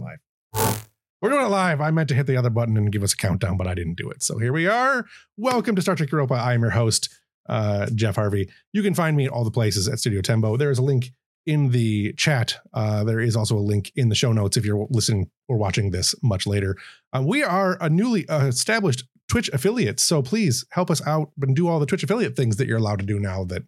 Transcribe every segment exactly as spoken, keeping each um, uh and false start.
live. We're doing it live. I meant to hit the other button and give us a countdown, but I didn't do it. So here we are. Welcome to Star Trek Europa. I am your host, uh, Jeff Harvey. You can find me at all the places at Studio Tembo. There is a link in the chat. Uh, there is also a link in the show notes if you're listening or watching this much later. Uh, we are a newly uh, established Twitch affiliate, so please help us out and do all the Twitch affiliate things that you're allowed to do now that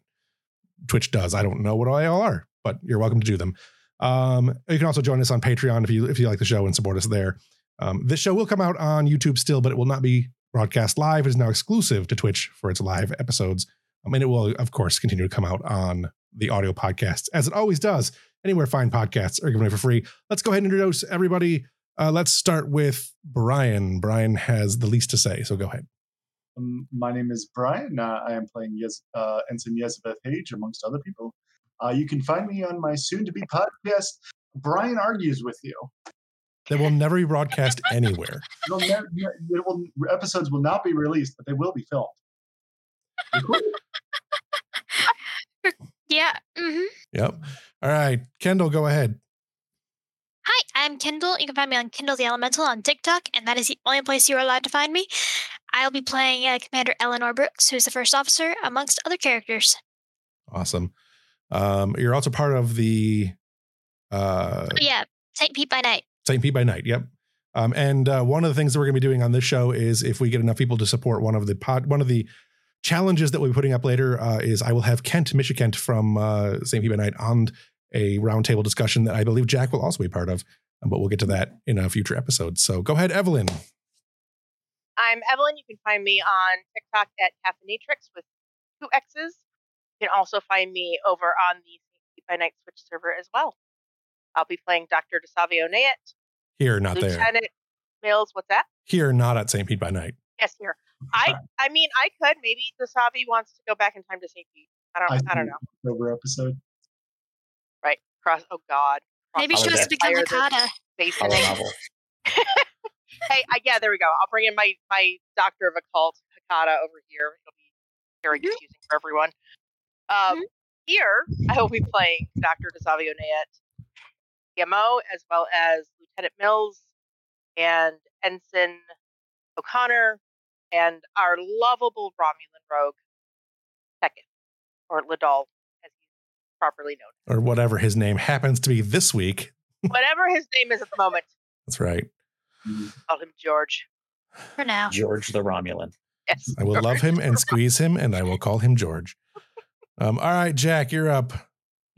Twitch does. I don't know what all they all are, but you're welcome to do them. Um, you can also join us on Patreon if you if you like the show and support us there. Um, this show will come out on YouTube still, but it will not be broadcast live. It is now exclusive to Twitch for its live episodes. I mean, it will, of course, continue to come out on the audio podcasts, as it always does. Anywhere fine podcasts are given away for free. Let's go ahead and introduce everybody. Uh, let's start with Brian. Brian has the least to say, so go ahead. Um, my name is Brian. Uh, I am playing Yez- uh, Ensign Yezabeth Hage, amongst other people. Uh, you can find me on my soon-to-be podcast, Brian Argues With You. That will never be broadcast anywhere. It'll never, it will, episodes will not be released, but they will be filmed. Yeah. Mm-hmm. Yep. All right. Kendall, go ahead. Hi, I'm Kendall. You can find me on Kendall the Elemental on TikTok, and that is the only place you are allowed to find me. I'll be playing uh, Commander Eleanor Brooks, who's the first officer, amongst other characters. Awesome. Um, you're also part of the... Uh, oh, yeah, Saint Pete by Night. Saint Pete by Night, yep. Um, and uh, one of the things that we're going to be doing on this show is if we get enough people to support one of the pod, one of the challenges that we'll be putting up later uh, is I will have Kent, Michikent from uh, Saint Pete by Night on a roundtable discussion that I believe Jack will also be part of, but we'll get to that in a future episode. So go ahead, Evelyn. I'm Evelyn. You can find me on TikTok at Caffeinatrix with two X's. You can also find me over on the Saint Pete by Night Switch server as well. I'll be playing Doctor DeSavio Nayet. Here, not Lieutenant there. Lieutenant Mills, what's that? Here, not at Saint Pete by Night. Yes, here. I I mean, I could. Maybe DeSavi wants to go back in time to Saint Pete. I don't I, I don't know. Over episode. Right. Cross. Oh, God. Cross Maybe she wants to become Lakata. Hey, I, yeah, there we go. I'll bring in my, my doctor of occult, Hakata, over here. It'll be very confusing mm-hmm. for everyone. Um, mm-hmm. Here, I will be playing Doctor DeSavio Nayet, D M O, as well as Lieutenant Mills and Ensign O'Connor and our lovable Romulan rogue, Second, or Ladal, as he's properly known. Or whatever his name happens to be this week. Whatever his name is at the moment. That's right. Call him George. For now. George the Romulan. Yes. I will George. love him and squeeze him, and I will call him George. Um, all right, Jack, you're up.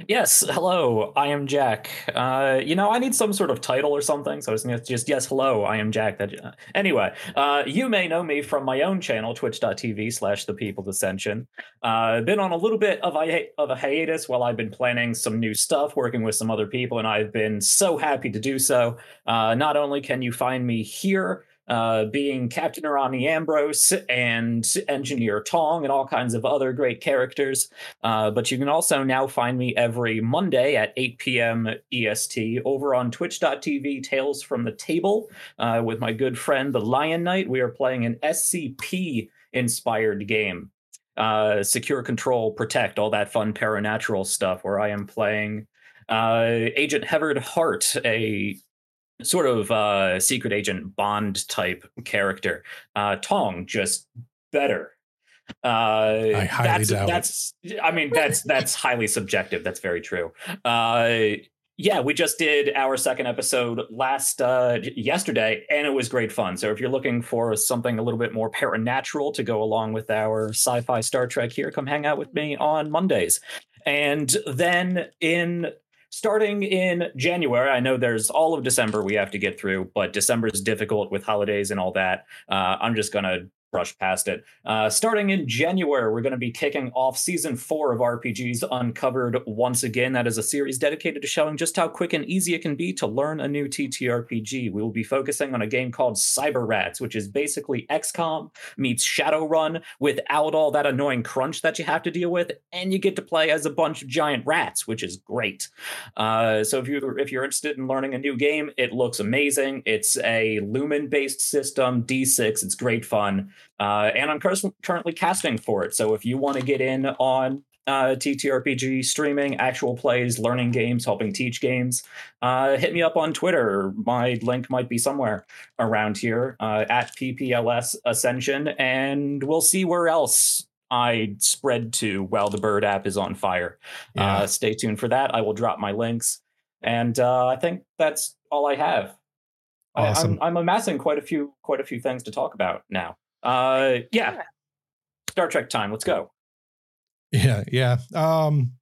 Yes, hello, I am Jack. Uh, you know, I need some sort of title or something, so it's just, yes, hello, I am Jack. That uh, Anyway, uh, you may know me from my own channel, twitch.tv slash the People Dissension. Uh, been on a little bit of a, of a hiatus while I've been planning some new stuff, working with some other people, and I've been so happy to do so. Uh, not only can you find me here, Uh, being Captain Arani Ambrose and Engineer Tong and all kinds of other great characters. Uh, but you can also now find me every Monday at eight p.m. E S T over on twitch dot t v Tales from the Table uh, with my good friend, the Lion Knight. We are playing an S C P-inspired game. Uh, secure, control, protect, all that fun paranatural stuff where I am playing uh, Agent Hevard Hart, a... sort of uh, secret agent Bond type character. Uh, Tong, just better. Uh, I highly that's, doubt that's, it. I mean, that's that's highly subjective. That's very true. Uh, yeah, we just did our second episode last uh, yesterday, and it was great fun. So if you're looking for something a little bit more paranatural to go along with our sci-fi Star Trek here, come hang out with me on Mondays. And then in... starting in January, I know there's all of December we have to get through, but December is difficult with holidays and all that. Uh, I'm just going to brush past it. Uh, starting in January, we're going to be kicking off season four of R P Gs Uncovered once again. That is a series dedicated to showing just how quick and easy it can be to learn a new T T R P G. We will be focusing on a game called Cyber Rats, which is basically X COM meets Shadowrun without all that annoying crunch that you have to deal with, and you get to play as a bunch of giant rats, which is great. Uh, so if you're, if you're interested in learning a new game, it looks amazing. It's a Lumen-based system, D six. It's great fun. Uh, and I'm currently casting for it. So if you want to get in on uh, T T R P G streaming, actual plays, learning games, helping teach games. Uh, hit me up on Twitter. My link might be somewhere around here, uh, at P P L S Ascension, and we'll see where else I spread to while the Bird app is on fire. Yeah. Uh, stay tuned for that. I will drop my links. And uh, I think that's all I have. Awesome. I, I'm, I'm amassing quite a few quite a few things to talk about now. Uh, yeah. Star Trek time. Let's go. Yeah. Yeah. Um,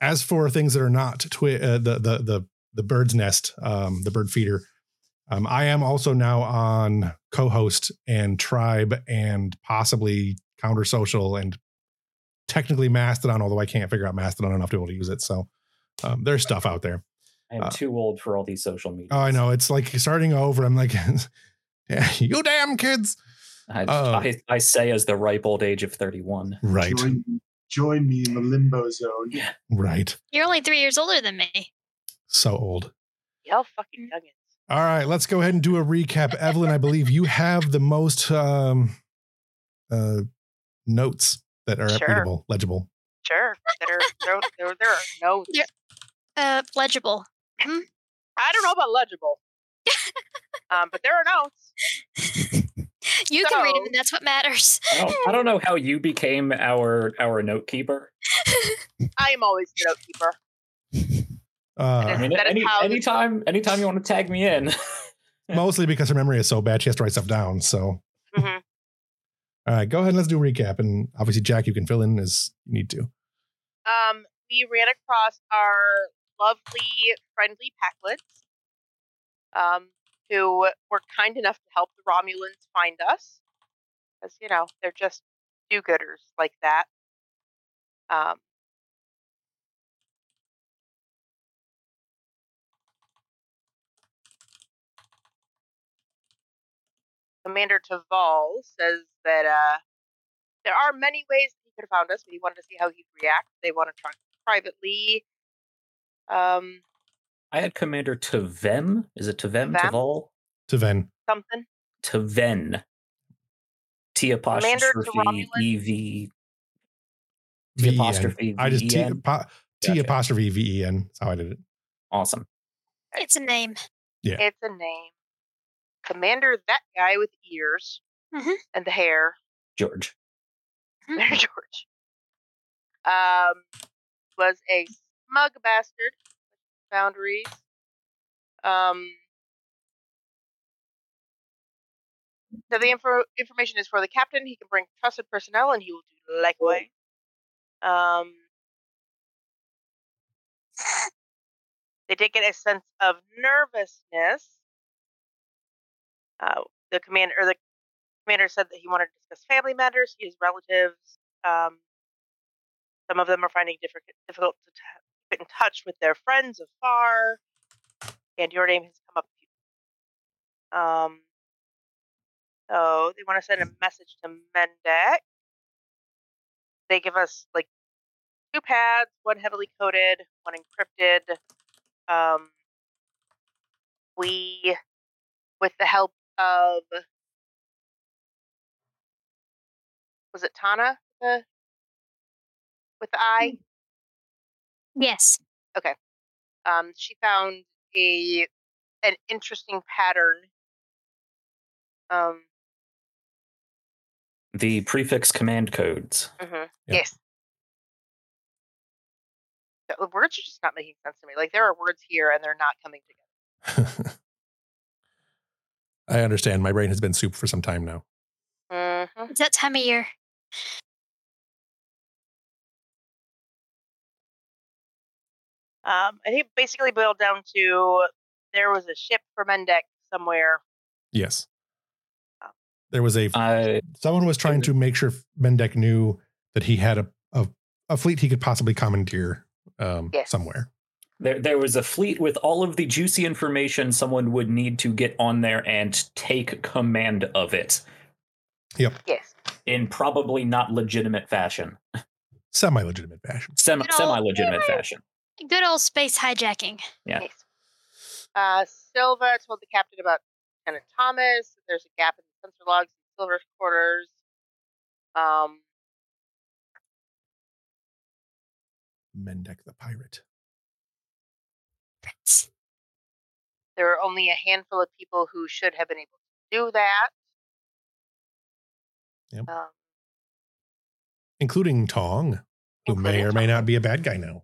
as for things that are not twi- uh, the, the, the, the Bird's Nest, um, the bird feeder, um, I am also now on Co-Host and Tribe and possibly Counter Social and technically Mastodon, although I can't figure out Mastodon enough to be able to use it. So um, there's stuff out there. I am uh, too old for all these social media. Oh, I know. It's like starting over. I'm like, yeah, you damn kids. I, uh, I, I say as the ripe old age of thirty-one. Right. Join, join me in the limbo zone. Yeah. Right. You're only three years older than me. So old. Y'all fucking youngins. All right. Let's go ahead and do a recap. Evelyn, I believe you have the most um, uh, notes that are sure. readable, legible. Sure. There are, there, there are notes. Yeah. Uh, legible. Hmm? I don't know about legible. um, but there are notes. You so, can read them, and that's what matters. I don't, I don't know how you became our our note keeper. I am always the note keeper. Uh, I mean, any, anytime, anytime you want to tag me in. Mostly because her memory is so bad, she has to write stuff down. So, mm-hmm. All right, go ahead and let's do a recap. And obviously, Jack, you can fill in as you need to. Um, we ran across our lovely, friendly packlets. Um. Who were kind enough to help the Romulans find us. Because, you know, they're just do-gooders like that. Um, Commander Taval says that uh, there are many ways he could have found us, but he wanted to see how he'd react. They want to talk privately. Um... I had Commander Tevem. Is it Tevem? Teval? Teven. Something. Teven. T apostrophe E V. T apostrophe V E N. I just T apostrophe V E N. That's how I did it. Awesome. It's a name. Yeah. It's a name. Commander, that guy with ears mm-hmm. and the hair. George. Mm-hmm. George. Um, was a smug bastard. Boundaries. Um, so the info- information is for the captain. He can bring trusted personnel, and he will do likewise. Um, they did get a sense of nervousness. Uh, the commander, or the commander, said that he wanted to discuss family matters. His relatives. Um, some of them are finding diff- difficult to. T- Get in touch with their friends afar, and your name has come up. Um, so they want to send a message to Mendek. They give us like two pads, one heavily coded, one encrypted. Um, we, with the help of, was it Tana the, with the eye? Mm-hmm. Yes. Okay. Um, she found a an interesting pattern. Um, the prefix command codes. Mm-hmm. Yep. Yes. The words are just not making sense to me. Like there are words here, and they're not coming together. I understand. My brain has been soup for some time now. Mm-hmm. It's that time of year. Um, I think basically boiled down to there was a ship for Mendek somewhere. Yes. Oh. There was a... Uh, someone was trying to make sure Mendek knew that he had a, a, a fleet he could possibly commandeer um, yes. somewhere. There, there was a fleet with all of the juicy information someone would need to get on there and take command of it. Yep. Yes. In probably not legitimate fashion. Semi-legitimate fashion. Sem- semi-legitimate yeah. fashion. Good old space hijacking. Yeah. Uh, Silva told the captain about Lieutenant Thomas. That there's a gap in the sensor logs in Silver's quarters. Um, Mendek the pirate. There are only a handful of people who should have been able to do that. Yep. Um, including Tong, who including may or Tong. may not be a bad guy now.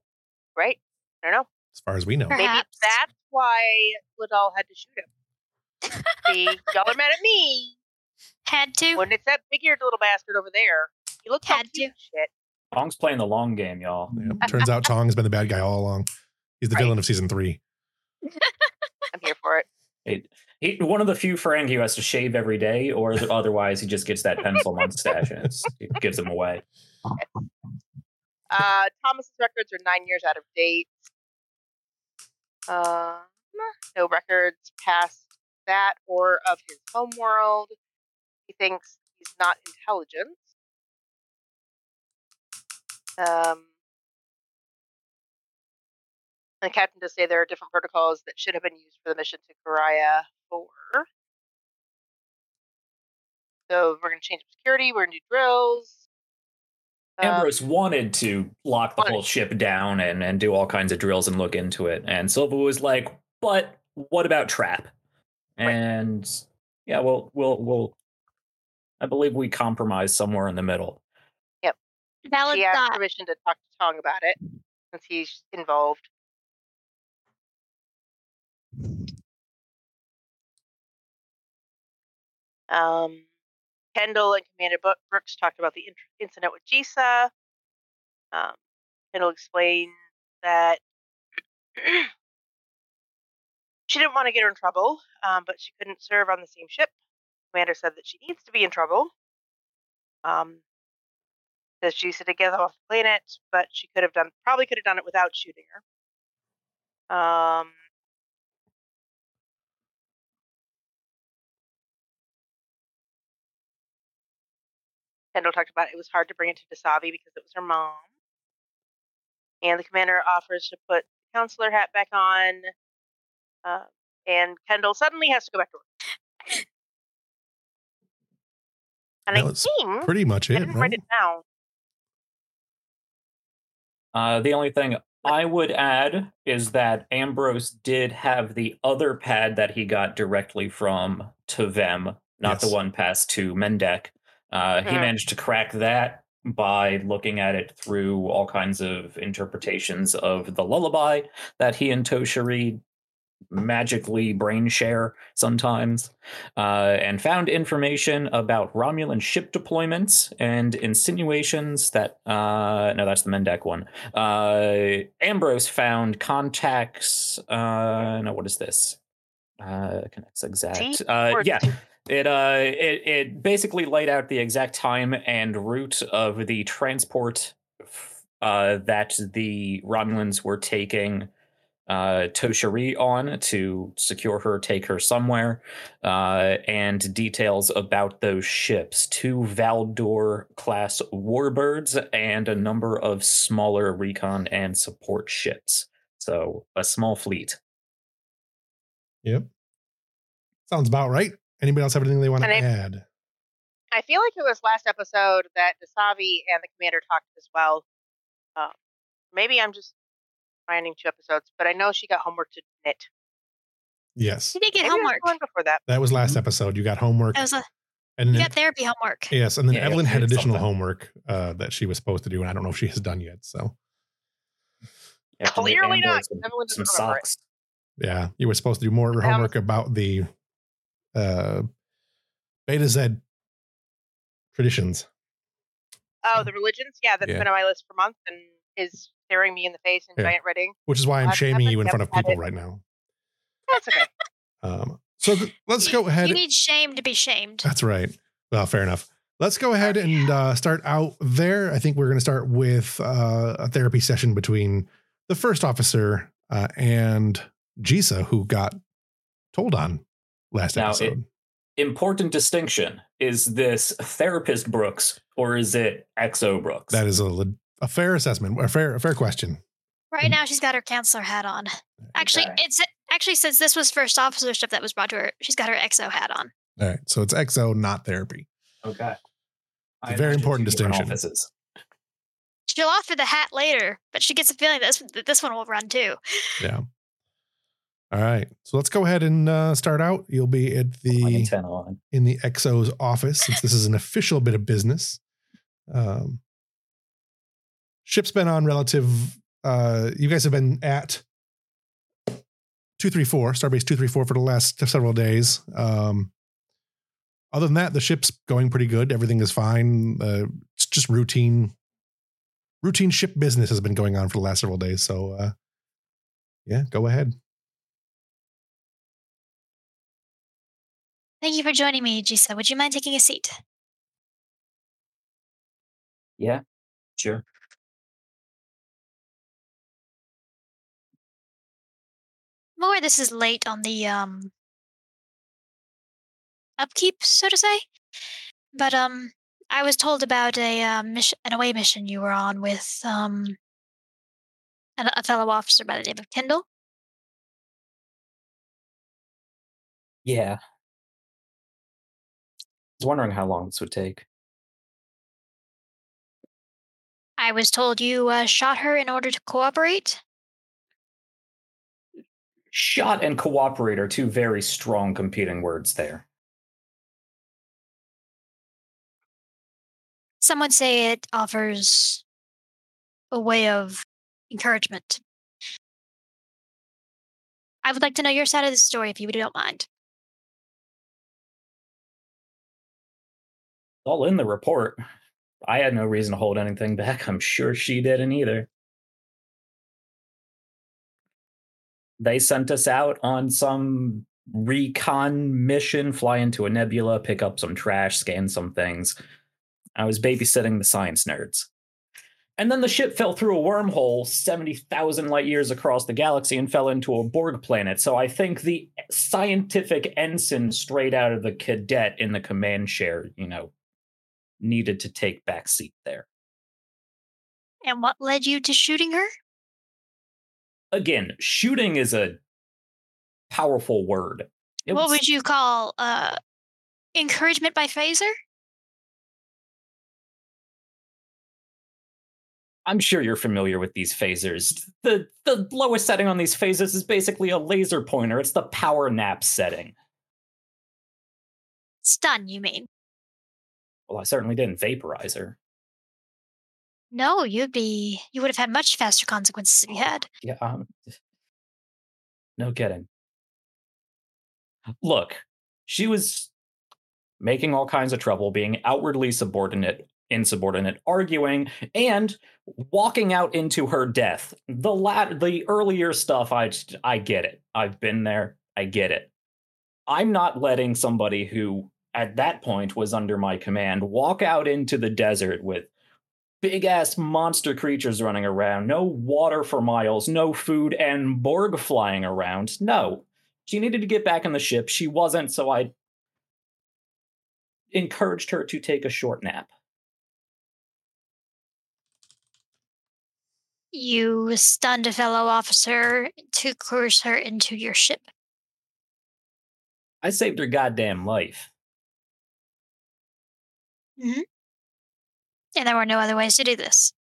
Right. I don't know. As far as we know. Perhaps. Maybe that's why Lidal had to shoot him. See, y'all are mad at me. Had to. When it's that big-eared little bastard over there, he looked had to. Shit. Tong's playing the long game, y'all. Yep. Turns out Tong's been the bad guy all along. He's the right. villain of season three. I'm here for it. it he, one of the few friends who has to shave every day, or otherwise he just gets that pencil mustache and it's, it gives him away. Uh, Thomas's records are nine years out of date. Uh, no records past that or of his homeworld. He thinks he's not intelligent. Um, the captain does say there are different protocols that should have been used for the mission to Karaya four. So we're going to change up security. We're going to do drills. Ambrose um, wanted to lock the wanted. whole ship down and, and do all kinds of drills and look into it. And Silva was like, but what about trap? And right. yeah, well, we'll, we'll, I believe we compromised somewhere in the middle. Yep. Valid she asked permission to talk to Tong about it since he's involved. Um, Kendall and Commander Brooks talked about the incident with Jisa. Um, Kendall explained that she didn't want to get her in trouble, um, but she couldn't serve on the same ship. Commander said that she needs to be in trouble. Um, says Jisa to get off the planet, but she could have done, probably could have done it without shooting her. Um, Kendall talked about it was hard to bring it to Dasavi because it was her mom. And the commander offers to put the counselor hat back on. Uh, and Kendall suddenly has to go back to work. And that I was think pretty much it. I didn't right? write it down. Uh, the only thing I would add is that Ambrose did have the other pad that he got directly from Tavem, not yes. the one passed to Mendek. Uh, he mm-hmm. managed to crack that by looking at it through all kinds of interpretations of the lullaby that he and Toshiri magically brain share sometimes, uh, and found information about Romulan ship deployments and insinuations that, uh, no, that's the Mendek one. Uh, Ambrose found contacts, uh, no, what is this? Uh, connects exact. Uh, yeah. It uh it, it basically laid out the exact time and route of the transport uh that the Romulans were taking uh Toshiri on to secure her, take her somewhere, uh and details about those ships, two Valdor-class warbirds and a number of smaller recon and support ships. So a small fleet. Yep. Sounds about right. Anybody else have anything they want and to I, add? I feel like it was last episode that Dasavi and the commander talked as well. Uh, maybe I'm just finding two episodes, but I know she got homework to knit. Yes. She did get maybe homework. One before that. That was last episode. You got homework. That was a, and you then, got therapy homework. Yes, and then yeah, Evelyn had additional something. homework uh, that she was supposed to do, and I don't know if she has done yet. So clearly not. Some, Evelyn doesn't remember it. Yeah, you were supposed to do more of your homework was, about the... Uh, Beta Z traditions. Oh, the religions? Yeah, that's yeah. been on my list for months and is staring me in the face in yeah. giant red ink. Which is why I'm I've, shaming I've you in front of people right now. That's okay. Um, so th- let's you, go ahead. You need shame to be shamed. That's right. Well, fair enough. Let's go ahead and uh, start out there. I think we're going to start with uh, a therapy session between the first officer uh, and Jisa, who got told on. Last now, episode. It, important distinction. Is this therapist Brooks or is it X O Brooks? That is a, a fair assessment, a fair a fair question. Right now, she's got her counselor hat on. Actually, okay. it's actually since this was first officership that was brought to her, she's got her X O hat on. All right, so it's X O, not therapy. Okay. It's a very important distinction. She'll offer the hat later, but she gets a feeling that this, that this one will run too. Yeah. All right. So let's go ahead and uh, start out. You'll be at the in the X O's office, since this is an official bit of business. Um, ship's been on relative. Uh, you guys have been at two thirty-four, Starbase two thirty-four for the last several days. Um, other than that, the ship's going pretty good. Everything is fine. Uh, it's just routine. Routine ship business has been going on for the last several days. So, uh, yeah, go ahead. Thank you for joining me, Jisa. Would you mind taking a seat? Yeah, sure. I'm aware this is late on the um, upkeep, so to say, but um, I was told about a uh, mission, an away mission you were on with um, a, a fellow officer by the name of Kendall. Yeah, I was wondering how long this would take. I was told you uh, shot her in order to cooperate. Shot and cooperate are two very strong competing words there. Some would say it offers a way of encouragement. I would like to know your side of the story, if you don't mind. All in the report. I had no reason to hold anything back. I'm sure she didn't either. They sent us out on some recon mission, fly into a nebula, pick up some trash, scan some things. I was babysitting the science nerds. And then the ship fell through a wormhole seventy thousand light years across the galaxy and fell into a Borg planet. So I think the scientific ensign straight out of the cadet in the command chair, you know, needed to take back seat there. And what led you to shooting her? Again, shooting is a powerful word. It what was, would you call uh, encouragement by Fraser? I'm sure you're familiar with these phasers. The the lowest setting on these phasers is basically a laser pointer. It's the power nap setting. Stun, you mean? Well, I certainly didn't vaporize her. No, you'd be. You would have had much faster consequences if you had. Yeah, um, no kidding. Look, she was making all kinds of trouble, being outwardly subordinate, insubordinate, arguing, and walking out into her death. The lat, the earlier stuff, I I get it. I've been there. I get it. I'm not letting somebody who, at that point, was under my command walk out into the desert with big-ass monster creatures running around, no water for miles, no food, and Borg flying around. No. She needed to get back in the ship. She wasn't, so I encouraged her to take a short nap. You stunned a fellow officer to coerce her into your ship. I saved her goddamn life. Mm-hmm. And there were no other ways to do this.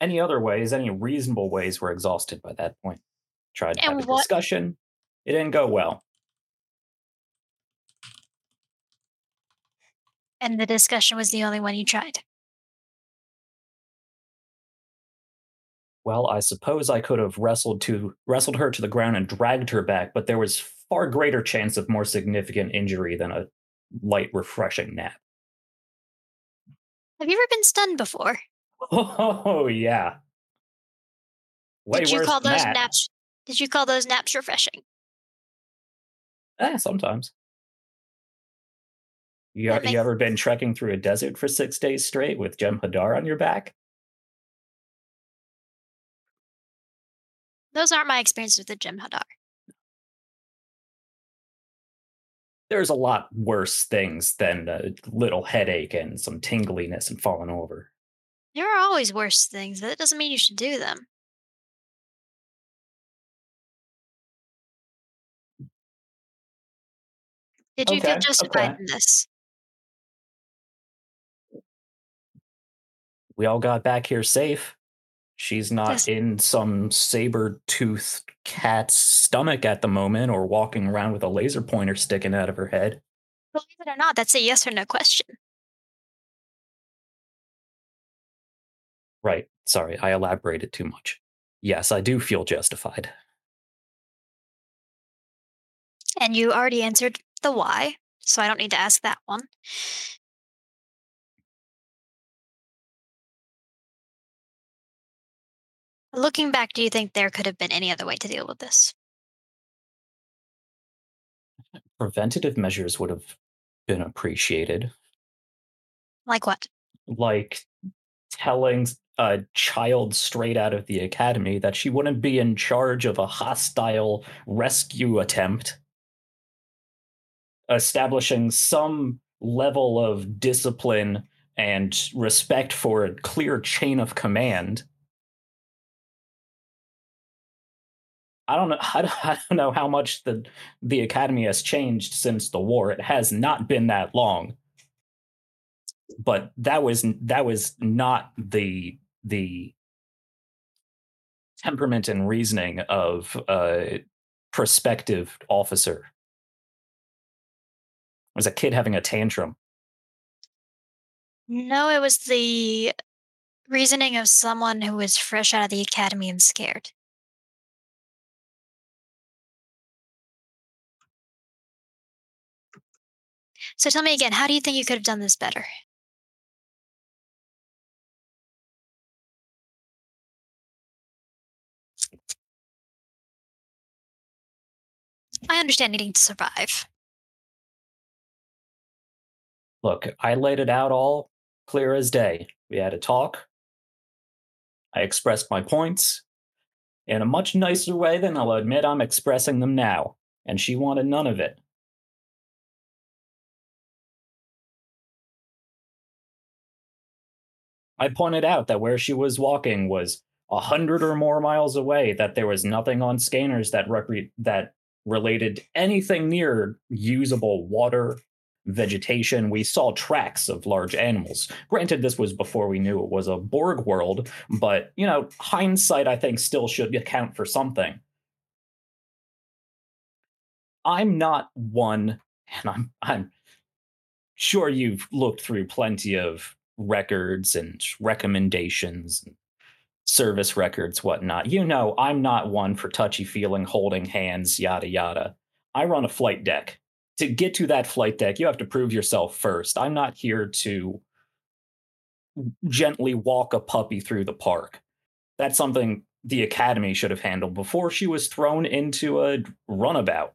Any other ways, any reasonable ways, were exhausted by that point. Tried to and have a what? discussion. It didn't go well. And the discussion was the only one you tried. Well, I suppose I could have wrestled to wrestled her to the ground and dragged her back, but there was far greater chance of more significant injury than a light, refreshing nap. Have you ever been stunned before? Oh, yeah. Way did you worse call than those that. naps? Did you call those naps refreshing? Eh, sometimes. You, are, makes- you ever been trekking through a desert for six days straight with Jem'Hadar on your back? Those aren't my experiences with the Jem'Hadar. There's a lot worse things than a little headache and some tingliness and falling over. There are always worse things, but that doesn't mean you should do them. Did you okay, feel justified okay. in this? we all got back here safe. She's not yes. in some saber-toothed cat's stomach at the moment or walking around with a laser pointer sticking out of her head. Believe it or not, that's a yes or no question. Right. Sorry, I elaborated too much. Yes, I do feel justified. And you already answered the why, so I don't need to ask that one. Looking back, do you think there could have been any other way to deal with this? Preventative measures would have been appreciated. Like what? Like telling a child straight out of the academy that she wouldn't be in charge of a hostile rescue attempt. Establishing some level of discipline and respect for a clear chain of command. I don't know. I don't, I don't know how much the the academy has changed since the war. It has not been that long, but that was that was not the the temperament and reasoning of a prospective officer. It was a kid having a tantrum. No, it was the reasoning of someone who was fresh out of the academy and scared. So tell me again, how do you think you could have done this better? I understand needing to survive. Look, I laid it out all clear as day. We had a talk. I expressed my points in a much nicer way than I'll admit I'm expressing them now. And she wanted none of it. I pointed out that where she was walking was a hundred or more miles away, that there was nothing on scanners that rep- that related anything near usable water, vegetation. We saw tracks of large animals. Granted, this was before we knew it was a Borg world, but, you know, hindsight, I think, still should account for something. I'm not one, and I'm I'm sure you've looked through plenty of records and recommendations, service records, whatnot. You know, I'm not one for touchy-feeling, holding hands, yada, yada. I run a flight deck. To get to that flight deck, you have to prove yourself first. I'm not here to gently walk a puppy through the park. That's something the academy should have handled before she was thrown into a runabout.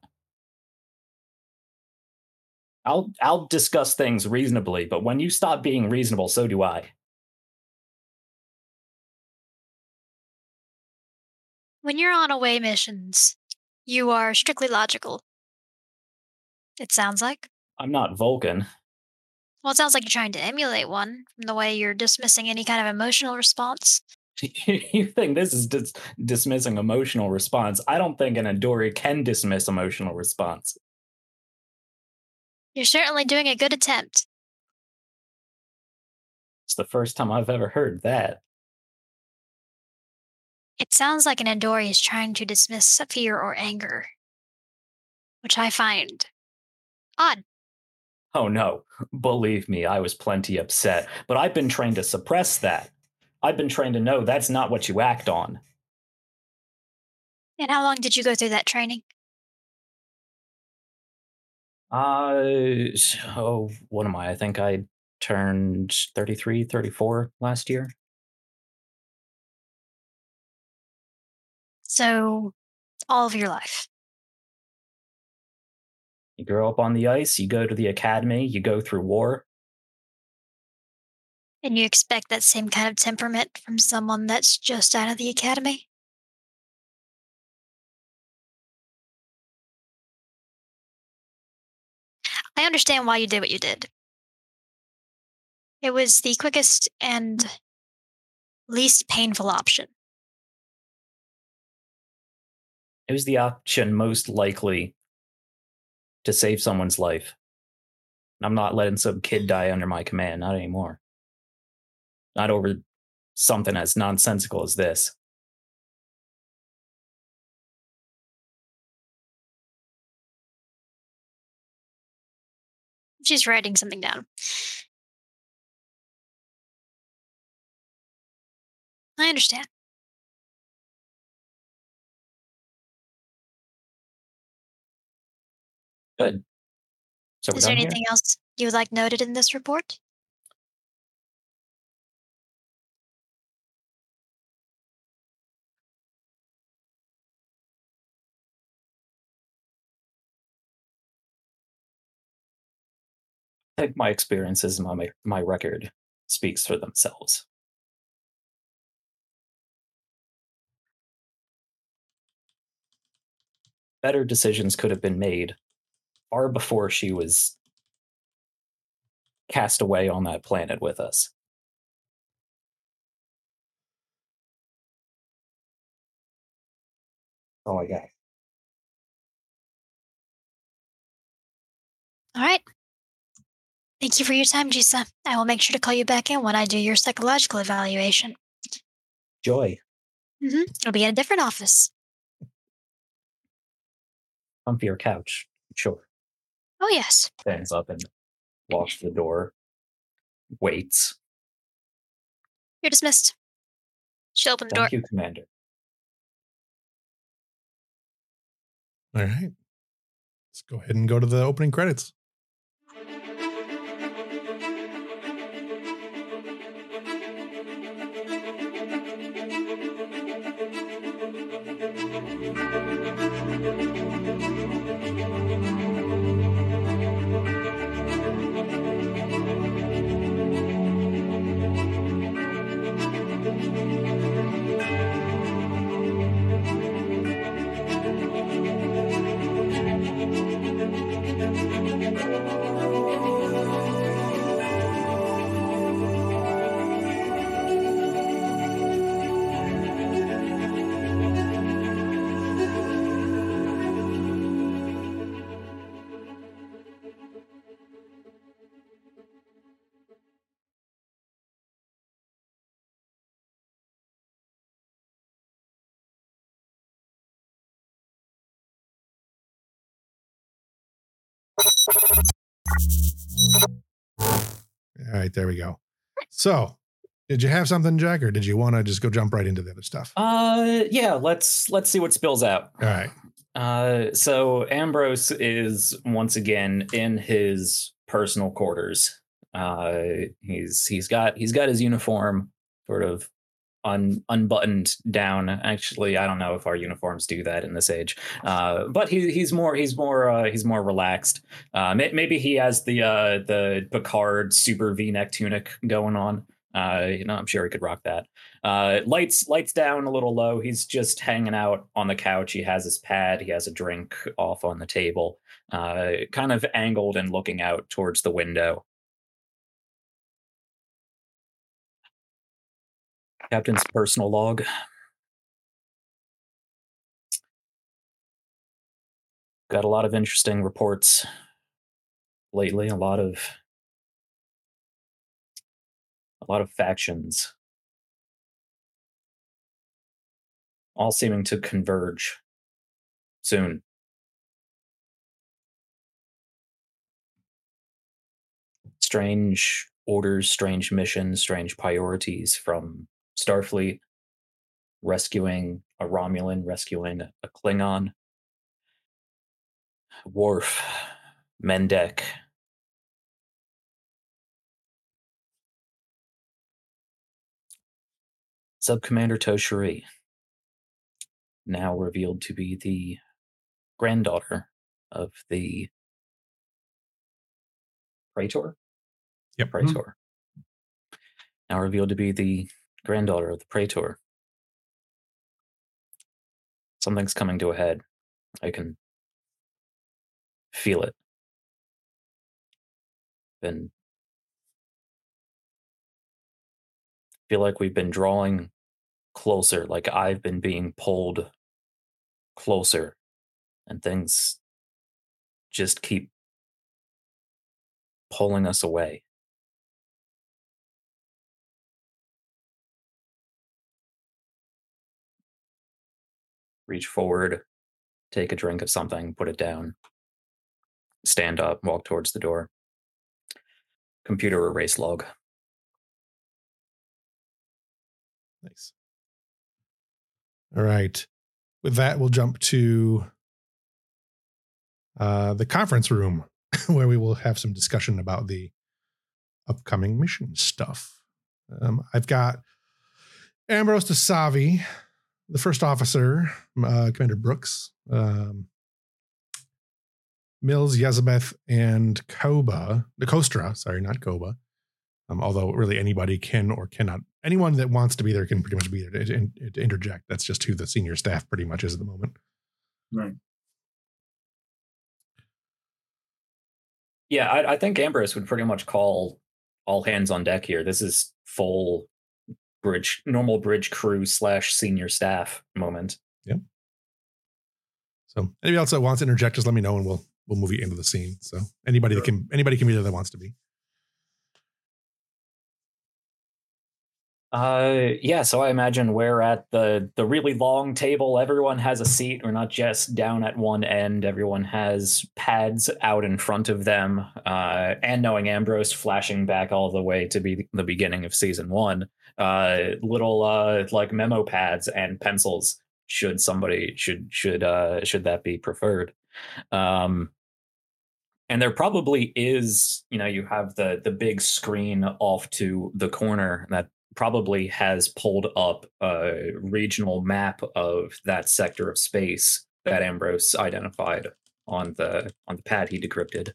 I'll I'll discuss things reasonably, but when you stop being reasonable, so do I. When you're on away missions, you are strictly logical. It sounds like. I'm not Vulcan. Well, it sounds like you're trying to emulate one from the way you're dismissing any kind of emotional response. You think this is dis- dismissing emotional response? I don't think an Andori can dismiss emotional response. You're certainly doing a good attempt. It's the first time I've ever heard that. It sounds like an Andori is trying to dismiss fear or anger, which I find odd. Oh no, believe me, I was plenty upset, but I've been trained to suppress that. I've been trained to know that's not what you act on. And how long did you go through that training? Uh, so what am I? I think I turned thirty-three, thirty-four last year. So, all of your life. You grow up on the ice, you go to the academy, you go through war. And you expect that same kind of temperament from someone that's just out of the academy? I understand why you did what you did. It was the quickest and least painful option. It was the option most likely to save someone's life. I'm not letting some kid die under my command, not anymore. Not over something as nonsensical as this. She's writing something down. I understand. Good. So is there anything here? else you would like noted in this report? I think my experiences and my, my record speaks for themselves. Better decisions could have been made far before she was cast away on that planet with us. Oh, I got it. All right. Thank you for your time, Jisa. I will make sure to call you back in when I do your psychological evaluation. Joy. Mm-hmm. It'll be in a different office. Come for your couch. Sure. Oh, yes. Stands up and walks to the door. Waits. You're dismissed. She'll open the Thank door. Thank you, Commander. All right. Let's go ahead and go to the opening credits. All right, there we go. So, did you have something, Jack, or did you want to just go jump right into the other stuff? Uh, yeah, let's let's see what spills out. All right. Uh, so Ambrose is once again in his personal quarters. Uh, he's he's got he's got his uniform sort of un, unbuttoned down. Actually, I don't know if our uniforms do that in this age. Uh, but he he's more he's more uh, he's more relaxed. Uh, may, maybe he has the uh, the Picard super V-neck tunic going on. Uh, you know, I'm sure he could rock that. Uh, lights lights down a little low. He's just hanging out on the couch. He has his pad. He has a drink off on the table, uh, kind of angled and looking out towards the window. Captain's personal log. Got a lot of interesting reports lately. A lot of a lot of factions, all seeming to converge soon. Strange orders, strange missions, strange priorities from Starfleet, rescuing a Romulan, rescuing a Klingon. Worf, Mendek. Subcommander Toshiri, now revealed to be the granddaughter of the Praetor? Yep. Praetor. Mm-hmm. Now revealed to be the granddaughter of the Praetor. Something's coming to a head. I can feel it. Been feel like we've been drawing closer, like I've been being pulled closer, and things just keep pulling us away. reach forward, take a drink of something, put it down, stand up, walk towards the door. Computer erase log. Nice. All right. With that, we'll jump to uh, the conference room where we will have some discussion about the upcoming mission stuff. Um, I've got Ambrose Tasavi, the first officer, uh, Commander Brooks, um, Mills, Yezebeth, and Koba, the Kostra, sorry, not Koba. Um, although really anybody can or cannot, anyone that wants to be there can pretty much be there to, in, to interject. That's just who the senior staff pretty much is at the moment. Right. Yeah, I, I think Ambrose would pretty much call all hands on deck here. This is full bridge, normal bridge crew slash senior staff moment. Yeah. So anybody else that wants to interject, just let me know and we'll we'll move you into the scene. So anybody sure. that can anybody can be there that wants to be. Uh, yeah, so I imagine we're at the, the really long table. Everyone has a seat. We're not just down at one end. Everyone has pads out in front of them. Uh, and knowing Ambrose, flashing back all the way to be the beginning of season one, uh, little, uh, like memo pads and pencils. Should somebody, should, should, uh, should that be preferred? Um, And there probably is, you know, you have the, the big screen off to the corner that probably has pulled up a regional map of that sector of space that Ambrose identified on the on the pad he decrypted.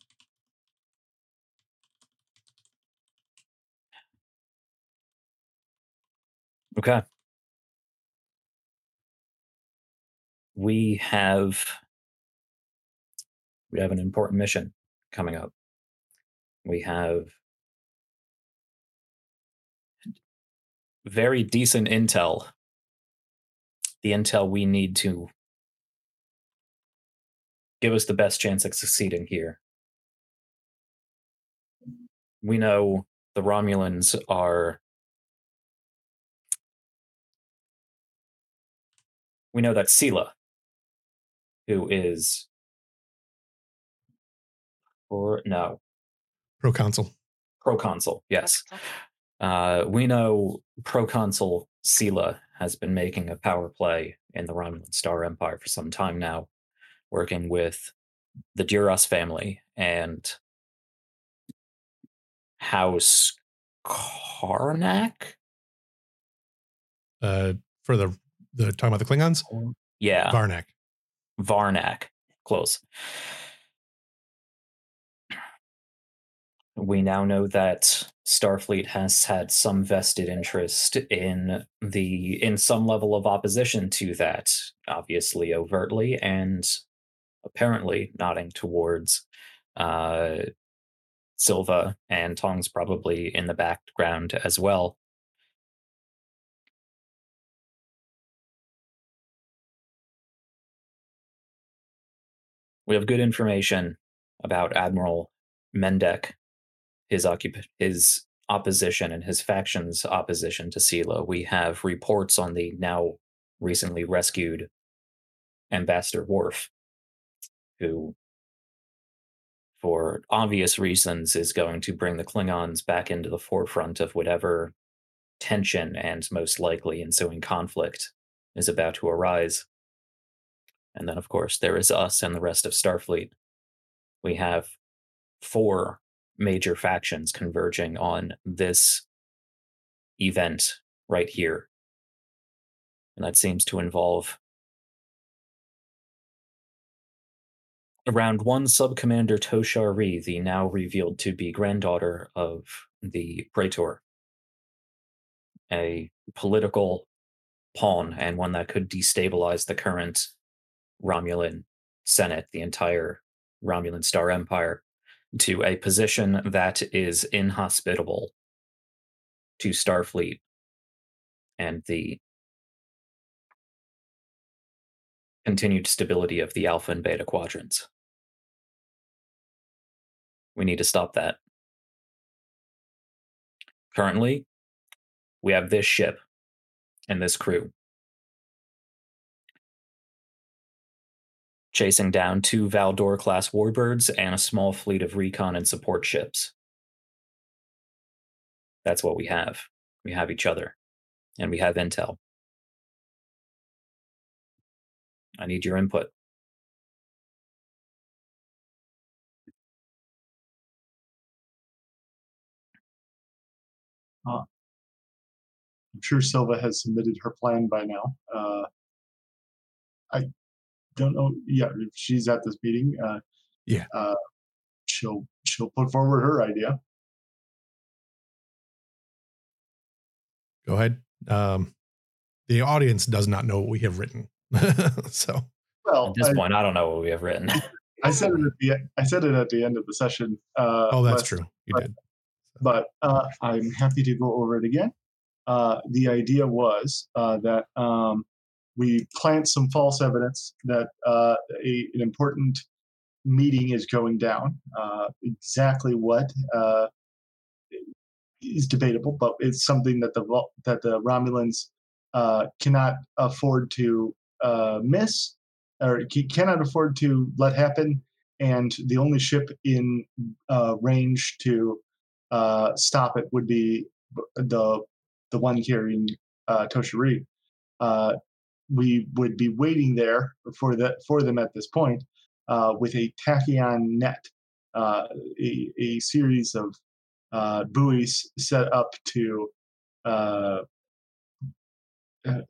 Okay. We have we have an important mission coming up. We have very decent intel. The intel we need to give us the best chance at succeeding here. We know the Romulans are... We know that Sela, who is... Or no. Proconsul. Proconsul, yes. Uh, we know Proconsul Sela has been making a power play in the Romulan Star Empire for some time now, working with the Duras family and House Varnak? Uh, for the, the talking about the Klingons? Yeah. Varnak. Varnak. Close. We now know that Starfleet has had some vested interest in the in some level of opposition to that, obviously overtly and apparently nodding towards uh, Silva and Tong's probably in the background as well. We have good information about Admiral Mendek. His, occup- his opposition and his faction's opposition to Sela. We have reports on the now recently rescued Ambassador Worf, who, for obvious reasons, is going to bring the Klingons back into the forefront of whatever tension and most likely ensuing conflict is about to arise. And then, of course, there is us and the rest of Starfleet. We have four major factions converging on this event right here. And that seems to involve around one Subcommander Toshiri, the now revealed to be granddaughter of the Praetor, a political pawn and one that could destabilize the current Romulan Senate, the entire Romulan Star Empire, to a position that is inhospitable to Starfleet and the continued stability of the Alpha and Beta quadrants. We need to stop that. Currently, we have this ship and this crew. chasing down two Valdor-class warbirds and a small fleet of recon and support ships. That's what we have. We have each other, and we have intel. I need your input. Huh. I'm sure Silva has submitted her plan by now. Uh, I don't know. Yeah, if she's at this meeting, uh, yeah, uh, she'll she'll put forward her idea. Go ahead. Um, the audience does not know what we have written, so well, at this I, point, I don't know what we have written. I said it at the I said it at the end of the session. Uh, oh, that's but, true. You but, did. But uh, I'm happy to go over it again. Uh, the idea was uh, that um, we plant some false evidence that uh, a, an important meeting is going down. Uh, exactly what uh, is debatable, but it's something that the that the Romulans uh, cannot afford to uh, miss, or cannot afford to let happen. And the only ship in uh, range to Uh, stop it would be the the one carrying uh, Toshiri. Uh, we would be waiting there for the for them at this point uh, with a tachyon net, uh, a, a series of uh, buoys set up to, uh, uh,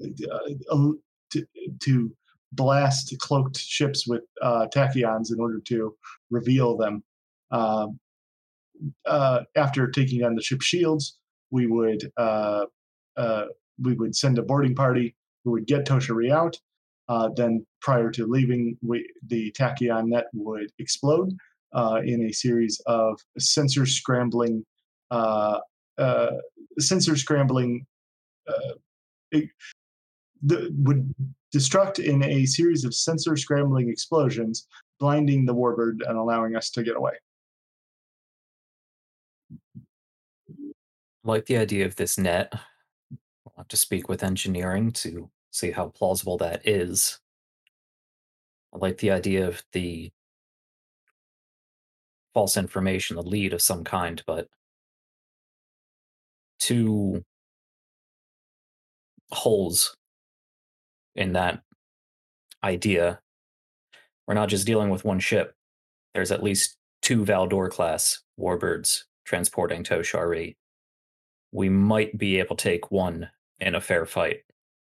to to blast cloaked ships with uh, tachyons in order to reveal them. Uh, Uh, after taking down the ship's shields, we would uh, uh, we would send a boarding party who would get Toshiri out. Uh, then, prior to leaving, we, the tachyon net would explode uh, in a series of sensor scrambling, uh, uh, sensor scrambling uh, it, the, would destruct in a series of sensor scrambling explosions, blinding the warbird and allowing us to get away. I like the idea of this net. We'll have to speak with engineering to see how plausible that is. I like the idea of the false information, the lead of some kind, but two holes in that idea. We're not just dealing with one ship. There's at least two Valdor-class warbirds transporting Toshiri. We might be able to take one in a fair fight.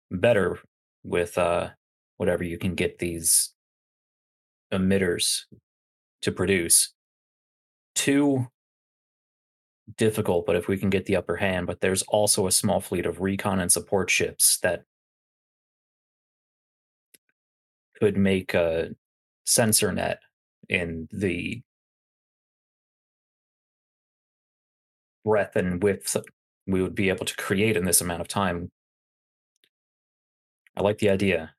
Better with uh, whatever you can get these emitters to produce. Two, difficult, but if we can get the upper hand. But there's also a small fleet of recon and support ships that could make a sensor net in the breadth and width we would be able to create in this amount of time. I like the idea,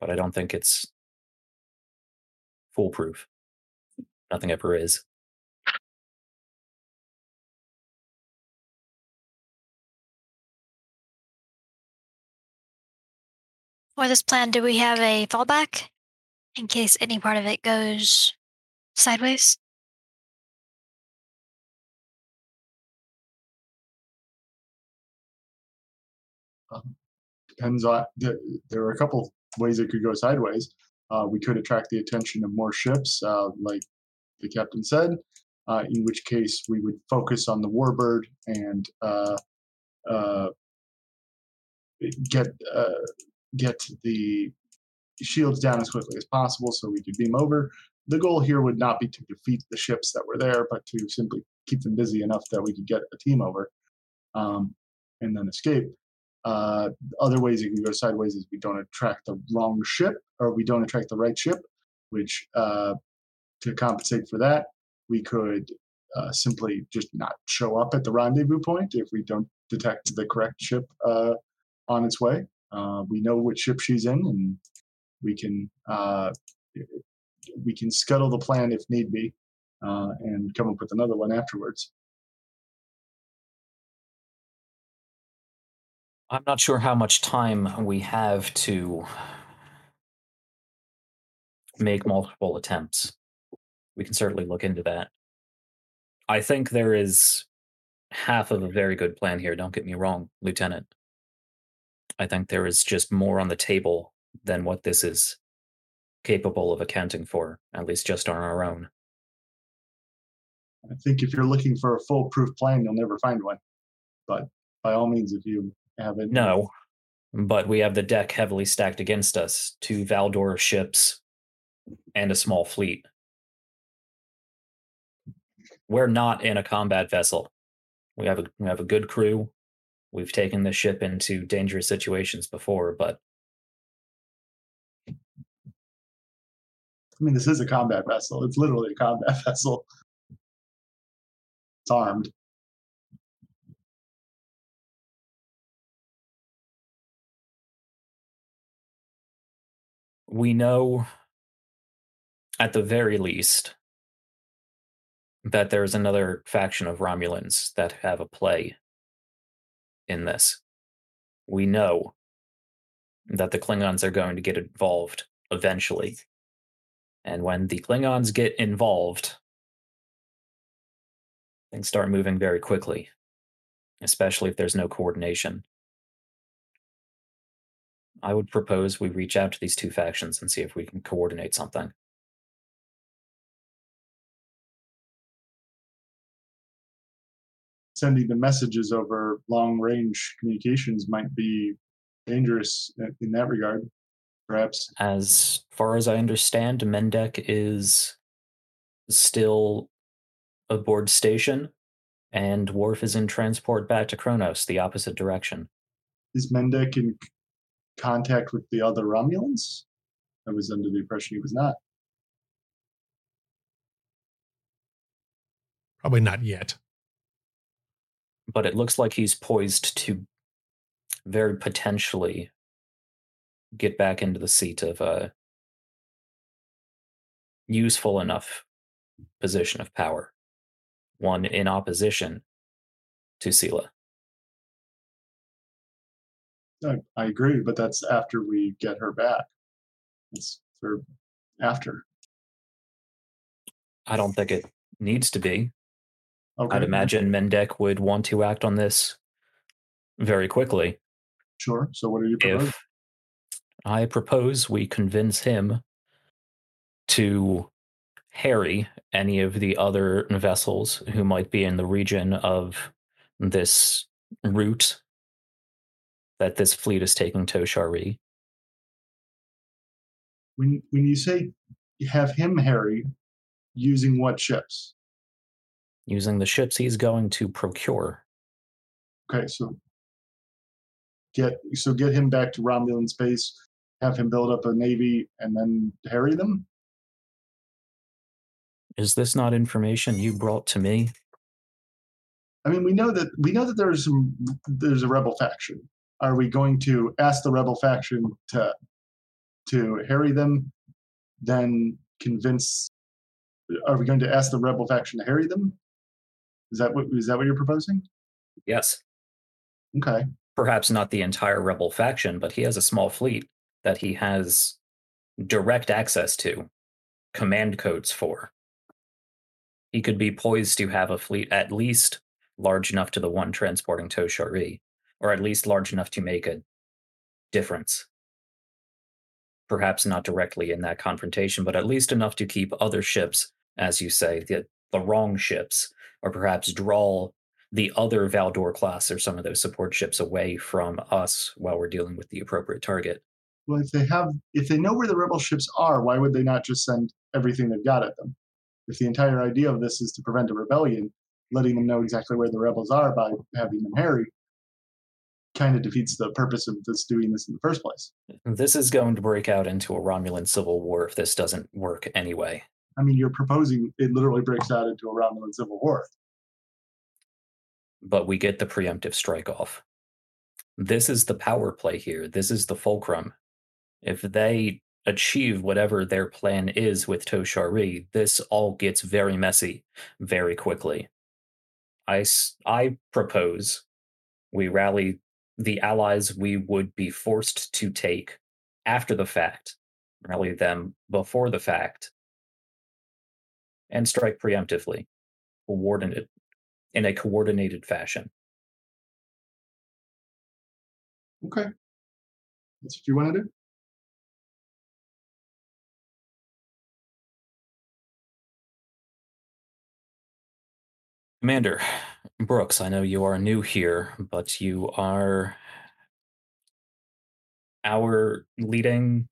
but I don't think it's foolproof. Nothing ever is. For this plan, do we have a fallback in case any part of it goes sideways? Depends on there, there are a couple ways it could go sideways. Uh, we could attract the attention of more ships, uh, like the captain said, uh, in which case we would focus on the warbird and uh, uh, get uh, get the shields down as quickly as possible so we could beam over. The goal here would not be to defeat the ships that were there, but to simply keep them busy enough that we could get a team over um, and then escape. Uh, other ways it can go sideways is we don't attract the wrong ship, or we don't attract the right ship, which uh, to compensate for that, we could uh, simply just not show up at the rendezvous point if we don't detect the correct ship uh, on its way. Uh, we know which ship she's in, and we can uh, we can scuttle the plan if need be, uh, and come up with another one afterwards. I'm not sure how much time we have to make multiple attempts. We can certainly look into that. I think there is half of a very good plan here, don't get me wrong, Lieutenant. I think there is just more on the table than what this is capable of accounting for, at least just on our own. I think if you're looking for a foolproof plan, you'll never find one. But by all means, if you have it. No, but we have the deck heavily stacked against us. Two Valdor ships and a small fleet. We're not in a combat vessel. We have a we have a good crew. We've taken the ship into dangerous situations before, but I mean, this is a combat vessel. It's literally a combat vessel. It's armed. We know, at the very least, that there's another faction of Romulans that have a play in this. We know that the Klingons are going to get involved eventually. And when the Klingons get involved, things start moving very quickly, especially if there's no coordination. I would propose we reach out to these two factions and see if we can coordinate something. Sending the messages over long-range communications might be dangerous in that regard, perhaps. As far as I understand, Mendek is still aboard station, and Worf is in transport back to Kronos, the opposite direction. Is Mendek in contact with the other Romulans? I was under the impression he was not. Probably not yet. But it looks like he's poised to very potentially get back into the seat of a useful enough position of power, one in opposition to Sela. I, I agree, but that's after we get her back. It's for after. I don't think it needs to be. Okay. I'd imagine Mendek would want to act on this very quickly. Sure. So what are you proposing? If I propose we convince him to harry any of the other vessels who might be in the region of this route that this fleet is taking to Toshiri. When, when you say have him harry, using what ships? Using the ships he's going to procure. Okay, so get so get him back to Romulan space, have him build up a navy, and then harry them? Is this not information you brought to me? I mean, we know that we know that there's some there's a rebel faction. Are we going to ask the rebel faction to to harry them, then convince? Are we going to ask the rebel faction to harry them? Is that what is that what you're proposing? Yes. Okay. Perhaps not the entire rebel faction, but he has a small fleet that he has direct access to, command codes for. He could be poised to have a fleet at least large enough to the one transporting Toshiri, or at least large enough to make a difference. Perhaps not directly in that confrontation, but at least enough to keep other ships, as you say, the, the wrong ships, or perhaps draw the other Valdor-class or some of those support ships away from us while we're dealing with the appropriate target. Well, if they have, if they know where the rebel ships are, why would they not just send everything they've got at them? If the entire idea of this is to prevent a rebellion, letting them know exactly where the rebels are by having them harry kind of defeats the purpose of this doing this in the first place. This is going to break out into a Romulan civil war if this doesn't work anyway. I mean, you're proposing it literally breaks out into a Romulan civil war. But we get the preemptive strike off. This is the power play here. This is the fulcrum. If they achieve whatever their plan is with Toshiri, this all gets very messy very quickly. I, I propose we rally the allies we would be forced to take after the fact rally them before the fact and strike preemptively, coordinated, in a coordinated fashion. Okay. That's what you want to do? Commander Brooks, I know you are new here, but you are our leading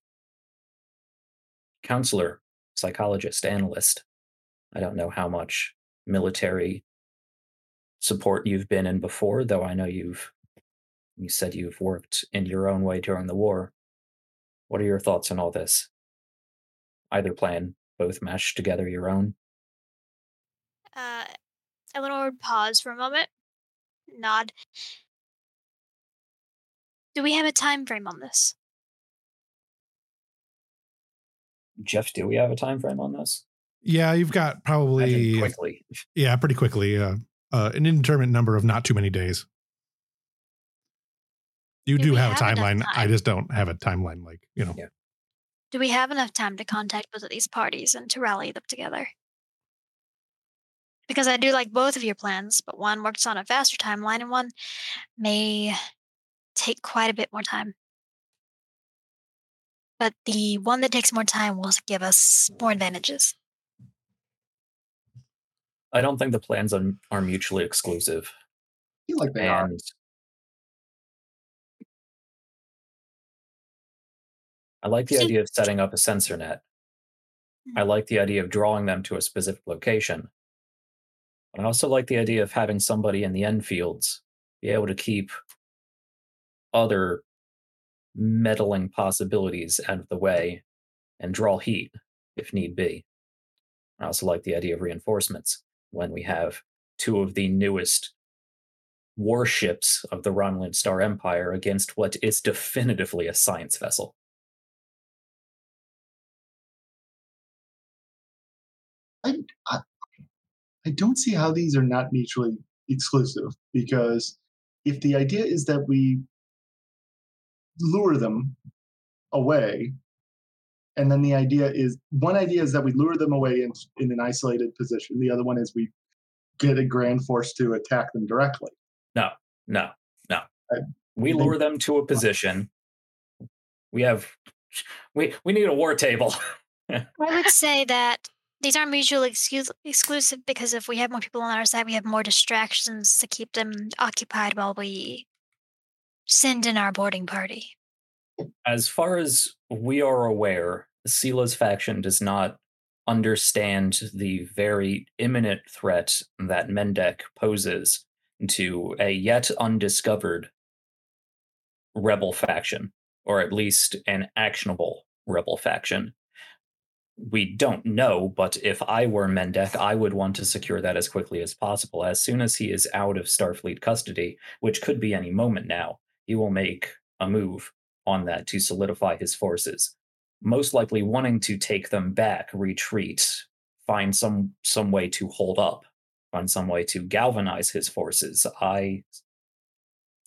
counselor, psychologist, analyst. I don't know how much military support you've been in before, though I know you've you said you've worked in your own way during the war. What are your thoughts on all this? Either plan, both mashed together your own. Uh, Eleanor would pause for a moment, nod. Do we have a time frame on this? Jeff, do we have a time frame on this? Yeah, you've got probably quickly. Yeah, pretty quickly. Uh, uh, an indeterminate number of not too many days. You do, do have, have a timeline. Time? I just don't have a timeline, like, you know. Yeah. Do we have enough time to contact both of these parties and to rally them together? Because I do like both of your plans, but one works on a faster timeline and one may take quite a bit more time. But the one that takes more time will give us more advantages. I don't think the plans are mutually exclusive. I feel like they and are. I like the idea of setting up a sensor net. I like the idea of drawing them to a specific location. But I also like the idea of having somebody in the end fields be able to keep other meddling possibilities out of the way and draw heat if need be. I also like the idea of reinforcements when we have two of the newest warships of the Romulan Star Empire against what is definitively a science vessel. I, I, I don't see how these are not mutually exclusive, because if the idea is that we lure them away, and then the idea is, one idea is that we lure them away in, in an isolated position. The other one is we get a grand force to attack them directly. No, no, no. I, we they, lure them to a position. We have, we, we need a war table. I would say that these aren't mutually excuse, exclusive because if we have more people on our side, we have more distractions to keep them occupied while we send in our boarding party. As far as we are aware, Sela's faction does not understand the very imminent threat that Mendek poses to a yet undiscovered rebel faction, or at least an actionable rebel faction. We don't know, but if I were Mendek, I would want to secure that as quickly as possible. As soon as he is out of Starfleet custody, which could be any moment now, he will make a move on that to solidify his forces, most likely wanting to take them back, retreat, find some some way to hold up, find some way to galvanize his forces. I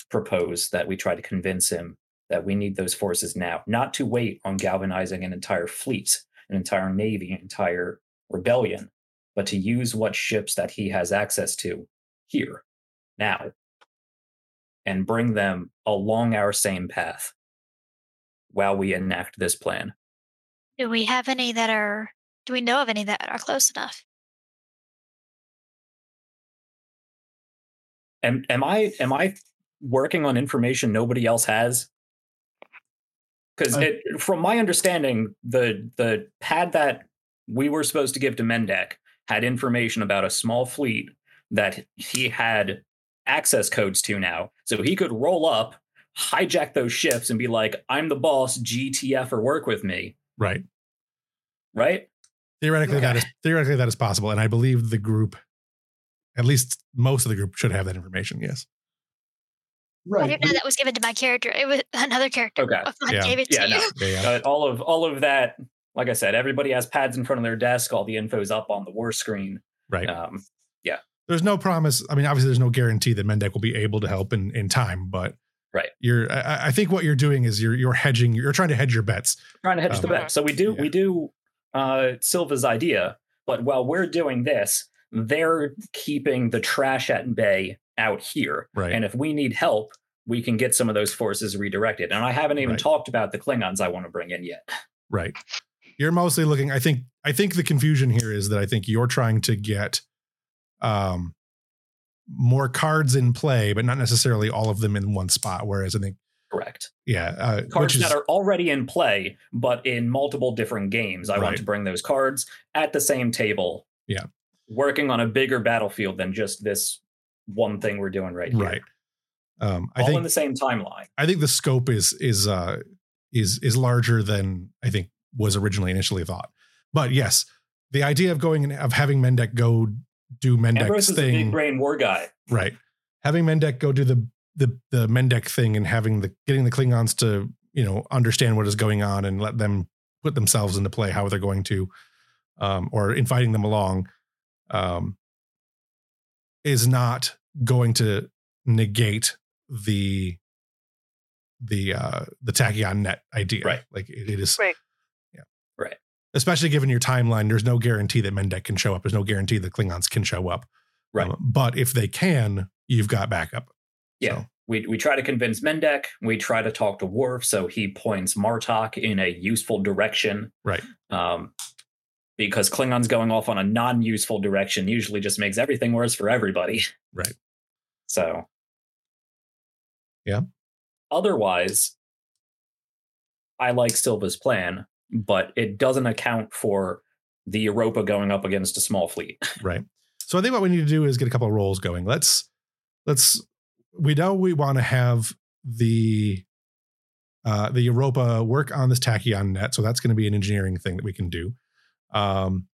propose that we try to convince him that we need those forces now, not to wait on galvanizing an entire fleet, an entire navy, an entire rebellion, but to use what ships that he has access to here, now, and bring them along our same path while we enact this plan. Do we have any that are, do we know of any that are close enough? Am, am I am I working on information nobody else has? Because uh, from my understanding, the the pad that we were supposed to give to Mendek had information about a small fleet that he had access codes to now. So he could roll up, hijack those ships, and be like, I'm the boss, G T F, or work with me. Right. Right? Theoretically, okay. that is theoretically that is possible. And I believe the group, at least most of the group, should have that information, yes. Right. I didn't know that was given to my character. It was another character. Okay. I yeah. gave it yeah, to no. you. Yeah, yeah. Uh, all of all of that, like I said, everybody has pads in front of their desk. All the info's up on the war screen. Right. Um, yeah. There's no promise. I mean, obviously, there's no guarantee that Mendek will be able to help in, in time, but Right. You're, I, I think what you're doing is you're, you're hedging, you're trying to hedge your bets. Trying to hedge um, the bet. So we do, yeah. we do uh, Silva's idea, but while we're doing this, they're keeping the trash at bay out here. Right. And if we need help, we can get some of those forces redirected. And I haven't even right. talked about the Klingons I want to bring in yet. Right. You're mostly looking, I think, I think the confusion here is that I think you're trying to get um, more cards in play, but not necessarily all of them in one spot. Whereas I think. Correct. Yeah. Uh, cards is, that are already in play, but in multiple different games. I right. want to bring those cards at the same table. Yeah. Working on a bigger battlefield than just this one thing we're doing right here. Right. Um, I all think, in the same timeline. I think the scope is, is, uh, is, is larger than I think was originally initially thought, but yes, the idea of going and of having Mendek go do Mendek's Ambrose thing. Is a big brain war guy. Right. Having Mendek go do the, the, the Mendek thing and having the, getting the Klingons to, you know, understand what is going on and let them put themselves into play, how they're going to, um, or inviting them along, um, is not going to negate the the uh the tachyon net idea, right? Like it, it is right. Yeah, right, especially given your timeline. There's no guarantee that Mendek can show up. There's no guarantee the Klingons can show up, right? Um, but if they can, you've got backup. Yeah. So we we try to convince Mendek, we try to talk to Worf so he points Martok in a useful direction, right? um Because Klingons going off on a non-useful direction usually just makes everything worse for everybody. Right. So. Yeah. Otherwise, I like Silva's plan, but it doesn't account for the Europa going up against a small fleet. Right. So I think what we need to do is get a couple of rolls going. Let's, let's, we know we want to have the, uh, the Europa work on this tachyon net. So that's going to be an engineering thing that we can do. Um,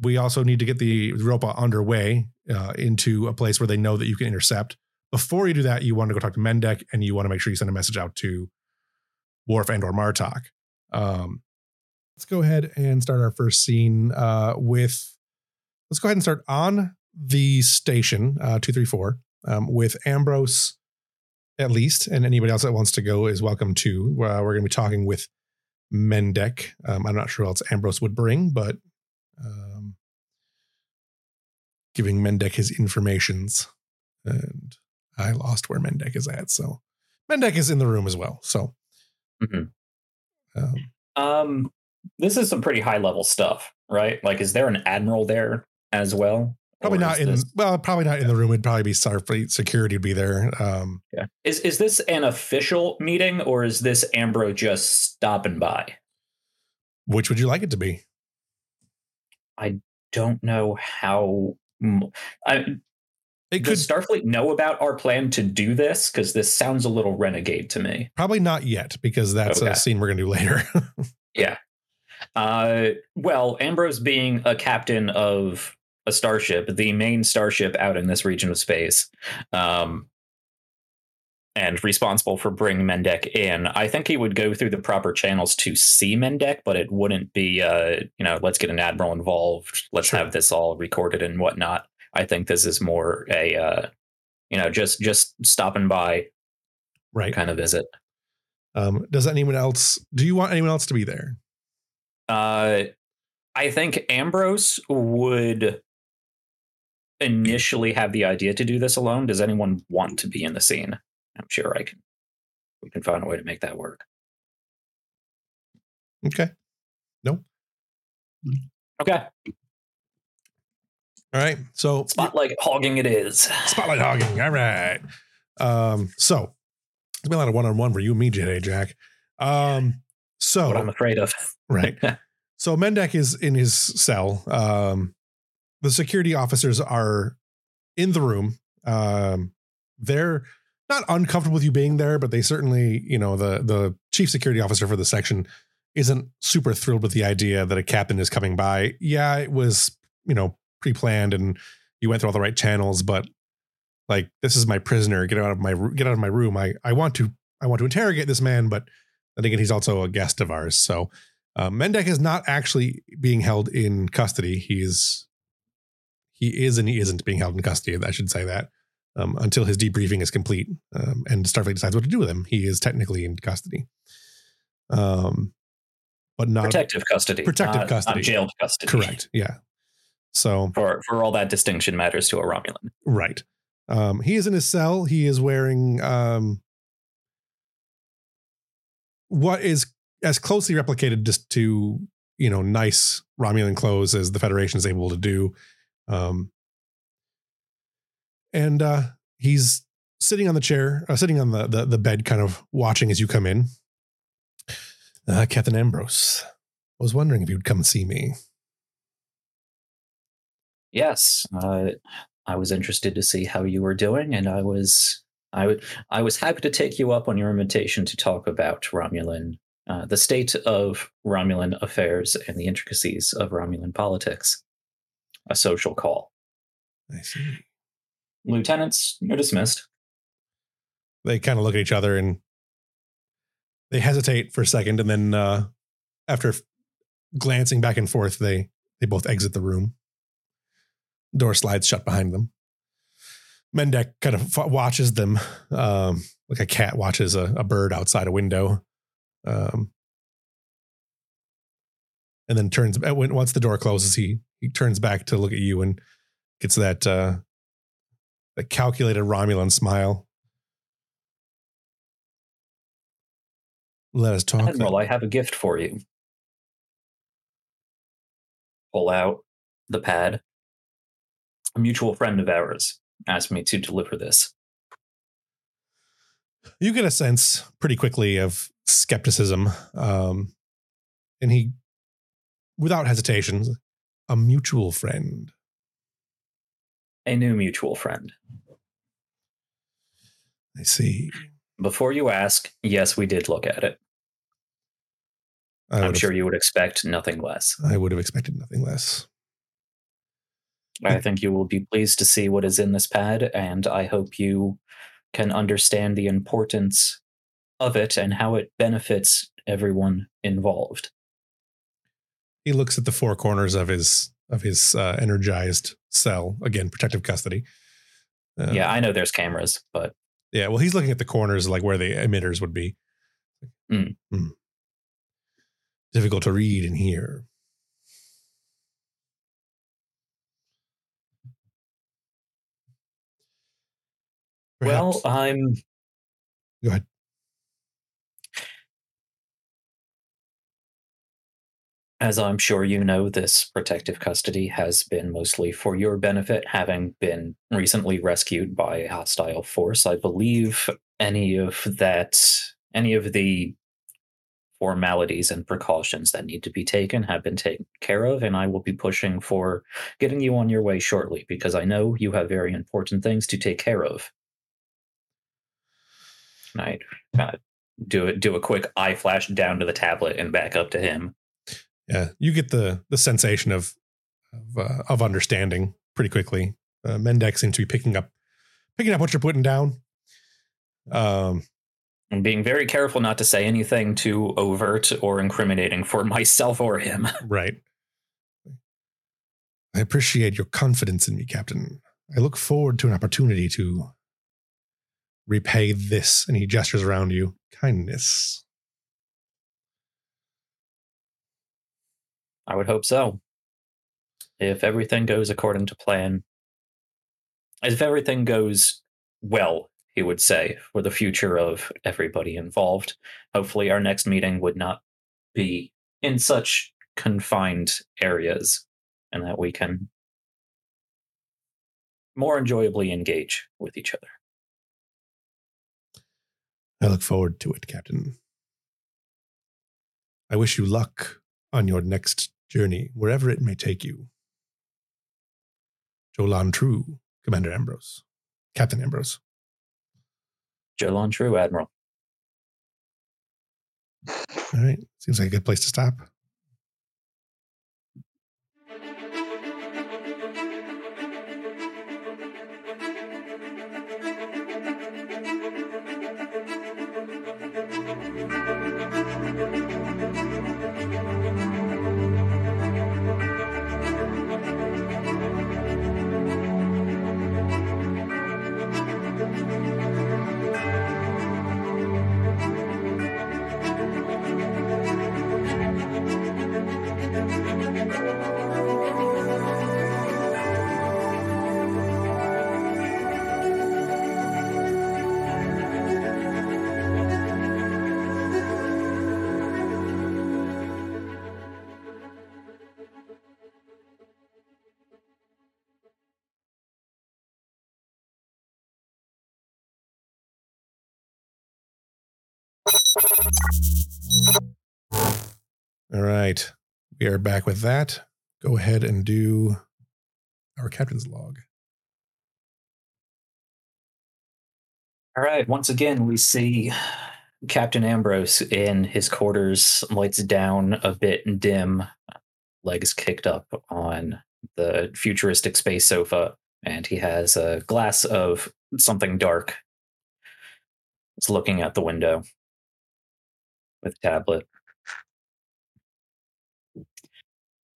we also need to get the Europa underway uh, into a place where they know that you can intercept. Before you do that, you want to go talk to Mendek, and you want to make sure you send a message out to Worf and or Martok. Um, let's go ahead and start our first scene uh, with. Let's go ahead and start on the station uh, two three four um, with Ambrose, at least, and anybody else that wants to go is welcome to. Uh, we're going to be talking with Mendek. Um, I'm not sure what else Ambrose would bring, but um, giving Mendek his informations, and I lost where Mendek is at. So Mendek is in the room as well. So mm-hmm. um, um, this is some pretty high level stuff, right? Like, is there an admiral there as well? Probably not in. This? Well, probably not in the room. It'd probably be Starfleet security would be there. Um, yeah. Is is this an official meeting, or is this Ambro just stopping by? Which would you like it to be? I don't know how. I, it does could, Starfleet know about our plan to do this? Because this sounds a little renegade to me. Probably not yet, because that's okay. A scene we're gonna do later. Yeah. Uh, well, Ambros being a captain of a starship, the main starship out in this region of space, um, and responsible for bringing Mendek in. I think he would go through the proper channels to see Mendek, but it wouldn't be, uh, you know, let's get an admiral involved. Let's sure. have this all recorded and whatnot. I think this is more a, uh, you know, just just stopping by. Right. Kind of visit. Um, does anyone else do you want anyone else to be there? Uh, I think Ambrose would initially have the idea to do this alone. Does anyone want to be in the scene? I'm sure I can. We can find a way to make that work. Okay. No. Okay. All right. So spotlight hogging it is. Spotlight hogging. All right. Um, so it's been a lot of one-on-one for you and me today, Jack. Um, so what I'm afraid of. Right. So Mendek is in his cell. Um, the security officers are in the room. Um, they're not uncomfortable with you being there, but they certainly, you know, the the chief security officer for the section isn't super thrilled with the idea that a captain is coming by. Yeah, it was, you know, pre-planned and you went through all the right channels, but like, this is my prisoner. Get out of my get out of my room. I I want to I want to interrogate this man, but then again, he's also a guest of ours. So uh, Mendek is not actually being held in custody. He is he is and he isn't being held in custody. I should say that. um, until his debriefing is complete um, and Starfleet decides what to do with him. He is technically in custody. Um, but not protective custody, protective not, custody, not jailed custody. Correct. Yeah. So for, for all that distinction matters to a Romulan. Right. Um, he is in his cell. He is wearing um, what is as closely replicated just to, you know, nice Romulan clothes as the Federation is able to do. Um, and uh, he's sitting on the chair, uh, sitting on the, the, the bed, kind of watching as you come in. Uh, Captain Ambrose, I was wondering if you'd come and see me. Yes. Uh, I was interested to see how you were doing, and I was I, w- I was happy to take you up on your invitation to talk about Romulan, uh, the state of Romulan affairs and the intricacies of Romulan politics. A social call. I see. Lieutenants, you're dismissed. They kind of look at each other and they hesitate for a second, and then uh, after f- glancing back and forth, they, they both exit the room. Door slides shut behind them. Mendek kind of f- watches them um, like a cat watches a, a bird outside a window. Um, and then turns, when, once the door closes, he, he turns back to look at you and gets that, uh, that calculated Romulan smile. Let us talk. Admiral, I have a gift for you. Pull out the pad. A mutual friend of ours asked me to deliver this. You get a sense pretty quickly of skepticism. Um, and he, without hesitation, a mutual friend. A new mutual friend. I see. Before you ask, yes, we did look at it. I'm sure you would expect nothing less. I would have expected nothing less. I think you will be pleased to see what is in this pad, and I hope you can understand the importance of it and how it benefits everyone involved. He looks at the four corners of his of his uh, energized cell. Again, protective custody. Uh, yeah, I know there's cameras, but... Yeah, well, he's looking at the corners, like where the emitters would be. Mm. Mm. Difficult to read in here. Perhaps. Well, I'm. Go ahead. As I'm sure you know, this protective custody has been mostly for your benefit, having been recently rescued by a hostile force. I believe any of that, any of the formalities and precautions that need to be taken have been taken care of, and I will be pushing for getting you on your way shortly, because I know you have very important things to take care of. I uh, do it. Do a quick eye flash down to the tablet and back up to him. Yeah, you get the the sensation of of, uh, of understanding pretty quickly. Uh, Mendek seems to be picking up picking up what you're putting down. Um, and being very careful not to say anything too overt or incriminating for myself or him. Right. I appreciate your confidence in me, Captain. I look forward to an opportunity to repay this, and he gestures around you. Kindness. I would hope so. If everything goes according to plan, if everything goes well, he would say, for the future of everybody involved, hopefully our next meeting would not be in such confined areas, and that we can more enjoyably engage with each other. I look forward to it, Captain. I wish you luck on your next journey, wherever it may take you. Jolan True, Commander Ambrose. Captain Ambrose. Jolan True, Admiral. All right. Seems like a good place to stop. All right. We are back with that. Go ahead and do our captain's log. All right. Once again, we see Captain Ambrose in his quarters, lights down a bit and dim, legs kicked up on the futuristic space sofa, and he has a glass of something dark. He's looking out the window with a tablet.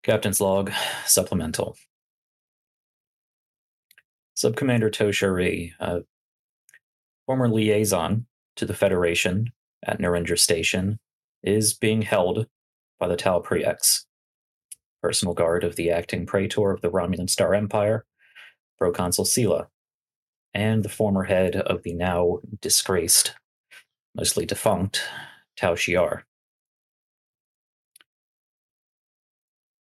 Captain's log, supplemental. Subcommander Toshiri, a former liaison to the Federation at Narendra Station, is being held by the Tal Priex, personal guard of the acting Praetor of the Romulan Star Empire, Proconsul Sela, and the former head of the now disgraced, mostly defunct, Tal Shiar.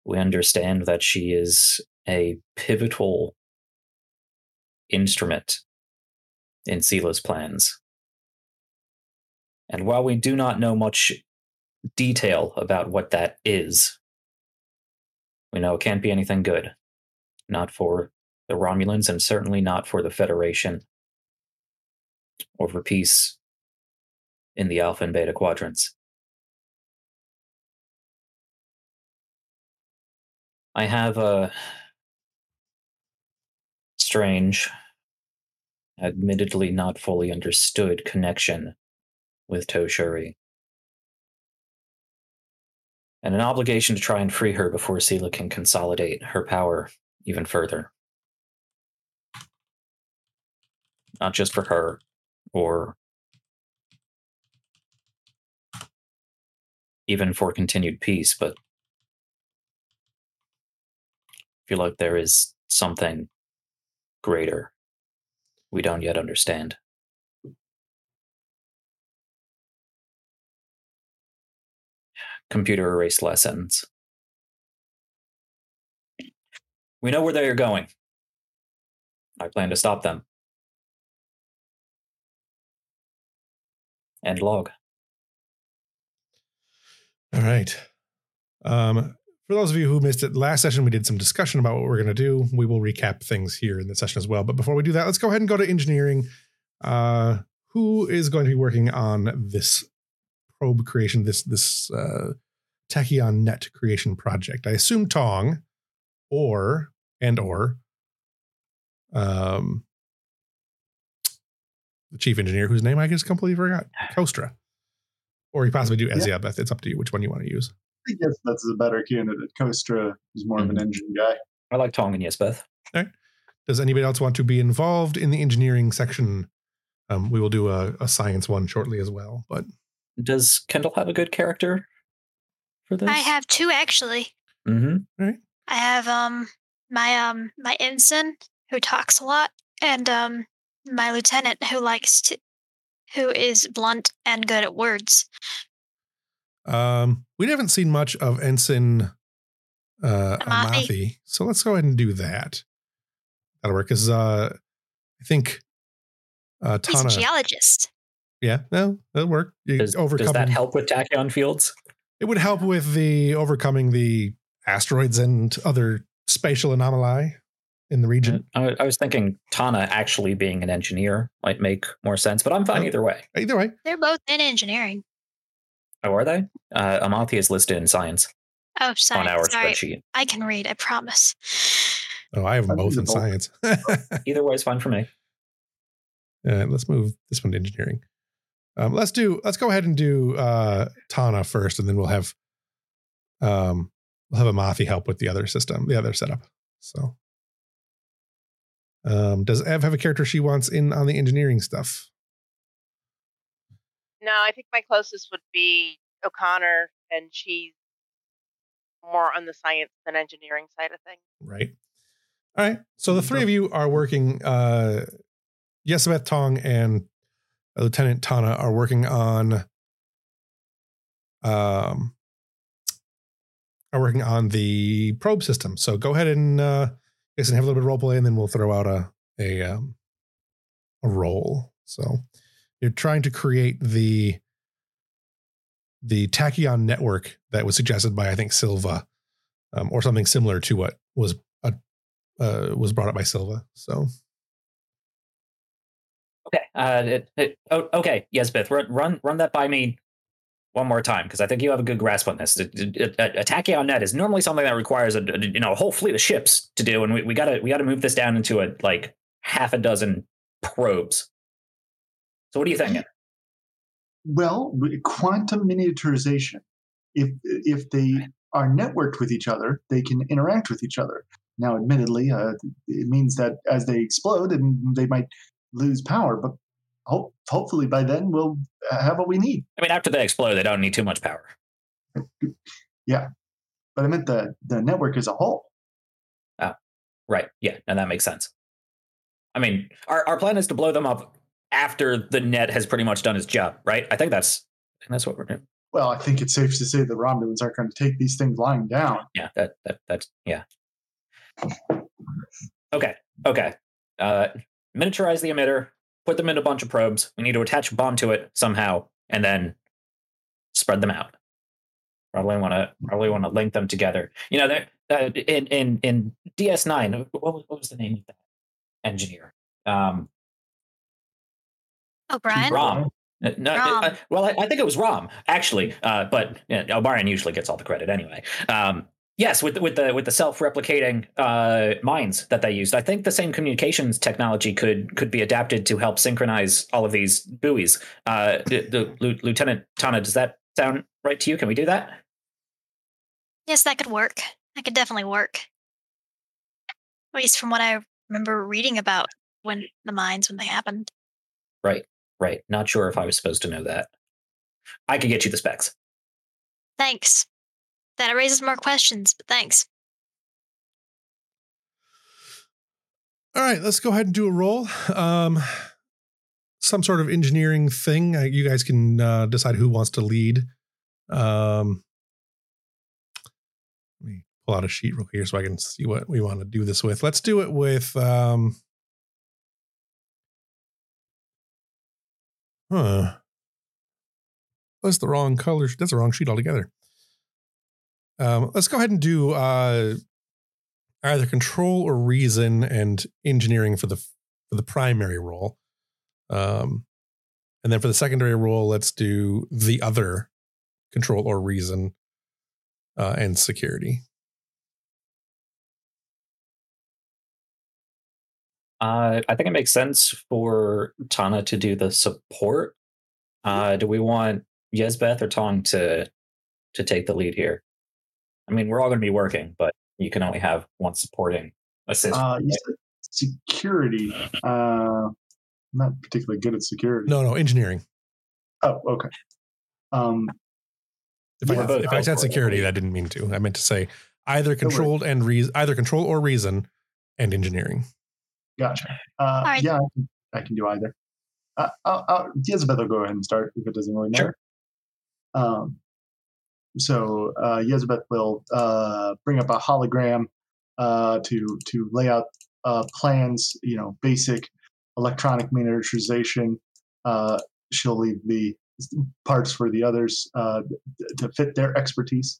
We understand that she is a pivotal instrument in Sela's plans. And while we do not know much detail about what that is, we know it can't be anything good. Not for the Romulans, and certainly not for the Federation, or for peace in the Alpha and Beta quadrants. I have a strange, admittedly not fully understood connection with Toshiri, and an obligation to try and free her before Sela can consolidate her power even further. Not just for her, or even for continued peace, but I feel like there is something greater we don't yet understand. Computer erase lessons. We know where they are going. I plan to stop them. And log. All right. Um, For those of you who missed it, last session we did some discussion about what we're going to do. We will recap things here in this session as well. But before we do that, let's go ahead and go to engineering. Uh, who is going to be working on this probe creation, this this uh, Tachyon net creation project? I assume Tong or and or um, the chief engineer, whose name I just completely forgot, Kostra. Or you possibly do Ezia, yeah. Beth. It's up to you which one you want to use. I guess that's a better candidate. Kostra is more mm-hmm. of an engine guy. I like Tong and Yesbeth. All right. Does anybody else want to be involved in the engineering section? Um, we will do a, a science one shortly as well. But does Kendall have a good character for this? I have two, actually. Mm-hmm. All right. I have um my um my ensign, who talks a lot, and um my lieutenant, who likes to, who is blunt and good at words. Um, we haven't seen much of Ensign uh, Amathi. Amathi, so let's go ahead and do that. That'll work, because uh, I think uh, Tana... He's a geologist. Yeah, no, that'll work. You does, overcome, does that help with tachyon fields? It would help with the overcoming the asteroids and other spatial anomaly in the region. I, I was thinking Tana actually being an engineer might make more sense, but I'm fine oh, either way. Either way. They're both in engineering. Oh, are they? Uh, Amathi is listed in science. Oh, science. On our Sorry. spreadsheet. I can read, I promise. Oh, I have them both in science. Either way is fine for me. Uh, let's move this one to engineering. Um, let's do. Let's go ahead and do uh, Tana first, and then we'll have um, we'll have Amathi help with the other system, the other setup. So, um, does Ev have a character she wants in on the engineering stuff? No, I think my closest would be O'Connor, and she's more on the science than engineering side of things. Right. All right. So the three of you are working. Uh, Yesabeth Tong and Lieutenant Tana are working on. Um, are working on the probe system. So go ahead and uh, have a little bit of role play, and then we'll throw out a a um, a roll. So. You're trying to create the the tachyon network that was suggested by, I think, Silva, um, or something similar to what was a, uh, was brought up by Silva. So. Okay. Uh, it, it, oh, okay. Yes, Beth, run, run, run that by me one more time, because I think you have a good grasp on this. A, a, a tachyon net is normally something that requires a, a you know a whole fleet of ships to do, and we, we gotta we gotta move this down into a like half a dozen probes. So what are you thinking? Well, quantum miniaturization. If if they are networked with each other, they can interact with each other. Now, admittedly, uh, it means that as they explode, and they might lose power, but ho- hopefully by then we'll have what we need. I mean, after they explode, they don't need too much power. Yeah, but I meant the the network as a whole. Oh, right. Yeah, and that makes sense. I mean, our our plan is to blow them up after the net has pretty much done its job, right? I think that's I think that's what we're doing. Well, I think it's safe to say the Romulans aren't going to take these things lying down. Yeah, that that that's yeah. Okay, okay. Uh, miniaturize the emitter, put them into a bunch of probes. We need to attach a bomb to it somehow, and then spread them out. Probably want to probably want to link them together. You know, uh, in in in D S nine, what was, what was the name of that engineer? Um, O'Brien? Rom. No, Rom. It, uh, well, I, I think it was Rom, actually. Uh, but you know, O'Brien usually gets all the credit anyway. Um, yes, with, with the with the self-replicating uh, mines that they used. I think the same communications technology could could be adapted to help synchronize all of these buoys. Uh, the, the, Lieutenant Tana, does that sound right to you? Can we do that? Yes, that could work. That could definitely work. At least from what I remember reading about when the mines, when they happened. Right. Right. Not sure if I was supposed to know that. I could get you the specs. Thanks. That raises more questions, but thanks. All right, let's go ahead and do a roll. Um, some sort of engineering thing. Uh, you guys can uh, decide who wants to lead. Um, let me pull out a sheet real here so I can see what we want to do this with. Let's do it with... Um, Huh. That's the wrong color. That's the wrong sheet altogether. Um, let's go ahead and do uh, either control or reason and engineering for the for the primary role. Um, and then for the secondary role, let's do the other control or reason uh, and security. Uh, I think it makes sense for Tana to do the support. Uh, do we want Yezbeth or Tong to to take the lead here? I mean, we're all going to be working, but you can only have one supporting assist. Uh, security. Uh, I'm not particularly good at security. No, no, engineering. Oh, okay. Um, if yeah, I, if I said security, that didn't mean to. I meant to say either controlled and re- either control or reason and engineering. Gotcha. Uh, right. Yeah, I can, I can do either. Uh, I'll, I'll, Yezbeth will go ahead and start if it doesn't really matter. Sure. Um, so uh, Yezbeth will uh, bring up a hologram uh, to to lay out uh, plans. You know, basic electronic miniaturization. Uh, she'll leave the parts for the others uh, to fit their expertise,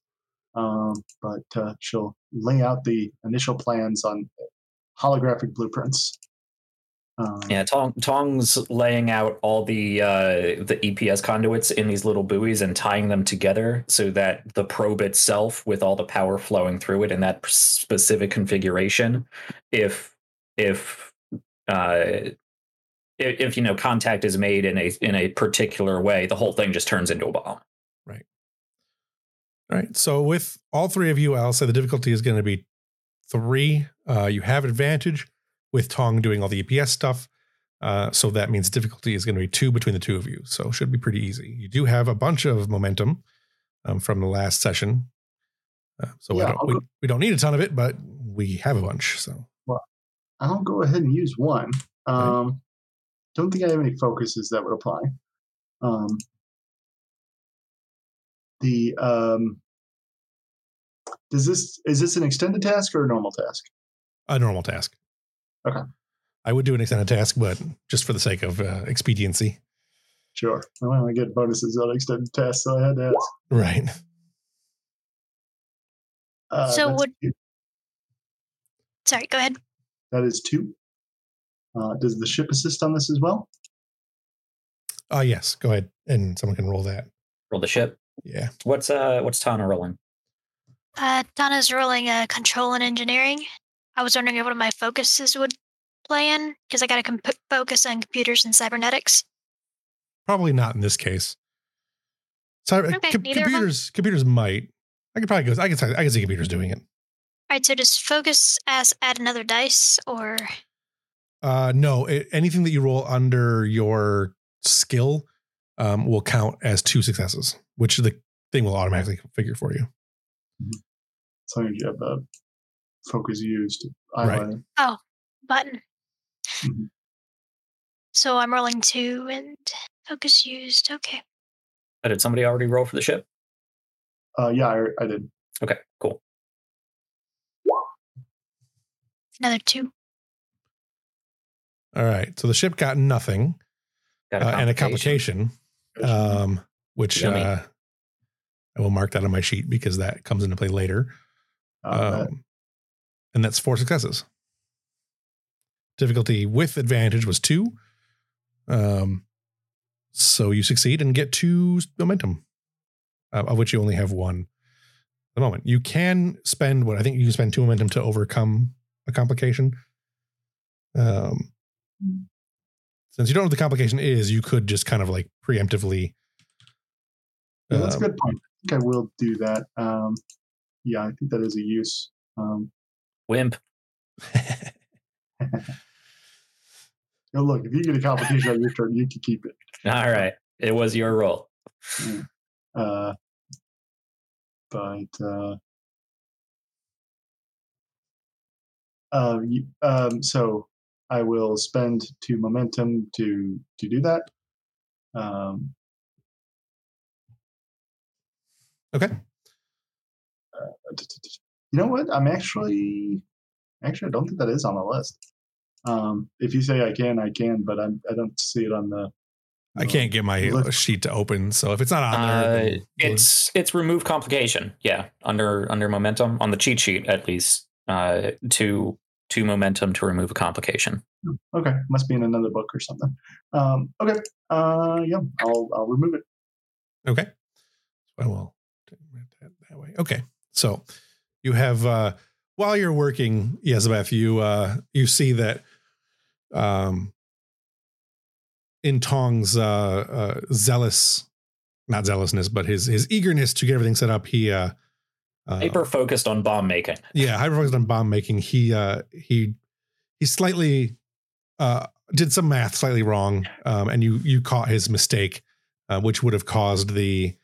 um, but uh, she'll lay out the initial plans on holographic blueprints. Um, yeah, Tong, Tong's laying out all the uh, the E P S conduits in these little buoys and tying them together so that the probe itself, with all the power flowing through it in that specific configuration, if if uh, if, if you know contact is made in a in a particular way, the whole thing just turns into a bomb. Right. All right. So with all three of you, I'll say the difficulty is going to be three. Uh, you have advantage with Tong doing all the E P S stuff. Uh, so that means difficulty is going to be two between the two of you. So it should be pretty easy. You do have a bunch of momentum um, from the last session. Uh, so yeah, we, don't, we, we don't need a ton of it, but we have a bunch. So well, I'll go ahead and use one. Um, right. Don't think I have any focuses that would apply. Um, the um, does this is this an extended task or a normal task? A normal task. Okay. I would do an extended task, but just for the sake of uh, expediency. Sure. I want to get bonuses on extended tests, so I had to ask. Right. Uh, so would... Cute. Sorry, go ahead. That is two. Uh, does the ship assist on this as well? Oh, uh, yes. Go ahead, and someone can roll that. Roll the ship? Yeah. What's uh what's Tana rolling? Uh, Tana's rolling uh, control and engineering. I was wondering if one of my focuses would play in, because I got to com- focus on computers and cybernetics. Probably not in this case. Cyber- okay, com- computers computers might. I could probably go. I could. I could see computers doing it. All right. So does focus as add another dice or? Uh, no. It, anything that you roll under your skill um, will count as two successes, which the thing will automatically configure for you. So you have a focus used. Right. Button. Oh, button. Mm-hmm. So I'm rolling two and focus used. Okay. Did somebody already roll for the ship? Uh, yeah, I, I did. Okay, cool. Another two. All right, so the ship got nothing. Got a uh, and a complication, um, which uh, I will mark that on my sheet because that comes into play later. Uh, um, and that's four successes. Difficulty with advantage was two. Um, so you succeed and get two momentum. Uh, of which you only have one at the moment. You can spend what I think you can spend two momentum to overcome a complication. Um, since you don't know what the complication is, you could just kind of like preemptively. Um, yeah, that's a good point. I think I will do that. Um, yeah, I think that is a use. Um, Wimp. Now look, if you get a complication on your turn, you can keep it. All right. It was your roll. Yeah. Uh, but, uh, uh, um, so I will spend two momentum to, to do that. Um, okay. Uh, you know what? I'm actually, actually, I don't think that is on the list. Um, if you say I can, I can, but I'm, I don't see it on the. I can't get my sheet to open, so if it's not on there, uh, it's it's remove complication. Yeah, under under momentum on the cheat sheet at least. Uh, to to momentum to remove a complication. Okay, must be in another book or something. Um, okay, uh, yeah, I'll I'll remove it. Okay, I will that way. Okay, so you have uh, while you're working, Yezebeth, you uh, you see that. Um, In Tong's uh, uh, zealous, not zealousness, but his his eagerness to get everything set up, he uh, uh, hyper focused on bomb making. Yeah, hyper focused on bomb making. He uh, he he slightly uh, did some math slightly wrong, um, and you you caught his mistake, uh, which would have caused the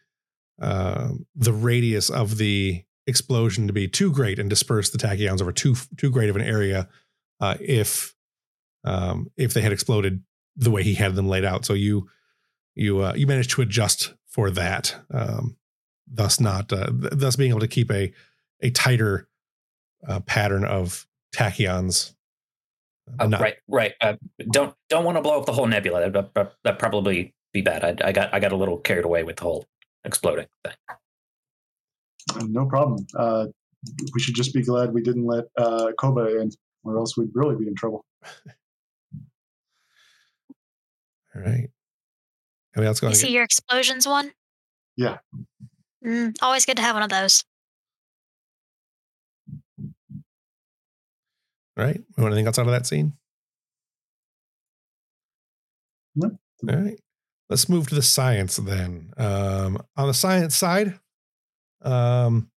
uh, the radius of the explosion to be too great and disperse the tachyons over too too great of an area uh, if um, if they had exploded the way he had them laid out. So you, you, uh, you managed to adjust for that. Um, thus not, uh, th- thus being able to keep a, a tighter, uh, pattern of tachyons. Uh, not- right. Right. Uh, don't, don't want to blow up the whole nebula. That'd, that'd probably be bad. I, I got, I got a little carried away with the whole exploding thing. No problem. Uh, we should just be glad we didn't let, uh, Koba in, or else we'd really be in trouble. All right. Anybody else going? You see again? Your explosions one? Yeah. Mm, always good to have one of those. All right. We want anything else out of that scene? No. All right. Let's move to the science then. Um, on the science side, um,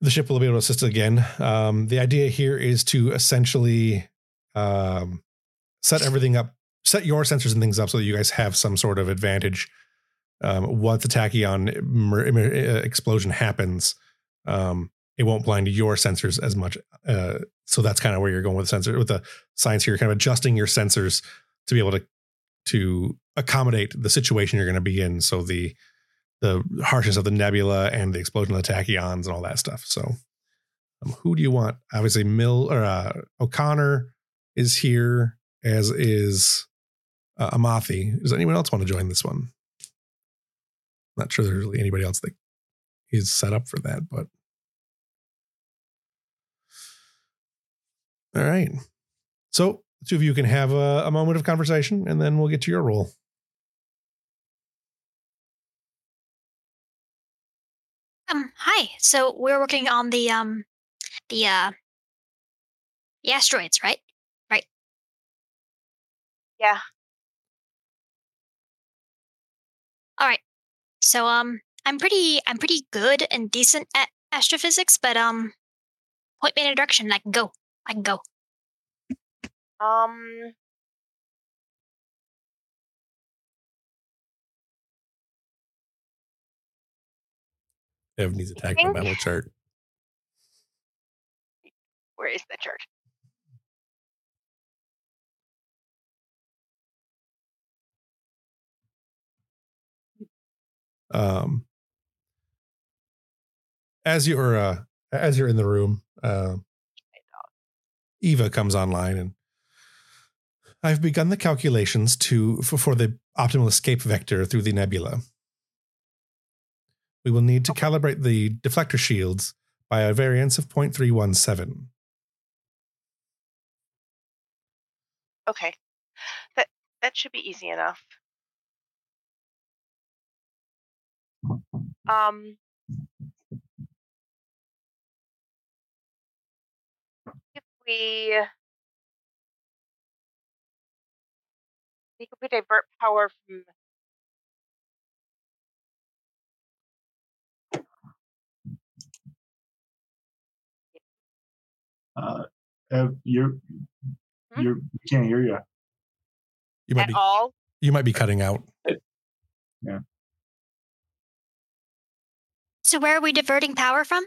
the ship will be able to assist again. Um, the idea here is to essentially um, set everything up. Set your sensors and things up so that you guys have some sort of advantage. Um, once the tachyon mer- mer- explosion happens, um, it won't blind your sensors as much. Uh, so that's kind of where you're going with the sensor, with the science here, kind of adjusting your sensors to be able to to accommodate the situation you're going to be in. So the the harshness of the nebula and the explosion of the tachyons and all that stuff. So um, who do you want? Obviously, Mill or uh, O'Connor is here, as is. uh, Amathi. Does anyone else want to join this one? Not sure there's really anybody else that is set up for that, but. All right. So the two of you can have a, a moment of conversation, and then we'll get to your role. Um, hi. So we're working on the, um, the, uh, the asteroids, right? Right. Yeah. All right. So, um, I'm pretty, I'm pretty good and decent at astrophysics, but, um, point me in a direction and I can go. I can go. Um, Evany's attacking the battle chart. Where is the chart? Um, as you're uh, as you're in the room, uh, Eva comes online and. I've begun the calculations to for, for the optimal escape vector through the nebula. We will need to calibrate the deflector shields by a variance of zero point three one seven. Okay. That that should be easy enough. Um if we We could we divert power from uh, Ev, you're hmm? you're we can't hear you. You might At be, all? You might be cutting out. Yeah. So where are we diverting power from?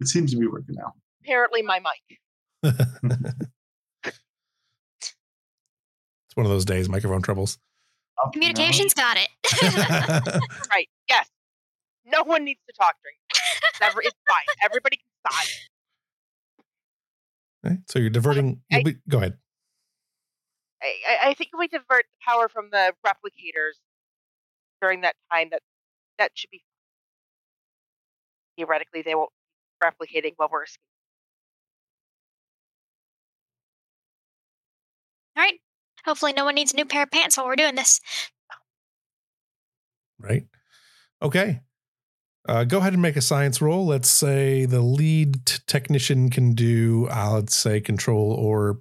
It seems to be working now. Apparently my mic. It's one of those days, microphone troubles. Oh, Communications no. Got it. Right. Yes. No one needs to talk during this. It's, it's fine. Everybody can stop. Right, so you're diverting. I, be, go ahead. I, I think if we divert the power from the replicators during that time, that, that should be theoretically, they won't be replicating while we're escaping. All right. Hopefully no one needs a new pair of pants while we're doing this. Right. Okay. Uh, go ahead and make a science roll. Let's say the lead t- technician can do, uh, let's say, control or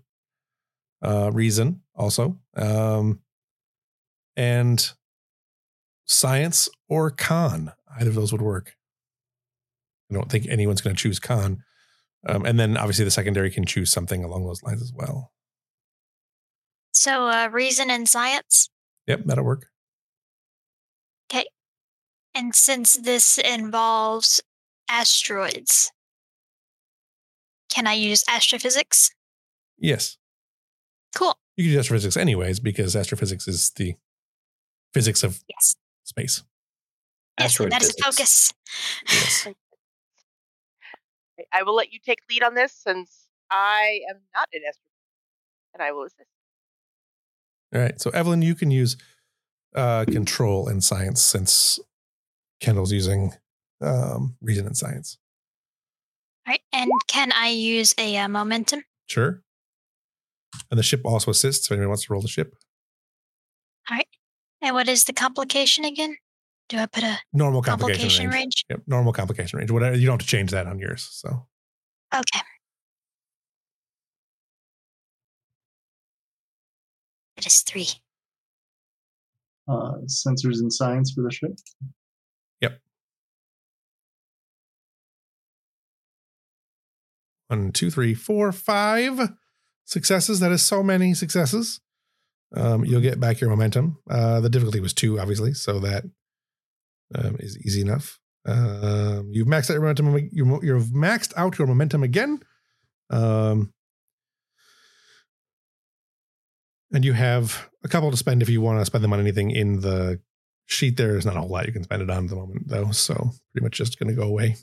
uh, reason also. Um, and science or con. Either of those would work. I don't think anyone's going to choose con. Um, and then obviously the secondary can choose something along those lines as well. So, uh, reason and science? Yep, that'll work. Okay. And since this involves asteroids, can I use astrophysics? Yes. Cool. You can use astrophysics anyways, because astrophysics is the physics of yes. space. Yes, Asteroid that is physics. Focus. Yes. I will let you take lead on this, since I am not an astrophysicist, and I will assist. All right. So, Evelyn, you can use uh, control and science since Kendall's using um, reason and science. All right. And can I use a uh, momentum? Sure. And the ship also assists if anyone wants to roll the ship. All right. And what is the complication again? Do I put a normal complication, complication range? range? Yep. Normal complication range. Whatever. You don't have to change that on yours. So. Okay. It is three. Uh, sensors and science for the ship? Yep. One, two, three, four, five successes. That is so many successes. Um, you'll get back your momentum. Uh, the difficulty was two, obviously, so that um, is easy enough. Um, you've maxed out your momentum. You, you've maxed out your momentum again. Um, And you have a couple to spend if you want to spend them on anything in the sheet. There is not a whole lot you can spend it on at the moment, though. So pretty much just going to go away.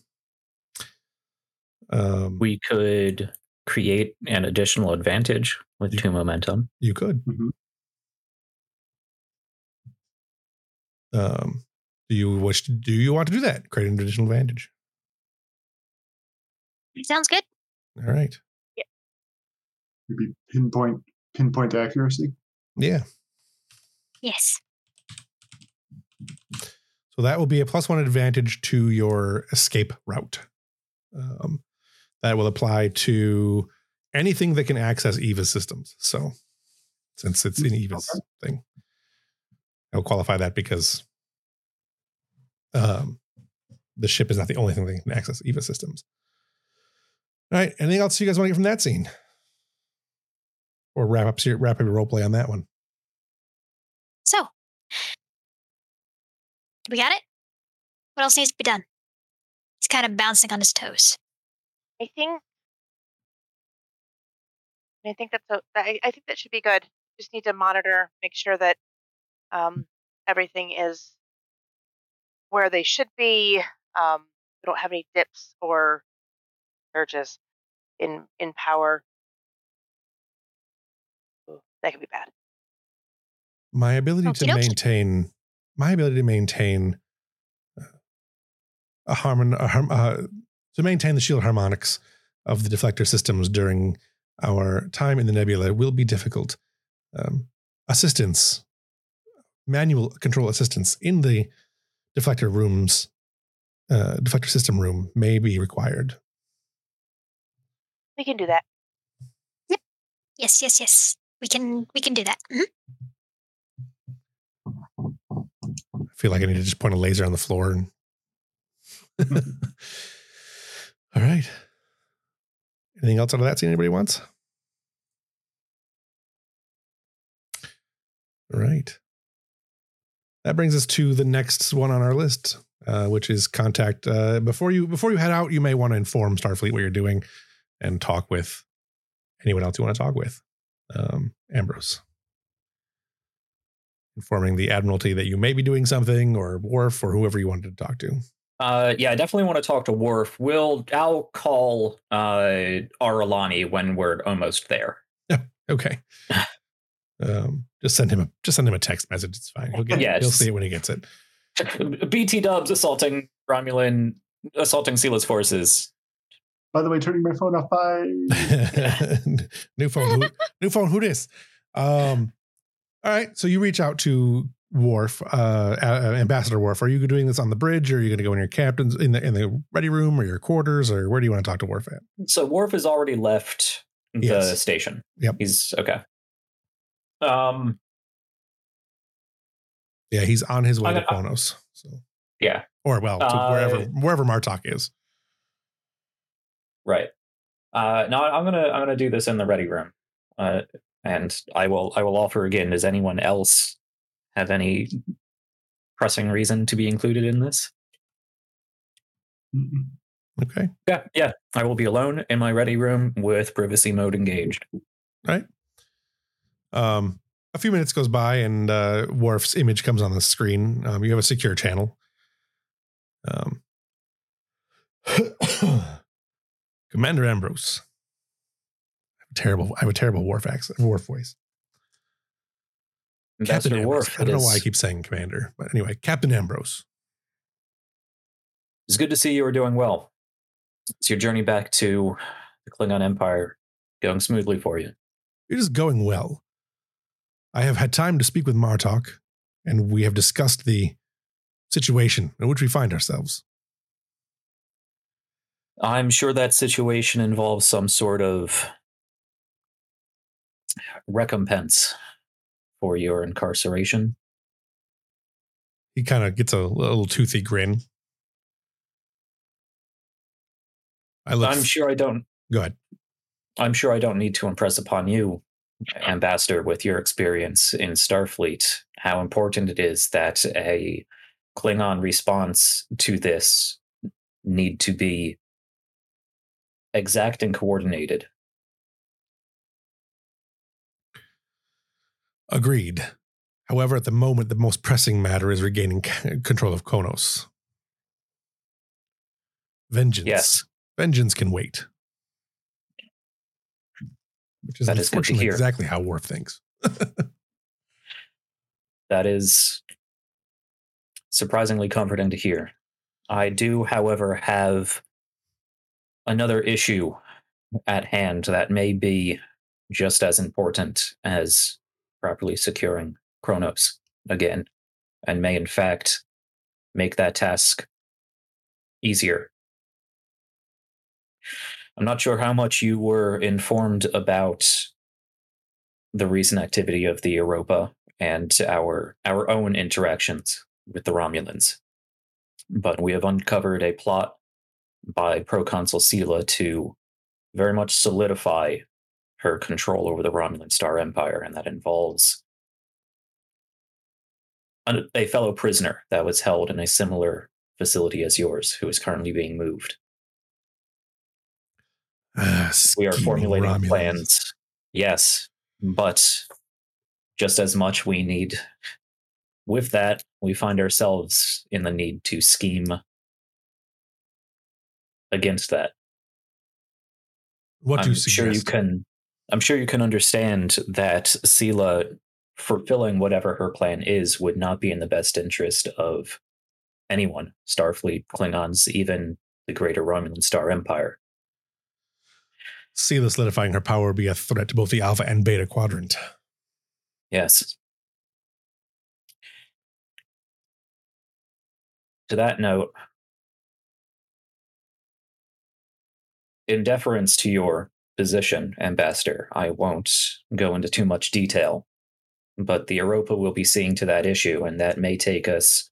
Um, we could create an additional advantage with two momentum. You could. Mm-hmm. Um, do you wish to, do you want to do that? Create an additional advantage. Sounds good. All right. Yeah. Maybe pinpoint pinpoint accuracy. Yeah. Yes. So that will be a plus one advantage to your escape route. Um, that will apply to anything that can access EVA's systems. So since it's an EVA's okay. thing, I'll qualify that because um, the ship is not the only thing that can access EVA systems. All right. Anything else you guys want to get from that scene? Or wrap up wrap up your role play on that one. So we got it? What else needs to be done? He's kind of bouncing on his toes. I think I think that's a, I think that should be good. Just need to monitor, make sure that um, everything is where they should be. Um, we don't have any dips or surges in in power. Ooh, that could be bad. My ability Okey to dokey. maintain my ability to maintain a harmon a harm, uh, to maintain the shield harmonics of the deflector systems during our time in the nebula will be difficult. Um, assistance, manual control assistance in the deflector rooms, uh, deflector system room may be required. We can do that. Yep. Yes, yes, yes. We can. We can do that. Mm-hmm. I feel like I need to just point a laser on the floor. And All right. Anything else out of that scene anybody wants? All right. That brings us to the next one on our list, uh, which is contact. Uh, before you before you head out, you may want to inform Starfleet what you're doing and talk with anyone else you want to talk with. Um, Ambrose. Informing the Admiralty that you may be doing something, or Worf, or whoever you wanted to talk to. Uh, yeah, I definitely want to talk to Worf. We'll, I'll call uh, Arulani when we're almost there. Yeah, okay. um, just send him a just send him a text message. It's fine. He'll get. Yes. He'll see it when he gets it. B T Dubs assaulting Romulan, assaulting Sela's forces. By the way, turning my phone off. Bye. new phone. Who, new phone. Who dis? Um, all right. So you reach out to Worf, uh, Ambassador Worf. Are you doing this on the bridge, or are you going to go in your captain's in the in the ready room, or your quarters, or where do you want to talk to Worf at? So Worf has already left the yes. station. Yep, he's okay. Um, yeah, he's on his way I, to Kronos. So yeah, or well, to uh, wherever wherever Martok is. Right. Uh, no, I'm gonna I'm gonna do this in the ready room, uh, and I will I will offer again. Does anyone else have any pressing reason to be included in this? Okay. Yeah, yeah. I will be alone in my ready room with privacy mode engaged. All right. Um, a few minutes goes by and uh, Worf's image comes on the screen. Um, you have a secure channel. Um, Commander Ambrose. I have a terrible. I have a terrible Worf accent. Worf voice. Ambassador Captain Worf. Ambrose. I don't know why I keep saying Commander, but anyway, Captain Ambrose. It's good to see you are doing well. Is your journey back to the Klingon Empire going smoothly for you? It is going well. I have had time to speak with Martok, and we have discussed the situation in which we find ourselves. I'm sure that situation involves some sort of recompense for your incarceration. He kind of gets a little toothy grin. I look I'm f- sure I don't. Go ahead. I'm sure I don't need to impress upon you, Ambassador, with your experience in Starfleet, how important it is that a Klingon response to this need to be exact and coordinated. Agreed. However, at the moment, the most pressing matter is regaining c- control of Kronos. Vengeance. Yes. Vengeance can wait. Which is that unfortunately is exactly how Worf thinks. That is surprisingly comforting to hear. I do, however, have another issue at hand that may be just as important as properly securing Kronos again, and may in fact make that task easier. I'm not sure how much you were informed about the recent activity of the Europa and our our own interactions with the Romulans, but we have uncovered a plot by Proconsul Sela to very much solidify her control over the Romulan Star Empire, and that involves a fellow prisoner that was held in a similar facility as yours, who is currently being moved. Uh, we are formulating Romulans. Plans, yes, but just as much we need, with that, we find ourselves in the need to scheme against that. What do you suggest? Sure you can, I'm sure you can understand that Sela fulfilling whatever her plan is would not be in the best interest of anyone, Starfleet, Klingons, even the greater Romulan Star Empire. Sela solidifying her power would be a threat to both the Alpha and Beta Quadrant. Yes. To that note, in deference to your position, Ambassador, I won't go into too much detail, but the Europa will be seeing to that issue, and that may take us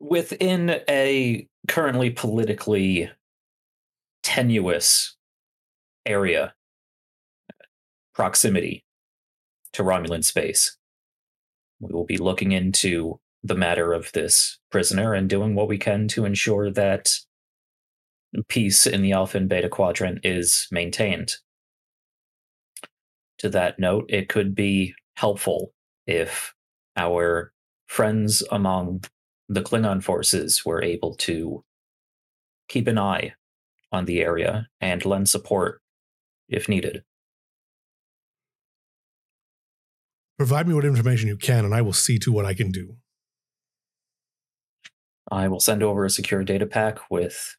within a currently politically tenuous area, proximity to Romulan space. We will be looking into the matter of this prisoner and doing what we can to ensure that peace in the Alpha and Beta Quadrant is maintained. To that note, it could be helpful if our friends among the Klingon forces were able to keep an eye on the area and lend support if needed. Provide me what information you can, and I will see to what I can do. I will send over a secure data pack with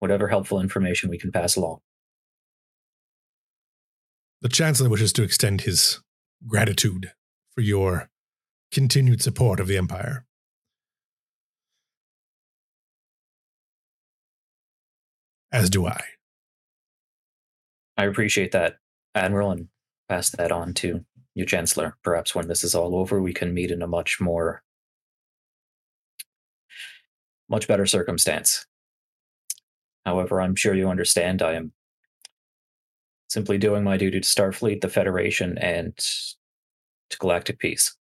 whatever helpful information we can pass along. The Chancellor wishes to extend his gratitude for your continued support of the Empire. As do I. I appreciate that, Admiral, and pass that on to you, Chancellor. Perhaps when this is all over, we can meet in a much more much better circumstance. However, I'm sure you understand I am simply doing my duty to Starfleet, the Federation, and to galactic peace.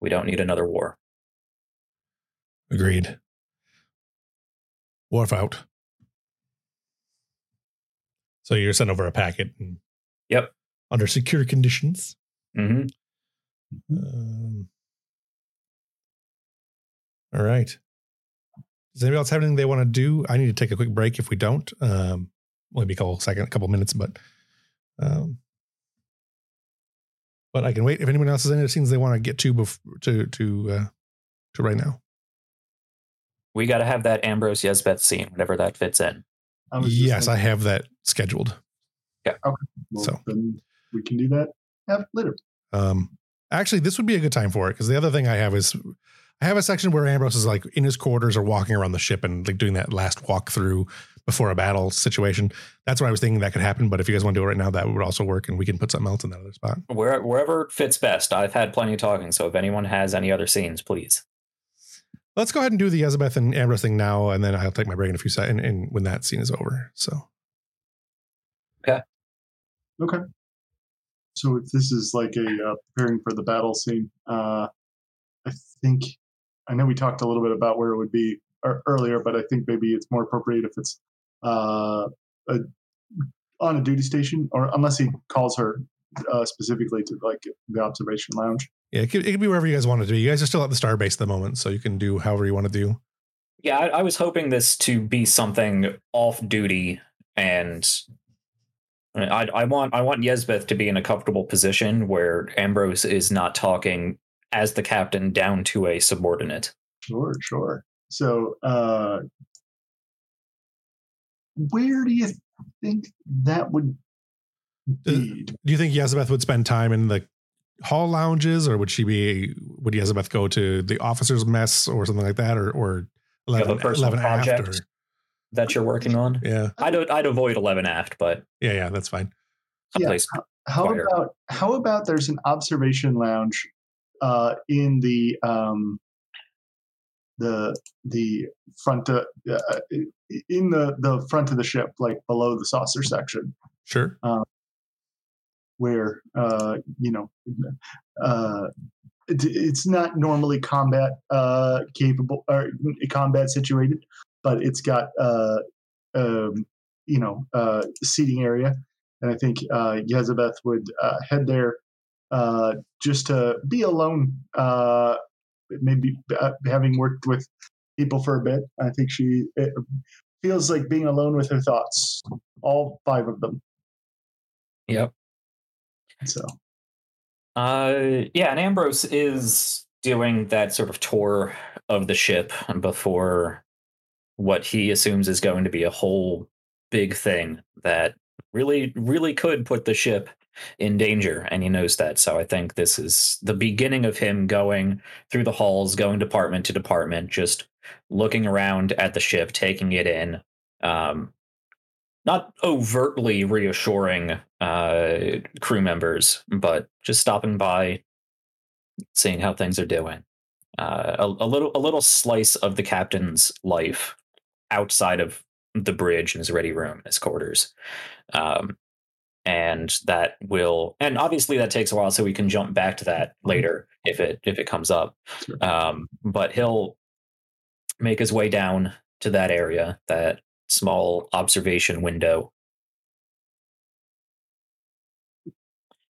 We don't need another war. Agreed. Worf out. So you're sent over a packet. And yep. Under secure conditions. Mm-hmm. Um, all right. Does anybody else have anything they want to do? I need to take a quick break if we don't. Um, only be a couple second, a couple minutes, but um, but I can wait. If anyone else has any other scenes they want to get to before to to uh, to right now, we got to have that Ambrose Yezbeth scene whenever that fits in. I yes, I have that scheduled. Yeah. Okay. Well, so then we can do that yeah, later. Um, actually, this would be a good time for it because the other thing I have is. I have a section where Ambrose is like in his quarters or walking around the ship and like doing that last walkthrough before a battle situation. That's what I was thinking that could happen. But if you guys want to do it right now, that would also work. And we can put something else in that other spot. Where, wherever fits best. I've had plenty of talking. So if anyone has any other scenes, please. Let's go ahead and do the Yezabeth and Ambrose thing now. And then I'll take my break in a few seconds and, and when that scene is over. So. Yeah. Okay. So if this is like a uh, preparing for the battle scene, uh, I think... I know we talked a little bit about where it would be earlier, but I think maybe it's more appropriate if it's uh, a, on a duty station, or unless he calls her uh, specifically to like the observation lounge. Yeah, it could, it could be wherever you guys want to do. You guys are still at the starbase at the moment, so you can do however you want to do. Yeah, I, I was hoping this to be something off duty and I, I want I want Yezbeth to be in a comfortable position where Ambrose is not talking as the captain down to a subordinate. Sure, sure. So uh, where do you think that would be? Do you think Yezbeth would spend time in the hall lounges, or would she be? Would Yezbeth go to the officers' mess or something like that, or or eleven, yeah, eleven after? That you're working on? Yeah. I'd, I'd avoid eleven aft, but yeah, yeah, that's fine. Yeah. How quieter. about how about there's an observation lounge uh, in the um, the the front of, uh, in the, the front of the ship, like below the saucer section. Sure. Um, where uh, you know uh, it, it's not normally combat uh, capable or combat situated. But it's got, uh, um, you know, uh, seating area. And I think uh, Yezabeth would uh, head there uh, just to be alone, uh, maybe uh, having worked with people for a bit. I think she it feels like being alone with her thoughts, all five of them. Yep. So. Uh, yeah, and Ambrose is doing that sort of tour of the ship before what he assumes is going to be a whole big thing that really, really could put the ship in danger. And he knows that. So I think this is the beginning of him going through the halls, going department to department, just looking around at the ship, taking it in, um, not overtly reassuring uh, crew members, but just stopping by, seeing how things are doing. Uh, a, a little, a little slice of the captain's life outside of the bridge in his ready room, his quarters, um, and that will, and obviously that takes a while, so we can jump back to that later if it if it comes up. Um, but he'll make his way down to that area, that small observation window.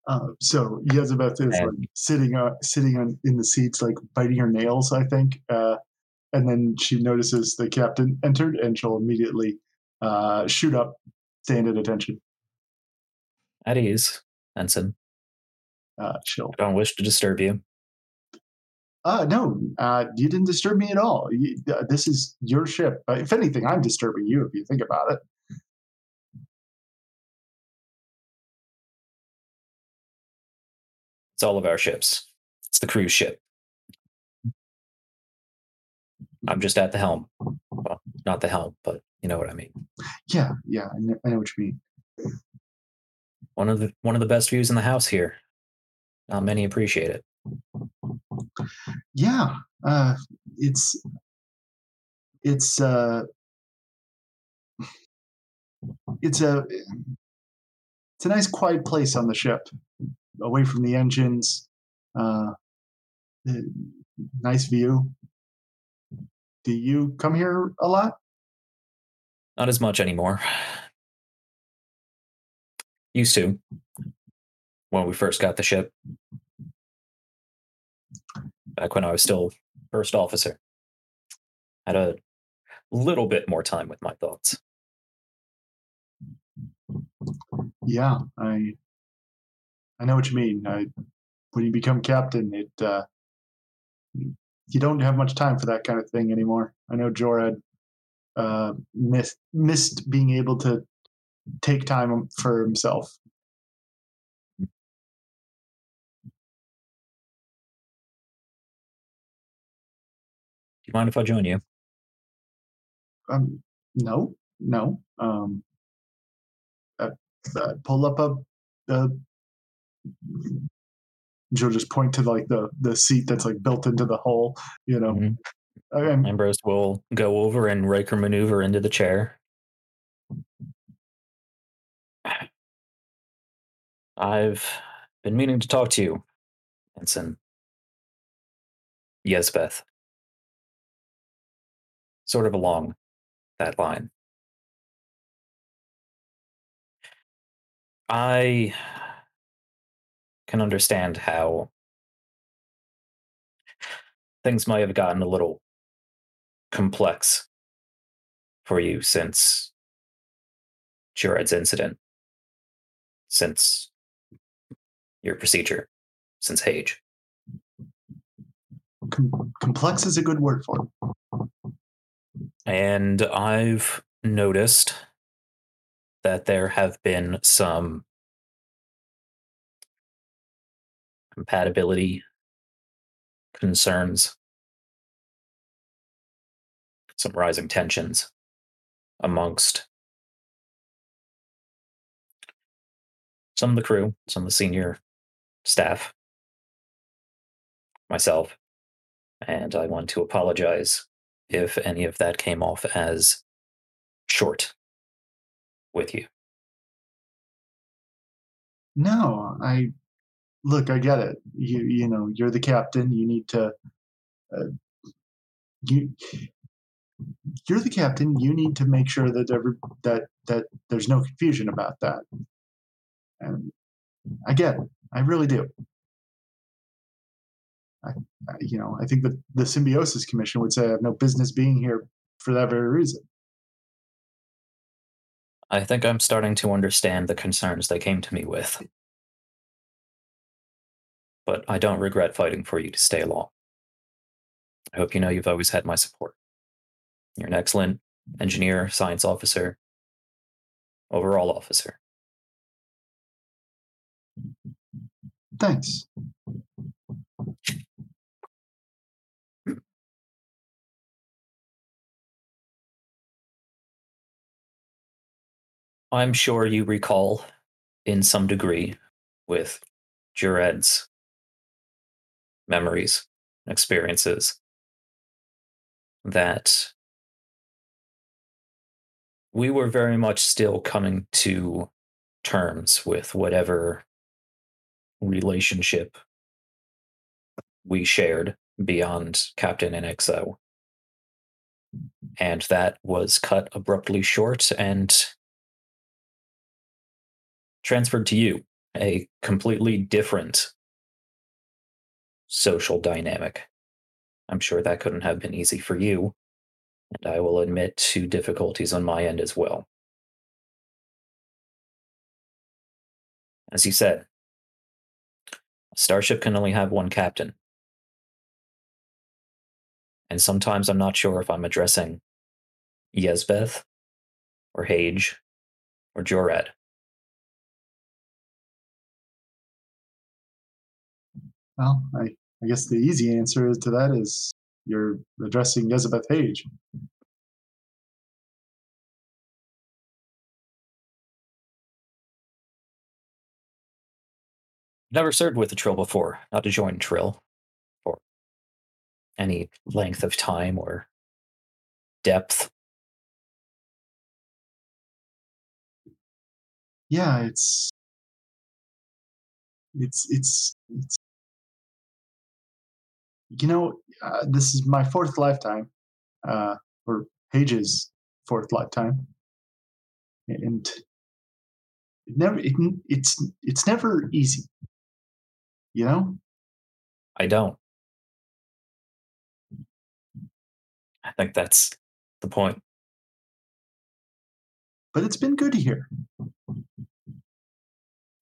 Uh, so Yezabeth is and, like sitting uh, sitting on, in the seats, like biting her nails, I think. Uh, and then she notices the captain entered, and she'll immediately uh, shoot up, stand at attention. At ease, ensign. Uh, she'll. I don't wish to disturb you. Uh, no, uh, you didn't disturb me at all. You, uh, this is your ship. Uh, if anything, I'm disturbing you if you think about it. It's all of our ships. It's the cruise ship. I'm just at the helm. Well, not the helm, but you know what I mean. Yeah, yeah, I know, I know what you mean. One of the one of the best views in the house here. Not many appreciate it. Yeah, uh, it's it's uh, it's a it's a nice quiet place on the ship. Away from the engines, uh, nice view. Do you come here a lot? Not as much anymore. Used to, when we first got the ship. Back when I was still first officer. Had a little bit more time with my thoughts. Yeah, I... I know what you mean. I, when you become captain, it uh, you don't have much time for that kind of thing anymore. I know Jorah uh, missed, missed being able to take time for himself. Do you mind if I join you? Um, no, no. Um, I, I pull up a. a Joe just point to like the, the seat that's like built into the hull, you know. Mm-hmm. Okay. Ambrose will go over and Riker maneuver into the chair. I've been meaning to talk to you, Ensign. Yes, Beth. Sort of along that line. I can understand how things might have gotten a little complex for you since Jared's incident since your procedure, since Hage. Com- complex is a good word for it. And I've noticed that there have been some compatibility concerns, some rising tensions amongst some of the crew, some of the senior staff, myself, and I want to apologize if any of that came off as short with you. No, I look, I get it. You you know, you're the captain. You need to uh, you you're the captain. You need to make sure that every that that there's no confusion about that. And I get it. I really do. I, I you know, I think that the Symbiosis Commission would say I have no business being here for that very reason. I think I'm starting to understand the concerns they came to me with. But I don't regret fighting for you to stay along. I hope you know you've always had my support. You're an excellent engineer, science officer, overall officer. Thanks. I'm sure you recall, in some degree, with Jured's memories, experiences, that we were very much still coming to terms with whatever relationship we shared beyond Captain and X O. And that was cut abruptly short and transferred to you, a completely different social dynamic. I'm sure that couldn't have been easy for you, and I will admit to difficulties on my end as well. As you said, a starship can only have one captain. And sometimes I'm not sure if I'm addressing Yezbeth, or Hage, or Jored. Well, I, I guess the easy answer to that is you're addressing Yezebeth Hage. Never served with a Trill before, not to join Trill for any length of time or depth. Yeah, it's it's it's it's You know, uh, this is my fourth lifetime, uh, or Hage's fourth lifetime, and it never it, it's it's never easy. You know, I don't. I think that's the point. But it's been good here.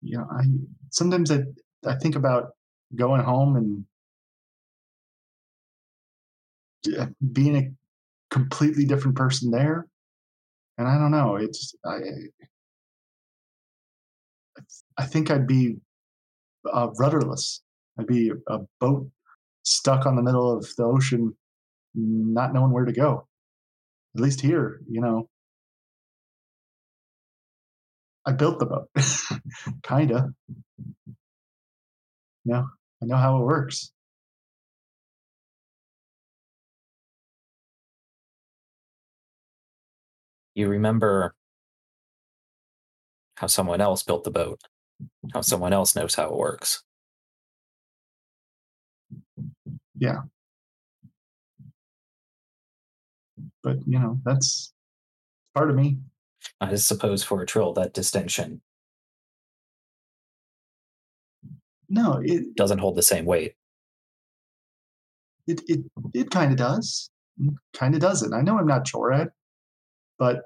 You know, I sometimes I I think about going home and being a completely different person there, and I don't know. It's I. I think I'd be uh, rudderless. I'd be a boat stuck on the middle of the ocean, not knowing where to go. At least here, you know. I built the boat, kinda. No, I know how it works. You remember how someone else built the boat, how someone else knows how it works. Yeah. But, you know, that's part of me. I suppose for a Trill, that distinction no, it doesn't hold the same weight. It it, it kind of does. Kind of doesn't. I know I'm not Jored. But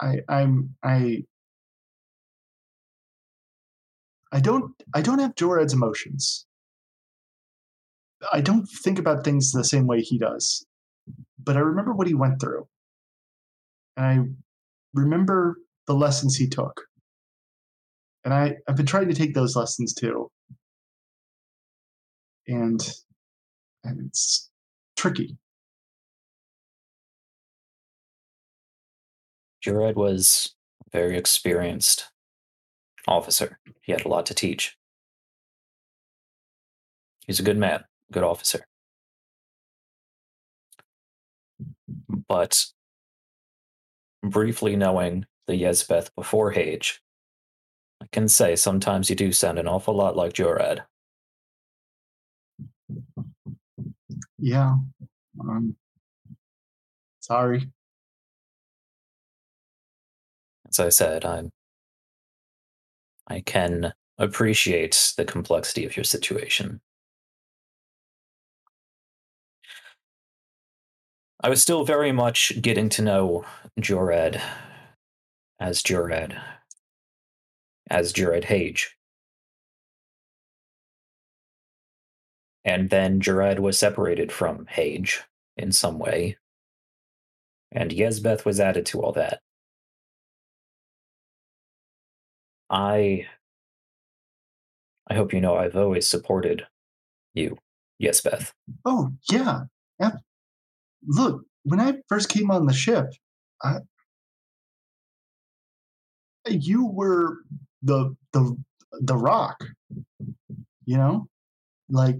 I, I'm I I don't I don't have Jorad's emotions. I don't think about things the same way he does. But I remember what he went through. And I remember the lessons he took. And I, I've been trying to take those lessons too. And, and it's tricky. Jorad was a very experienced officer. He had a lot to teach. He's a good man, good officer. But briefly knowing the Yezbeth before Hage, I can say sometimes you do sound an awful lot like Jorad. Yeah. Um, sorry. As I said, I'm, I can appreciate the complexity of your situation. I was still very much getting to know Jorad as Jorad, as Jorad Hage. And then Jorad was separated from Hage in some way. And Yezbeth was added to all that. I I hope you know I've always supported you, Yezbeth. Oh, yeah. yeah. Look, when I first came on the ship, I, you were the the the rock, you know? Like,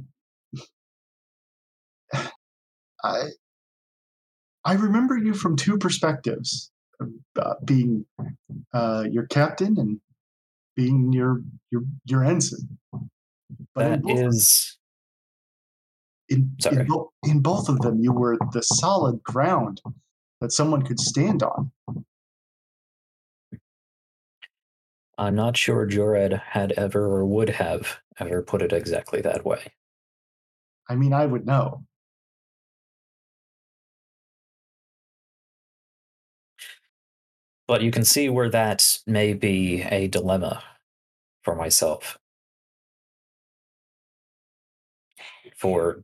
I I remember you from two perspectives, uh, being uh, your captain and being your your your ensign. But that in is... In, Sorry. In, bo- in both of them, you were the solid ground that someone could stand on. I'm not sure Jorad had ever or would have ever put it exactly that way. I mean, I would know. But you can see where that may be a dilemma for myself. For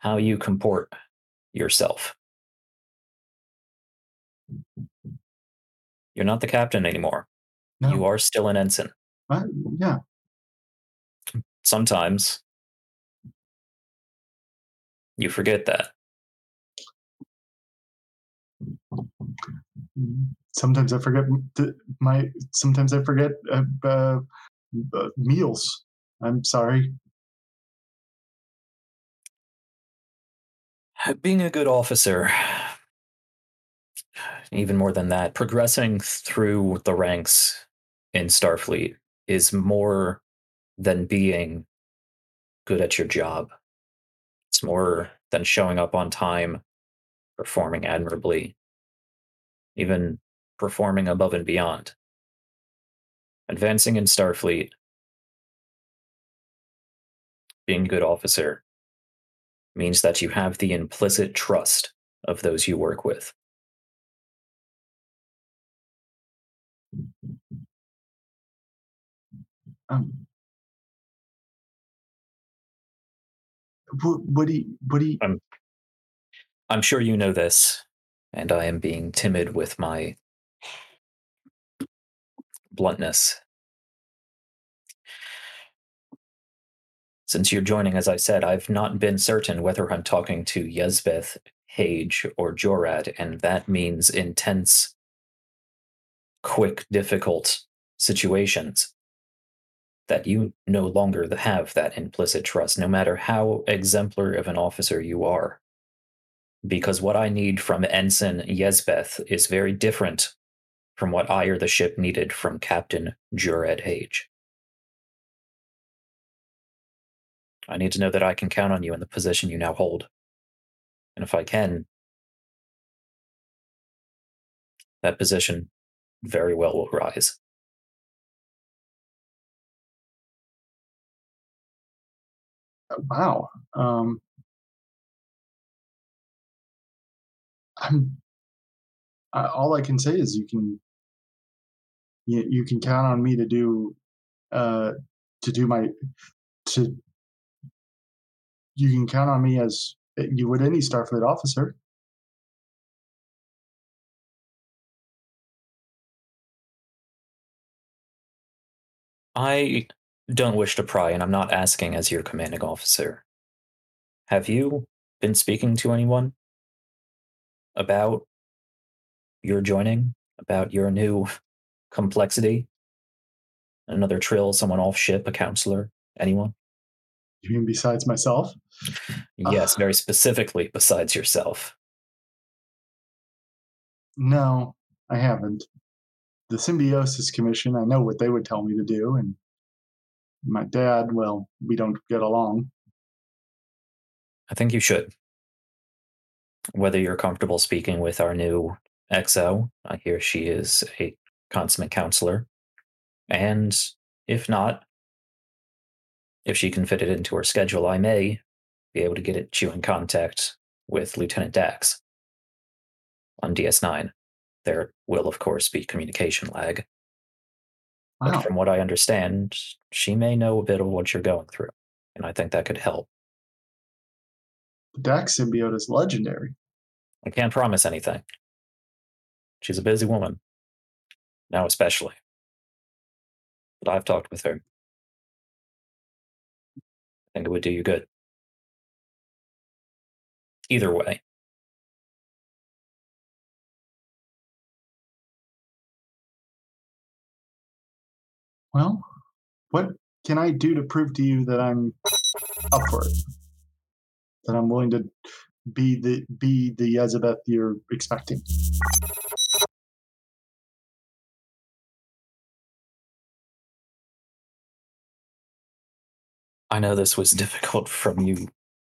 how you comport yourself. You're not the captain anymore. No. You are still an ensign. Uh, yeah. Sometimes you forget that. Sometimes I forget my. Sometimes I forget uh, uh, meals. I'm sorry. Being a good officer, even more than that, progressing through the ranks in Starfleet is more than being good at your job. It's more than showing up on time, performing admirably. Even performing above and beyond. Advancing in Starfleet, being a good officer, means that you have the implicit trust of those you work with. Um, what, what do you, what do you... I'm, I'm sure you know this. And I am being timid with my bluntness. Since you're joining, as I said, I've not been certain whether I'm talking to Yezbeth, Hage, or Jorad, and that means intense, quick, difficult situations that you no longer have that implicit trust, no matter how exemplary of an officer you are. Because what I need from Ensign Yezbeth is very different from what I or the ship needed from Captain Jorad Hage. I need to know that I can count on you in the position you now hold. And if I can, that position very well will rise. Wow. Um... I'm, uh, all I can say is you can you, you can count on me to do uh to do my to you can count on me as you would any Starfleet officer. I don't wish to pry, and I'm not asking as your commanding officer. Have you been speaking to anyone about your joining, about your new complexity? Another Trill, someone off ship, a counselor, anyone? You mean besides myself? Yes, uh, very specifically besides yourself. No, I haven't. The Symbiosis Commission, I know what they would tell me to do, and my dad, well, we don't get along. I think you should. Whether you're comfortable speaking with our new X O, I hear she is a consummate counselor, and if not, if she can fit it into her schedule, I may be able to get you in contact with Lieutenant Dax on D S nine. There will, of course, be communication lag. Wow. But from what I understand, she may know a bit of what you're going through, and I think that could help. The Dax symbiote is legendary. I can't promise anything. She's a busy woman, now especially. But I've talked with her. I think it would do you good. Either way. Well, what can I do to prove to you that I'm up for it? That I'm willing to be the be the Yezebeth you're expecting? I know this was difficult from you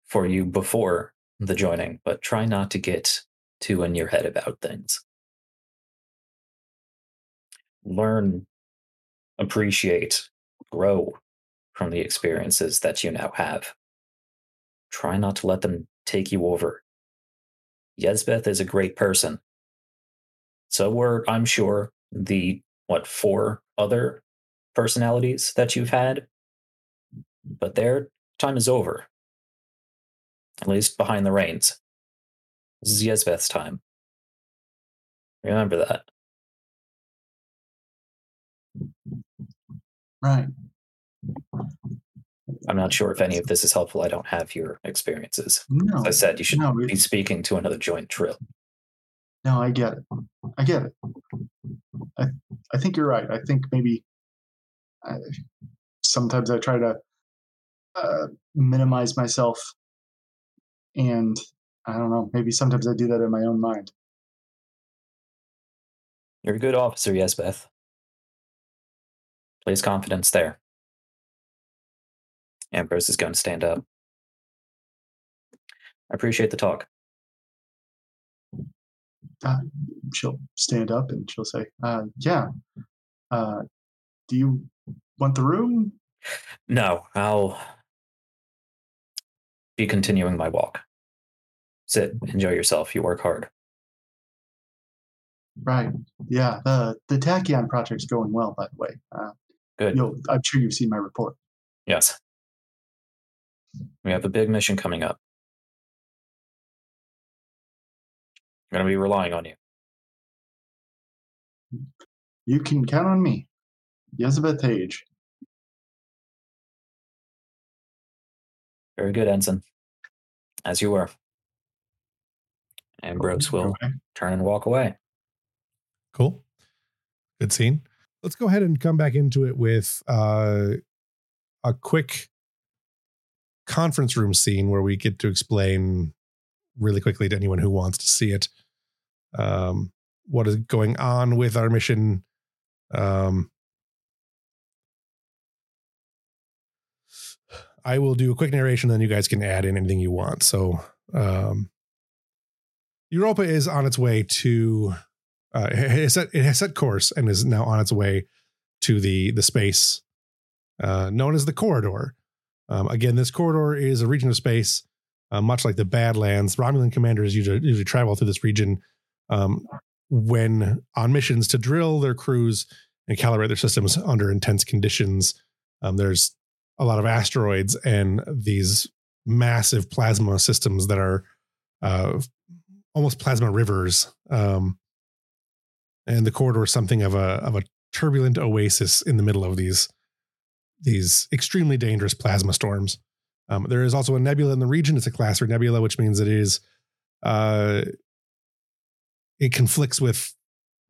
for you before the joining, but try not to get too in your head about things. Learn, appreciate, grow from the experiences that you now have. Try not to let them take you over. Yezbeth is a great person. So were, I'm sure, the, what, four other personalities that you've had. But their time is over. At least behind the reins. This is Yezbeth's time. Remember that. Right. I'm not sure if any of this is helpful. I don't have your experiences. No, as I said, you should no, be speaking to another joint Trill. No, I get it. I get it. I, I think you're right. I think maybe I, sometimes I try to uh, minimize myself. And I don't know, maybe sometimes I do that in my own mind. You're a good officer, Yezbeth. Place confidence there. Ambrose is going to stand up. I appreciate the talk. Uh, she'll stand up and she'll say, uh, yeah, uh, do you want the room? No, I'll be continuing my walk. Sit, enjoy yourself, you work hard. Right, yeah, the, the Tachyon project's going well, by the way. Uh, Good. I'm sure you've seen my report. Yes. We have a big mission coming up. I'm going to be relying on you. You can count on me. Yezebeth Hage. Very good, Ensign. As you were. Ambrose will okay. turn and walk away. Cool. Good scene. Let's go ahead and come back into it with uh, a quick conference room scene where we get to explain really quickly to anyone who wants to see it um, what is going on with our mission. Um, I will do a quick narration, then you guys can add in anything you want. So um, Europa is on its way to Uh, it, has set, it has set course and is now on its way to the the space uh, known as the Corridor. Um, again, this corridor is a region of space, uh, much like the Badlands. Romulan commanders usually, usually travel through this region um, when on missions to drill their crews and calibrate their systems under intense conditions. Um, there's a lot of asteroids and these massive plasma systems that are uh, almost plasma rivers. Um, and the corridor is something of a of a turbulent oasis in the middle of these these extremely dangerous plasma storms. Um, there is also a nebula in the region. It's a class three nebula, which means it is uh, it conflicts with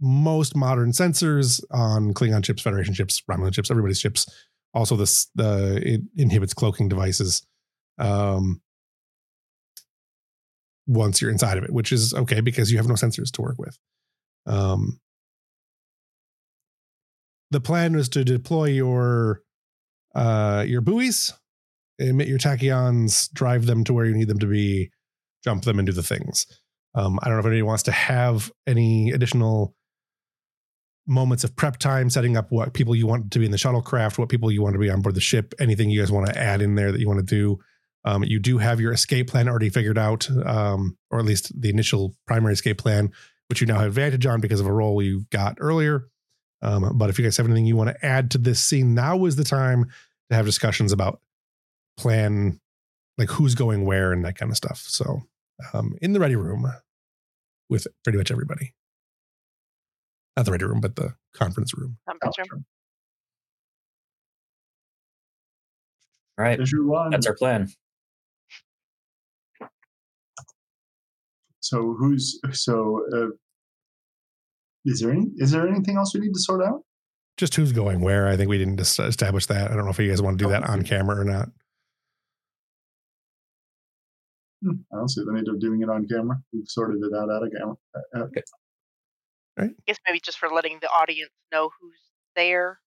most modern sensors on Klingon ships, Federation ships, Romulan ships, everybody's ships. Also, this the it inhibits cloaking devices um, once you're inside of it, which is okay because you have no sensors to work with. Um, the plan was to deploy your uh, your buoys, emit your tachyons, drive them to where you need them to be, jump them, and do the things. Um, I don't know if anybody wants to have any additional moments of prep time, setting up what people you want to be in the shuttlecraft, what people you want to be on board the ship, anything you guys want to add in there that you want to do. Um, you do have your escape plan already figured out, um, or at least the initial primary escape plan, which you now have advantage on because of a role you got earlier. Um, but if you guys have anything you want to add to this scene, now is the time to have discussions about plan, like who's going where and that kind of stuff. So um, in the ready room with pretty much everybody. Not the ready room, but the conference room. Conference room. All right. That's our plan. So who's, so uh, is there any, is there anything else we need to sort out? Just who's going where. I think we didn't establish that. I don't know if you guys want to do that on camera or not. I don't see the need of doing it on camera. We've sorted it out out of camera. Okay. Right. I guess maybe just for letting the audience know who's there.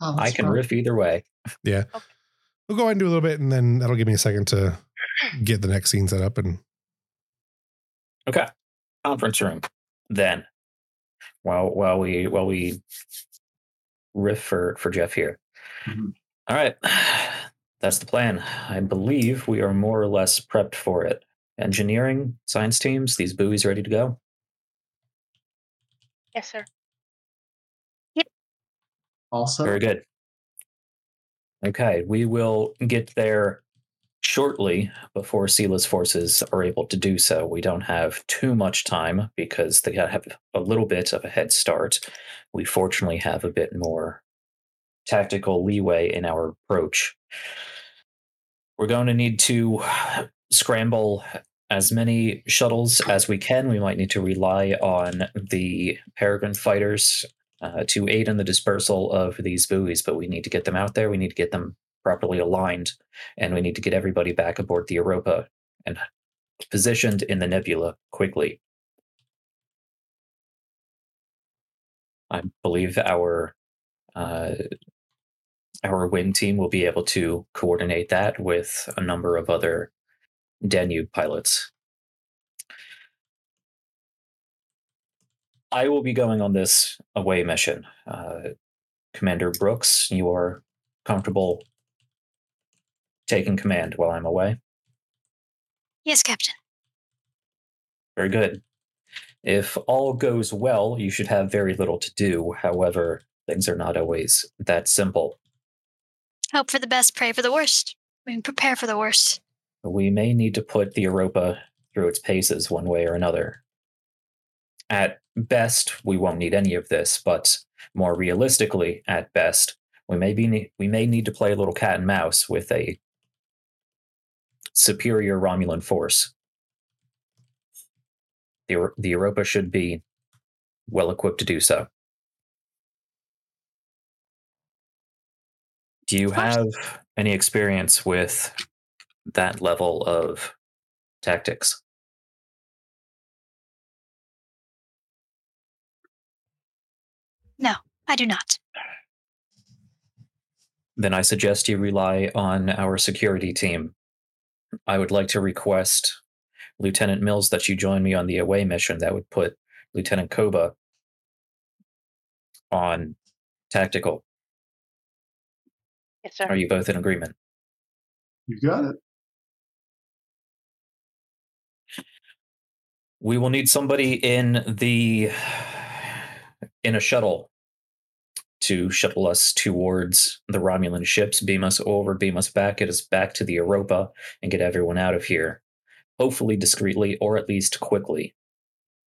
Oh, I can fun. riff either way. Yeah. Okay. We'll go ahead and do a little bit, and then that'll give me a second to get the next scene set up. And okay. Conference room. Then while while we while we riff for, for Jeff here. Mm-hmm. All right. That's the plan. I believe we are more or less prepped for it. Engineering, science teams, these buoys ready to go. Yes, sir. Yep. Also. Very good. Okay, we will get there shortly before Sela's forces are able to do so. We don't have too much time because they have a little bit of a head start. We fortunately have a bit more tactical leeway in our approach. We're going to need to scramble as many shuttles as we can. We might need to rely on the Peregrine fighters uh, to aid in the dispersal of these buoys, but we need to get them out there. We need to get them properly aligned, and we need to get everybody back aboard the Europa and positioned in the nebula quickly. I believe our uh, our wing team will be able to coordinate that with a number of other Danube pilots. I will be going on this away mission. Uh, Commander Brooks, you are comfortable taking command while I'm away? Yes, Captain. Very good. If all goes well, you should have very little to do. However, things are not always that simple. Hope for the best, pray for the worst. I mean, prepare for the worst. We may need to put the Europa through its paces one way or another. At best, we won't need any of this, but more realistically, at best, we may be we may need to play a little cat and mouse with a superior Romulan force. The, the Europa should be well equipped to do so. Do you have any experience with that level of tactics? No, I do not. Then I suggest you rely on our security team. I would like to request Lieutenant Mills that you join me on the away mission. That would put Lieutenant Koba on tactical. Yes, sir. Are you both in agreement? You got it. We will need somebody in the in a shuttle to shuttle us towards the Romulan ships, beam us over, beam us back, get us back to the Europa, and get everyone out of here. Hopefully discreetly, or at least quickly.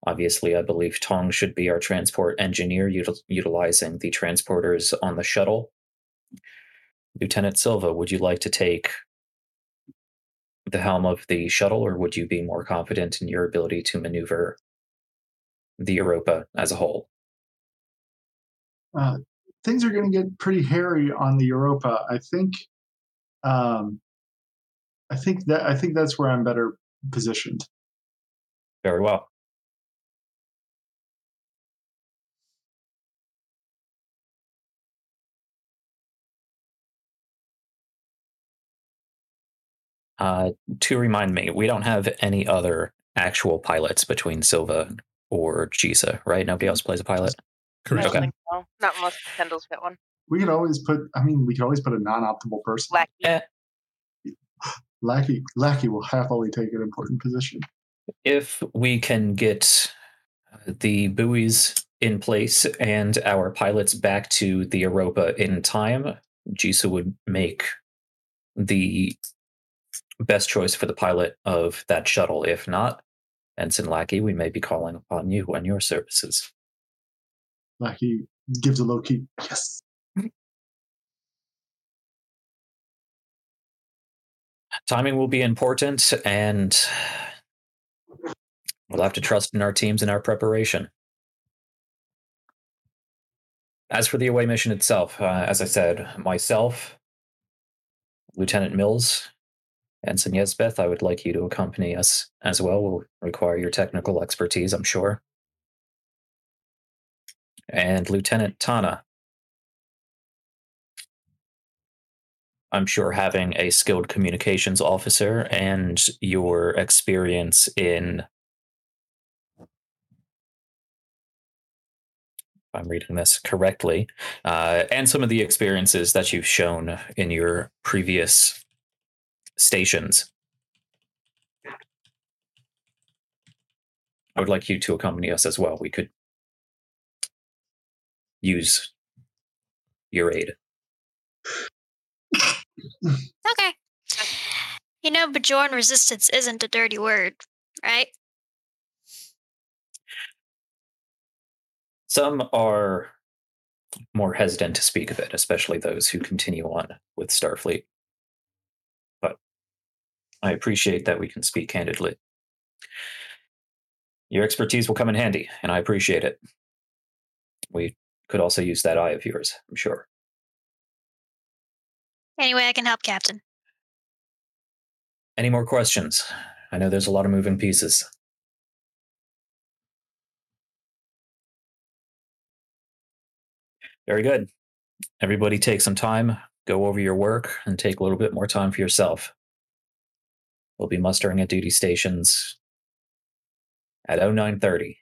Obviously, I believe Tong should be our transport engineer, util- utilizing the transporters on the shuttle. Lieutenant Silva, would you like to take the helm of the shuttle, or would you be more confident in your ability to maneuver the Europa as a whole? Uh, things are going to get pretty hairy on the Europa. I think, um, I think that I think that's where I'm better positioned. Very well. Uh, to remind me, we don't have any other actual pilots between Silva or Jisa, right? Nobody else plays a pilot? Correct. I don't okay. think so. Not unless Kendall's got one. We could always put, I mean, we could always put a non-optimal person. Lackey. Eh. Lackey, Lackey will happily take an important position. If we can get the buoys in place and our pilots back to the Europa in time, Jisa would make the best choice for the pilot of that shuttle. If not, Ensign Lackey, we may be calling upon you and your services. Lackey gives a low key. Yes. Timing will be important, and we'll have to trust in our teams and our preparation. As for the away mission itself, uh, as I said, myself, Lieutenant Mills, Ensign Yezbeth, I would like you to accompany us as well. We'll require your technical expertise, I'm sure. And Lieutenant Tana. I'm sure having a skilled communications officer and your experience in... if I'm reading this correctly, uh, and some of the experiences that you've shown in your previous stations, I would like you to accompany us as well. We could use your aid. Okay. You know, Bajoran resistance isn't a dirty word, right? Some are more hesitant to speak of it, especially those who continue on with Starfleet. I appreciate that we can speak candidly. Your expertise will come in handy, and I appreciate it. We could also use that eye of yours, I'm sure. Any way I can help, Captain? Any more questions? I know there's a lot of moving pieces. Very good. Everybody take some time, go over your work, and take a little bit more time for yourself. We'll be mustering at duty stations at oh nine thirty.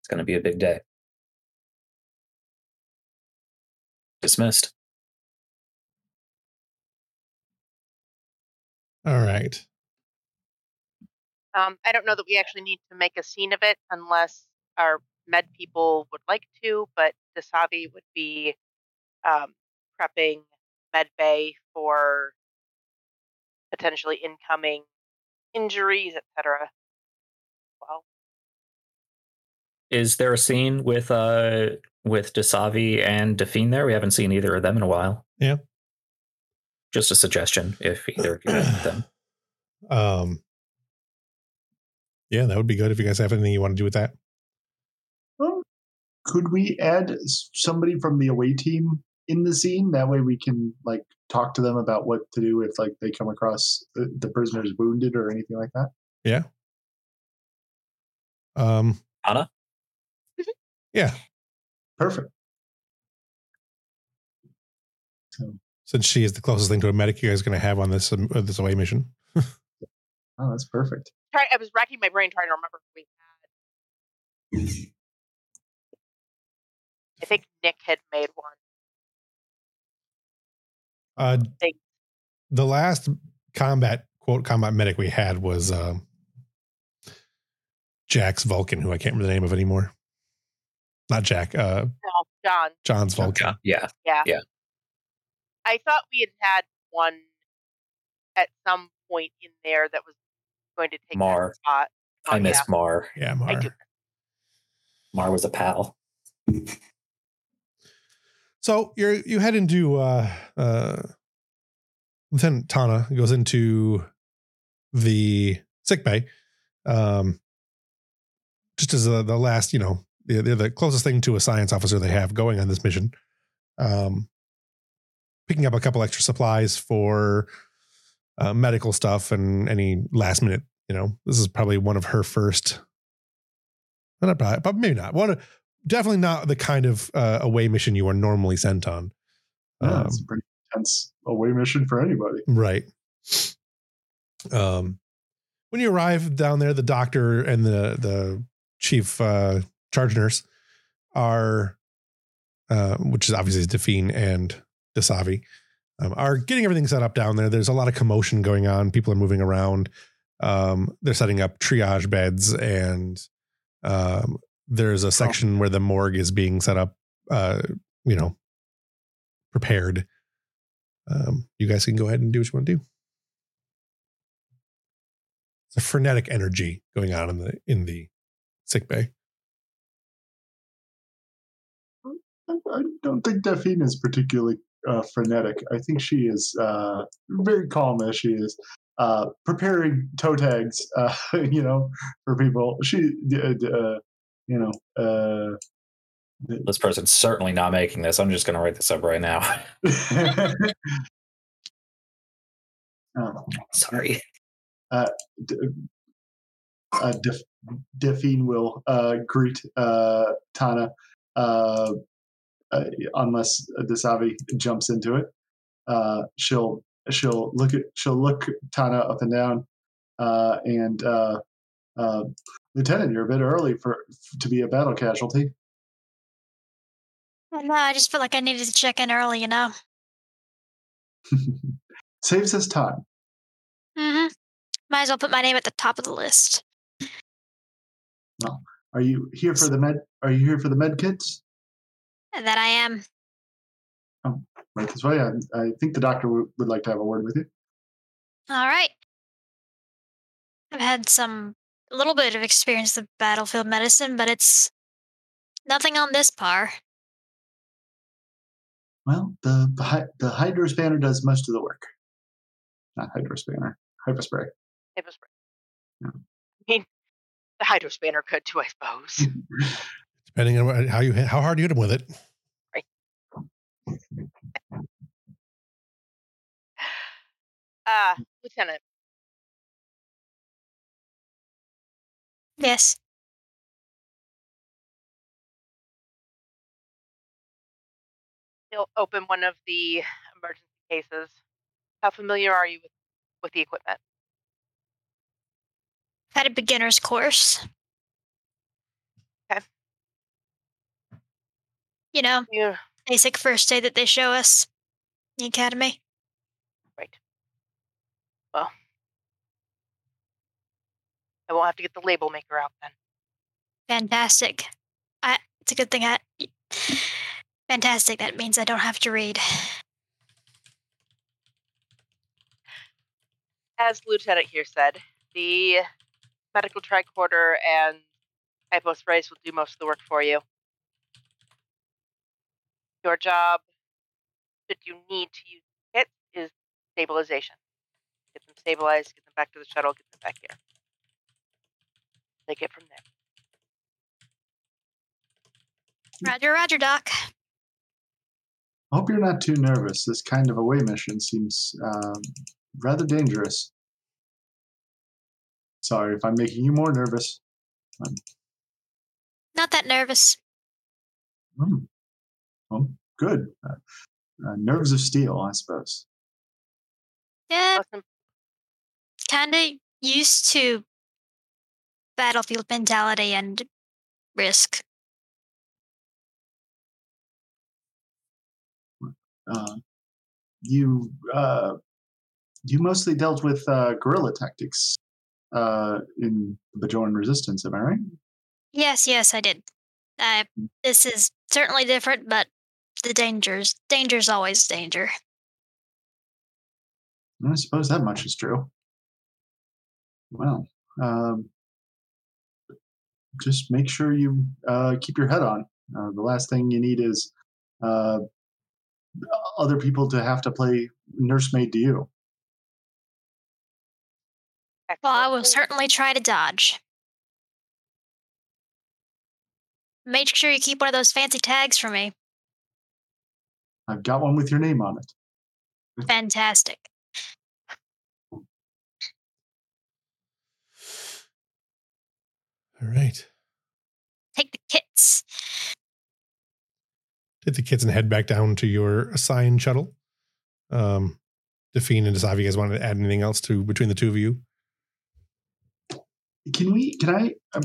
It's going to be a big day. Dismissed. All right. Um, I don't know that we actually need to make a scene of it unless our med people would like to, but Dasavi would be um, prepping med bay for potentially incoming injuries, et cetera. Wow. Is there a scene with uh with Dasavi and Daphne there? We haven't seen either of them in a while. Yeah. Just a suggestion, if either of you have them. Um. Yeah, that would be good if you guys have anything you want to do with that. Well, could we add somebody from the away team in the scene? That way we can like talk to them about what to do if like they come across the, the prisoners wounded or anything like that. Yeah. Um, Anna? Yeah. Perfect. So, since she is the closest thing to a medic you guys are going to have on this um, this away mission. Oh, that's perfect. I was racking my brain trying to remember what we had. I think Nick had made one. Uh, the last combat quote combat medic we had was uh, Jax Vulcan, who I can't remember the name of anymore. Not Jack. Uh, no. John. John's Vulcan. John. Yeah. Yeah. Yeah. I thought we had had one at some point in there that was going to take Mar. That spot. Oh, I miss yeah. Mar. Yeah, Mar. I do. Mar was a pal. So you're you head into uh, uh, Lieutenant Tana goes into the sick bay, um, just as the, the last, you know, they're the closest thing to a science officer they have going on this mission. Um, picking up a couple extra supplies for uh, medical stuff and any last minute. You know, this is probably one of her first. Not probably, but maybe not. One, definitely not the kind of uh, away mission you are normally sent on. Yeah, um, it's a pretty intense away mission for anybody, right? Um, when you arrive down there, the doctor and the the chief uh, charge nurse are, uh, which is obviously Daphne and Dasavi, um, are getting everything set up down there. There's a lot of commotion going on. People are moving around. Um, they're setting up triage beds, and um, there's a section where the morgue is being set up, uh, you know, prepared. Um, you guys can go ahead and do what you want to do. It's a frenetic energy going on in the in the sick bay. I don't think Daphne is particularly uh, frenetic. I think she is uh, very calm as she is. Uh, preparing toe tags, uh, you know, for people. She, uh, uh, you know, uh, this person's certainly not making this. I'm just going to write this up right now. Oh, sorry. Uh, D- uh, Daphne will uh, greet uh, Tana, uh, uh, unless Dasavi jumps into it. Uh, she'll. She'll look at she'll look Tana up and down, uh, and uh, uh, Lieutenant, you're a bit early for to be a battle casualty. Well, no, I just feel like I needed to check in early, you know. Saves us time. Mm-hmm. Might as well put my name at the top of the list. Well, are you here for the med? Are you here for the med kids? That I am. Oh. Right this way. I, I think the doctor w- would like to have a word with you. All right. I've had some, a little bit of experience with battlefield medicine, but it's nothing on this par. Well, the the, the hydrospanner does most of the work. Not hydrospanner, hypospray. Hypospray. Yeah. I mean, the hydrospanner could too, I suppose. Depending on how you how hard you hit him with it. Uh, Lieutenant. Yes. He'll open one of the emergency cases. How familiar are you with, with the equipment? Had a beginner's course. Okay. You know, yeah. Basic first aid that they show us in the academy. Well, I won't have to get the label maker out then. Fantastic. I, it's a good thing I... Fantastic. That means I don't have to read. As Lieutenant here said, the medical tricorder and hyposprays will do most of the work for you. Your job, should you need to use it, is stabilization. Get them stabilized, get them back to the shuttle, get them back here. Take it from there. Roger, roger, Doc. I hope you're not too nervous. This kind of away mission seems um, rather dangerous. Sorry if I'm making you more nervous. I'm... Not that nervous. Mm. Well, good. Uh, uh, nerves of steel, I suppose. Yeah. Awesome. Kind of used to battlefield mentality and risk. Uh, you uh, you mostly dealt with uh, guerrilla tactics uh, in the Bajoran Resistance, am I right? Yes, yes, I did. Uh, this is certainly different, but the dangers, danger's always danger. I suppose that much is true. Well, um, just make sure you uh, keep your head on. Uh, the last thing you need is uh, other people to have to play nursemaid to you. Well, I will certainly try to dodge. Make sure you keep one of those fancy tags for me. I've got one with your name on it. Fantastic. All right. Take the kits. Take the kits and head back down to your assigned shuttle. Um, Daphne and Dasavi, you guys wanted to add anything else to between the two of you? Can we, can I, um,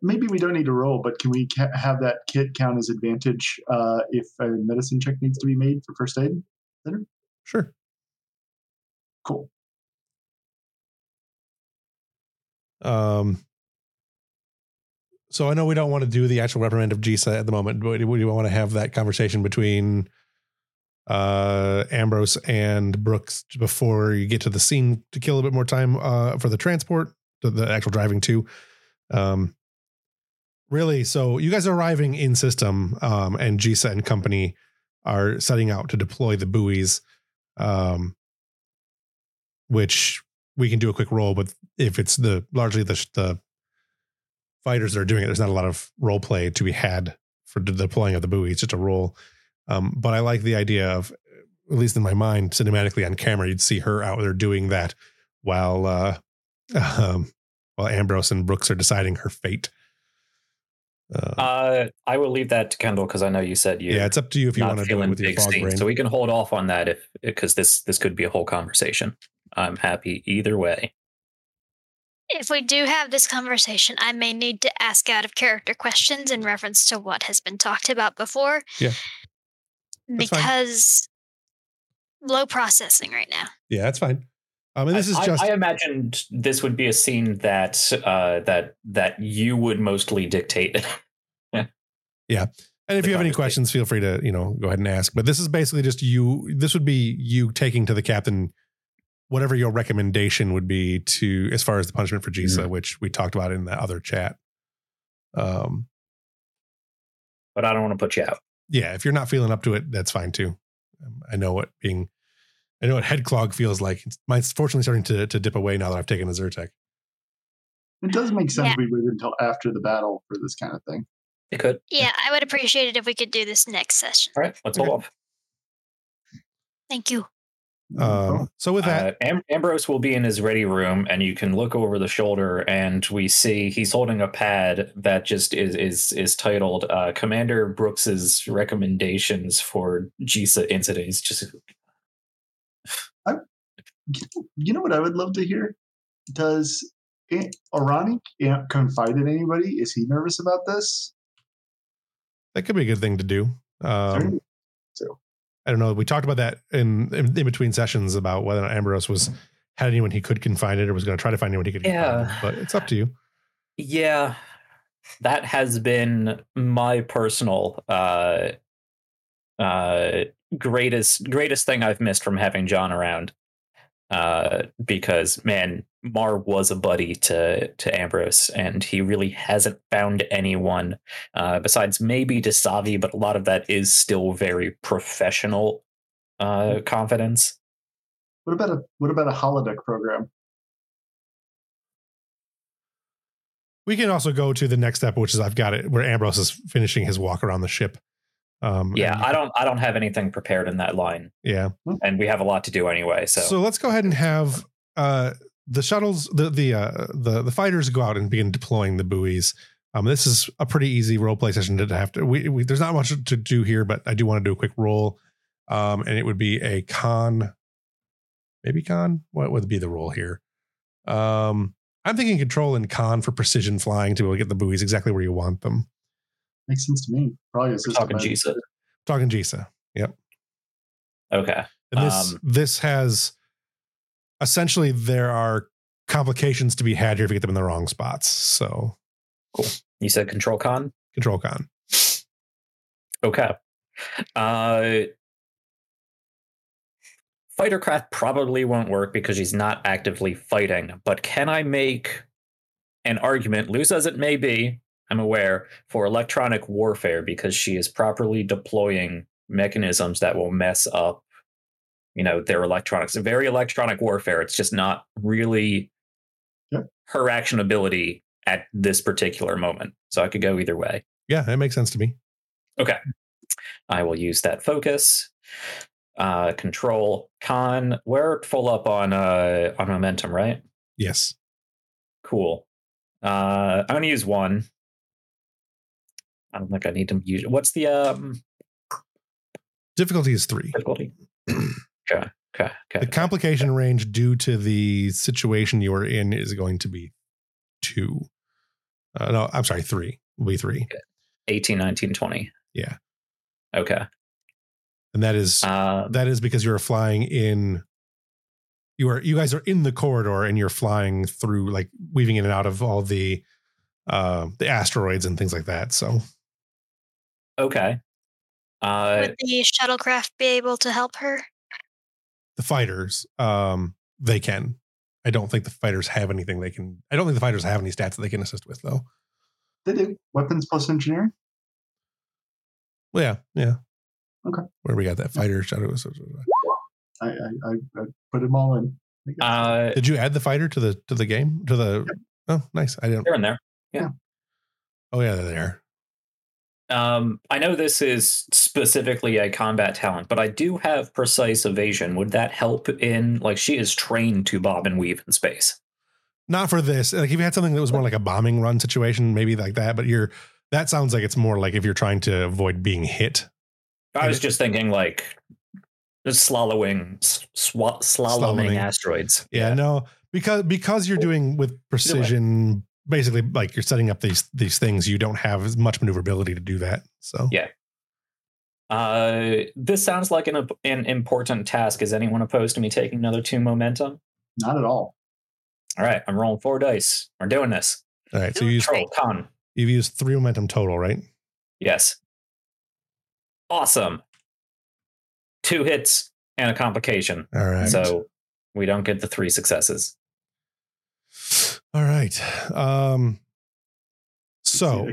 maybe we don't need to roll, but can we ca- have that kit count as advantage uh, if a medicine check needs to be made for first aid later? Sure. Cool. Um. So I know we don't want to do the actual reprimand of Jisa at the moment, but we do want to have that conversation between uh, Ambrose and Brooks before you get to the scene to kill a bit more time uh, for the transport. The actual driving too. Um, really, so you guys are arriving in system um, and Jisa and company are setting out to deploy the buoys, um, which we can do a quick roll, but if it's the largely the, the fighters that are doing it, there's not a lot of role play to be had for the deploying of the buoys, just a roll. Um, but I like the idea of, at least in my mind, cinematically on camera, you'd see her out there doing that while uh, Um, while Ambrose and Brooks are deciding her fate. Uh, uh, I will leave that to Kendall because I know you said you. Yeah, it's up to you if you want to do it with your fog brain. So we can hold off on that if because this this could be a whole conversation. I'm happy either way. If we do have this conversation, I may need to ask out of character questions in reference to what has been talked about before. Yeah, that's because fine. Low processing right now. Yeah, that's fine. I mean, this is just. I, I imagined this would be a scene that uh, that that you would mostly dictate. Yeah, yeah. And if you have any questions, feel free to you know go ahead and ask. But this is basically just you. This would be you taking to the captain whatever your recommendation would be to as far as the punishment for Jisa, mm-hmm. which we talked about in the other chat. Um, but I don't want to put you out. Yeah, if you're not feeling up to it, that's fine too. Um, I know what being. I know what head clog feels like. Mine's fortunately starting to, to dip away now that I've taken a Zyrtec. It does make sense yeah. we wait until after the battle for this kind of thing. It could. Yeah, I would appreciate it if we could do this next session. All right, let's okay. hold off. Thank you. Um, so with that... Uh, Am- Ambrose will be in his ready room, and you can look over the shoulder, and we see he's holding a pad that just is is is titled uh, Commander Brooks's Recommendations for Jisa Incident. It's just... I, you know what I would love to hear? Does Orani confide in anybody? Is he nervous about this? That could be a good thing to do. Um, so. I don't know. We talked about that in, in in between sessions about whether or not Ambrose was had anyone he could confide in or was going to try to find anyone he could. Yeah, confide in, but it's up to you. Yeah, that has been my personal. Uh, uh, greatest greatest thing I've missed from having John around uh because man Mar was a buddy to to Ambrose and he really hasn't found anyone uh besides maybe Dasavi, but a lot of that is still very professional uh confidence. What about a what about a holodeck program? We can also go to the next step, which is I've got it where Ambrose is finishing his walk around the ship. Um, yeah, I don't I don't have anything prepared in that line. Yeah. And we have a lot to do anyway. So so let's go ahead and have uh, the shuttles, the the, uh, the the fighters go out and begin deploying the buoys. Um, this is a pretty easy role play session to have to. We, we, there's not much to do here, but I do want to do a quick roll. Um, and it would be a con. Maybe con? What would be the roll here? Um, I'm thinking control and con for precision flying to be able to get the buoys exactly where you want them. Makes sense to me. Probably talking Jisa. Talking Jisa. Yep. Okay. And this um, this has essentially there are complications to be had here if you get them in the wrong spots. So cool. You said control con? Control con. Okay. Uh, fighter craft probably won't work because she's not actively fighting, but can I make an argument, loose as it may be, I'm aware, for electronic warfare because she is properly deploying mechanisms that will mess up, you know, their electronics. Very electronic warfare. It's just not really yep. her action ability at this particular moment. So I could go either way. Yeah, that makes sense to me. Okay. I will use that focus. Uh, control con. We're full up on uh, on momentum, right? Yes. Cool. Uh, I'm going to use one. I don't think I need to use it. What's the um... difficulty is three. Difficulty. Okay. Okay. Okay. The complication okay. range due to the situation you are in is going to be two. Uh, no, I'm sorry. Three will be three. Okay. eighteen, nineteen, twenty. Yeah. Okay. And that is, um, that is because you're flying in, you are, you guys are in the corridor and you're flying through, like weaving in and out of all the, uh, the asteroids and things like that. So. Okay. Uh, Would the shuttlecraft be able to help her? The fighters, um, they can. I don't think the fighters have anything they can. I don't think the fighters have any stats that they can assist with, though. They do weapons plus engineering. Well, yeah, yeah. Okay. Where we got that fighter shadow? I, I, I put them all in. Uh, Did you add the fighter to the to the game to the? Yeah. Oh, nice. I didn't. They're in there. Yeah. yeah. Oh yeah, they're there. Um, I know this is specifically a combat talent, but I do have precise evasion. Would that help in, like, she is trained to bob and weave in space? Not for this. Like, if you had something that was more like a bombing run situation, maybe like that, but you're, that sounds like it's more like if you're trying to avoid being hit. I was just thinking, like, slaloming, swa- slaloming, slaloming asteroids. Yeah, yeah, no, because because you're doing with precision, basically, like, you're setting up these these things. You don't have as much maneuverability to do that. So yeah, uh, this sounds like an an important task. Is anyone opposed to me taking another two momentum? Not at all. All right, I'm rolling four dice. We're doing this. All right, so you use con. You've used three momentum total, right? Yes. Awesome. Two hits and a complication. All right. So we don't get the three successes. All right. Um, so,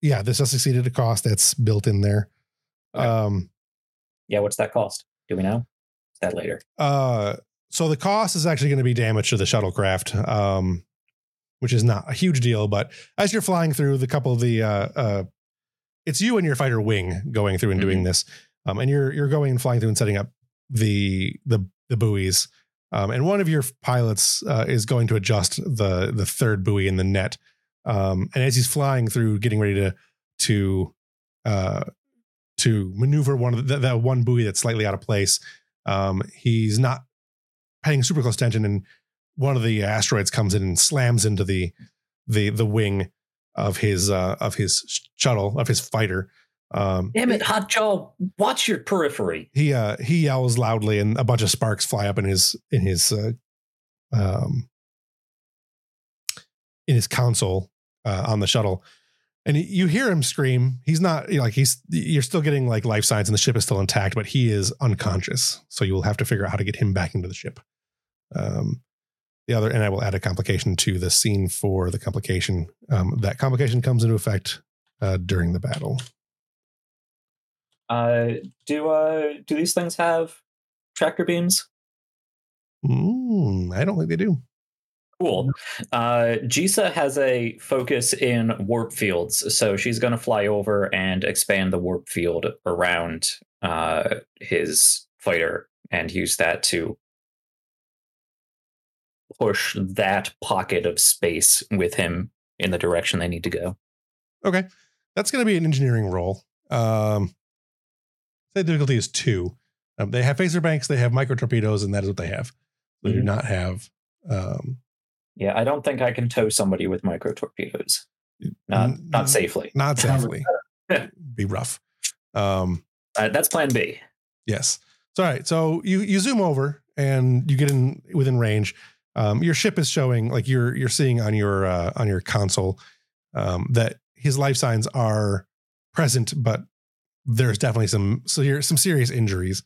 yeah, this has succeeded a cost that's built in there. Okay. Um, yeah. What's that cost? Do we know? Is that later? Uh, so the cost is actually going to be damage to the shuttlecraft, um, which is not a huge deal. But as you're flying through the couple of the, uh, uh, it's you and your fighter wing going through and mm-hmm. doing this. Um, and you're, you're going and flying through and setting up the, the, the buoys. Um, and one of your pilots uh, is going to adjust the, the third buoy in the net. Um, and as he's flying through, getting ready to, to, uh, to maneuver one of the, that one buoy that's slightly out of place. Um, he's not paying super close attention. And one of the asteroids comes in and slams into the, the, the wing of his, uh, of his shuttle, of his fighter. Um, Damn it, hot jaw! Watch your periphery. He uh, he yells loudly, and a bunch of sparks fly up in his in his uh, um, in his console uh, on the shuttle, and he, you hear him scream. He's not you know, like he's you're still getting like life signs, and the ship is still intact, but he is unconscious. So you will have to figure out how to get him back into the ship. Um, the other, and I will add a complication to the scene for the complication. Um, that complication comes into effect uh, during the battle. Uh, do uh, do these things have tractor beams? Mm, I don't think they do. Cool. Uh, Jisa has a focus in warp fields, so she's going to fly over and expand the warp field around uh, his fighter and use that to push that pocket of space with him in the direction they need to go. Okay. That's going to be an engineering roll. Um, The difficulty is two. Um, they have phaser banks, they have micro torpedoes, and that is what they have. They mm-hmm. do not have. Um, yeah, I don't think I can tow somebody with micro torpedoes. Not, n- not safely. Not safely. Be rough. Um, uh, that's plan B. Yes. So, all right. So you you zoom over and you get in within range. Um, your ship is showing, like you're you're seeing on your uh, on your console um, that his life signs are present, but there's definitely some so here some serious injuries,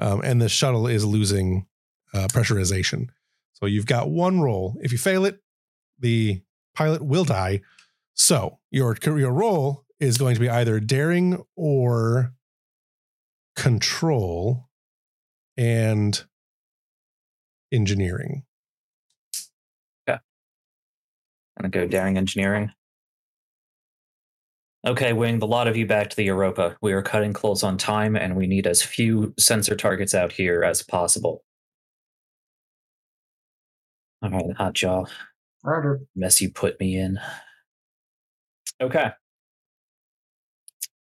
um, and the shuttle is losing uh, pressurization. So you've got one roll. If you fail it, the pilot will die. So your your role is going to be either daring or control and engineering. Yeah. I'm gonna go daring engineering. Okay, wing the lot of you back to the Europa. We are cutting close on time, and we need as few sensor targets out here as possible. All right, hot job. Murder. Mess you put me in. Okay.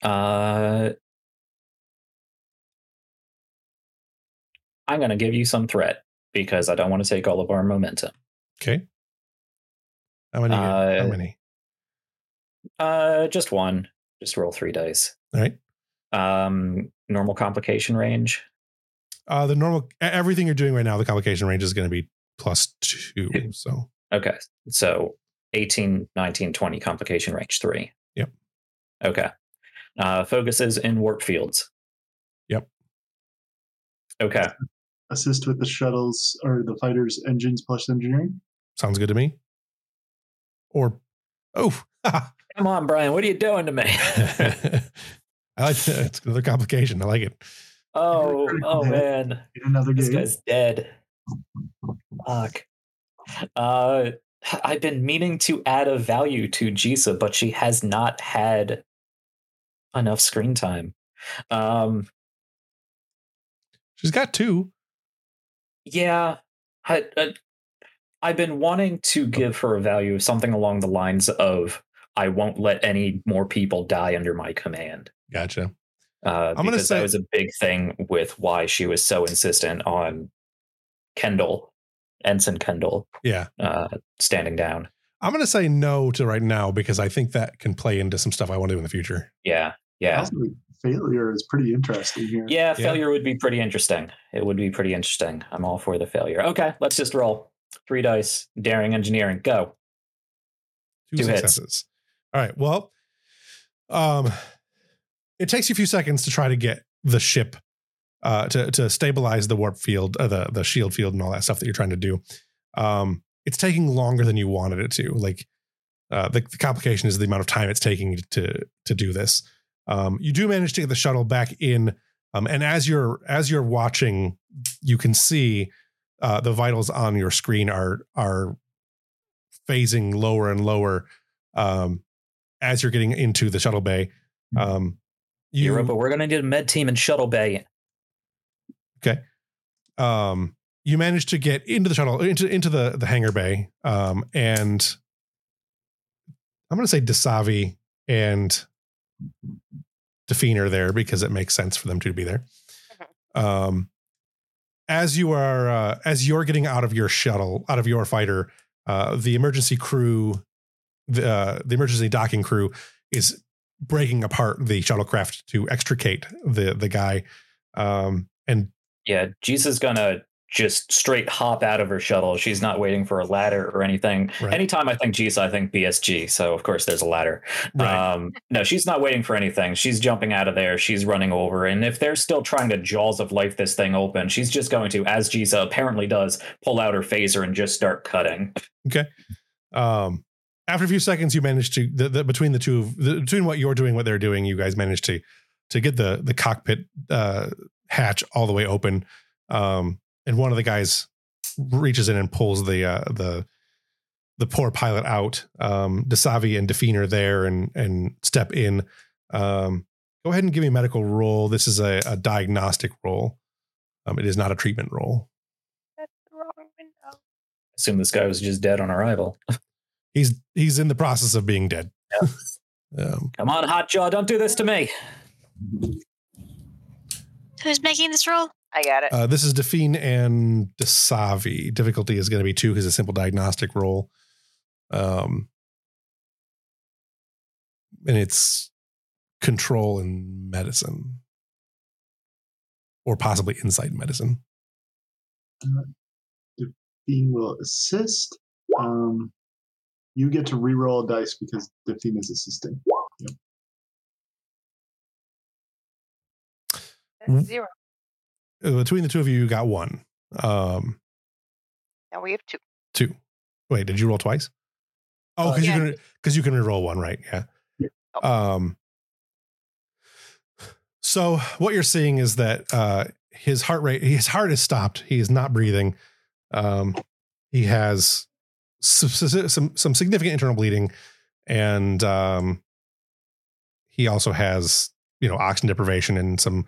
Uh, I'm going to give you some threat because I don't want to take all of our momentum. Okay. How many? Uh, how many? Uh, just one. Just roll three dice. All right. Um, normal complication range. Uh, the normal everything you're doing right now, the complication range is going to be plus two. two. So okay, so eighteen, nineteen, twenty complication range three. Yep. Okay. Uh, focuses in warp fields. Yep. Okay. Assist with the shuttles or the fighters' engines plus engineering. Sounds good to me. Or oh. Come on, Brian. What are you doing to me? I like that. It's another complication. I like it. Oh, oh man. Another game. This guy's dead. Fuck. Uh, I've been meaning to add a value to Jisa, but she has not had enough screen time. Um, She's got two. Yeah. I, I, I've been wanting to give her a value, something along the lines of I won't let any more people die under my command. Gotcha. Uh, I'm because say- that was a big thing with why she was so insistent on Kendall, Ensign Kendall. Yeah. Uh, standing down. I'm going to say no to right now because I think that can play into some stuff I want to do in the future. Yeah. Yeah. Also, failure is pretty interesting here. Yeah. Failure yeah. would be pretty interesting. It would be pretty interesting. I'm all for the failure. Okay. Let's just roll three dice. Daring engineering. Go. Two, Two successes. Hits. All right. Well, um, it takes you a few seconds to try to get the ship uh, to to stabilize the warp field, uh, the the shield field, and all that stuff that you're trying to do. Um, it's taking longer than you wanted it to. Like uh, the, the complication is the amount of time it's taking to to do this. Um, you do manage to get the shuttle back in, um, and as you're as you're watching, you can see uh, the vitals on your screen are are phasing lower and lower. Um, as you're getting into the shuttle bay, um, you, Europa, we're going to need a med team in shuttle bay. Okay. Um, you managed to get into the shuttle, into, into the, the hangar bay. Um, and I'm going to say Dasavi and Define are there because it makes sense for them to be there. Okay. Um, as you are, uh, as you're getting out of your shuttle, out of your fighter, uh, the emergency crew, The, uh, the emergency docking crew is breaking apart the shuttlecraft to extricate the the guy. Um, and yeah, Jisa's gonna just straight hop out of her shuttle. She's not waiting for a ladder or anything. Right. Anytime I think Jisa, I think B S G. So of course there's a ladder. Right. Um, no, she's not waiting for anything. She's jumping out of there. She's running over. And if they're still trying to jaws of life this thing open, she's just going to, as Jisa apparently does, pull out her phaser and just start cutting. Okay. Um, After a few seconds, you manage to the, the, between the two of the, between what you're doing, what they're doing, you guys manage to to get the the cockpit uh, hatch all the way open. Um, and one of the guys reaches in and pulls the uh, the the poor pilot out. Um, Dasavi and Define are there and and step in. Um, go ahead and give me a medical roll. This is a, a diagnostic roll. Um, it is not a treatment roll. That's the wrong window. Assume this guy was just dead on arrival. He's he's in the process of being dead. Yep. um, Come on, Hotjaw, don't do this to me. Who's making this roll? I got it. Uh, this is Define and Dasavi. Difficulty is going to be two because it's a simple diagnostic roll. Um, and it's control and medicine, or possibly insight and medicine. Uh, Define will assist. Um. You get to re-roll a dice because the theme is assisting. Yep. That's zero. Between the two of you, you got one. Um, now we have two. Two. Wait, did you roll twice? Oh, because uh, yeah. you, you can re-roll one, right? Yeah. yeah. Oh. Um. So what you're seeing is that uh, his heart rate, his heart is stopped. He is not breathing. Um, he has some, some, some significant internal bleeding, and um, he also has, you know, oxygen deprivation and some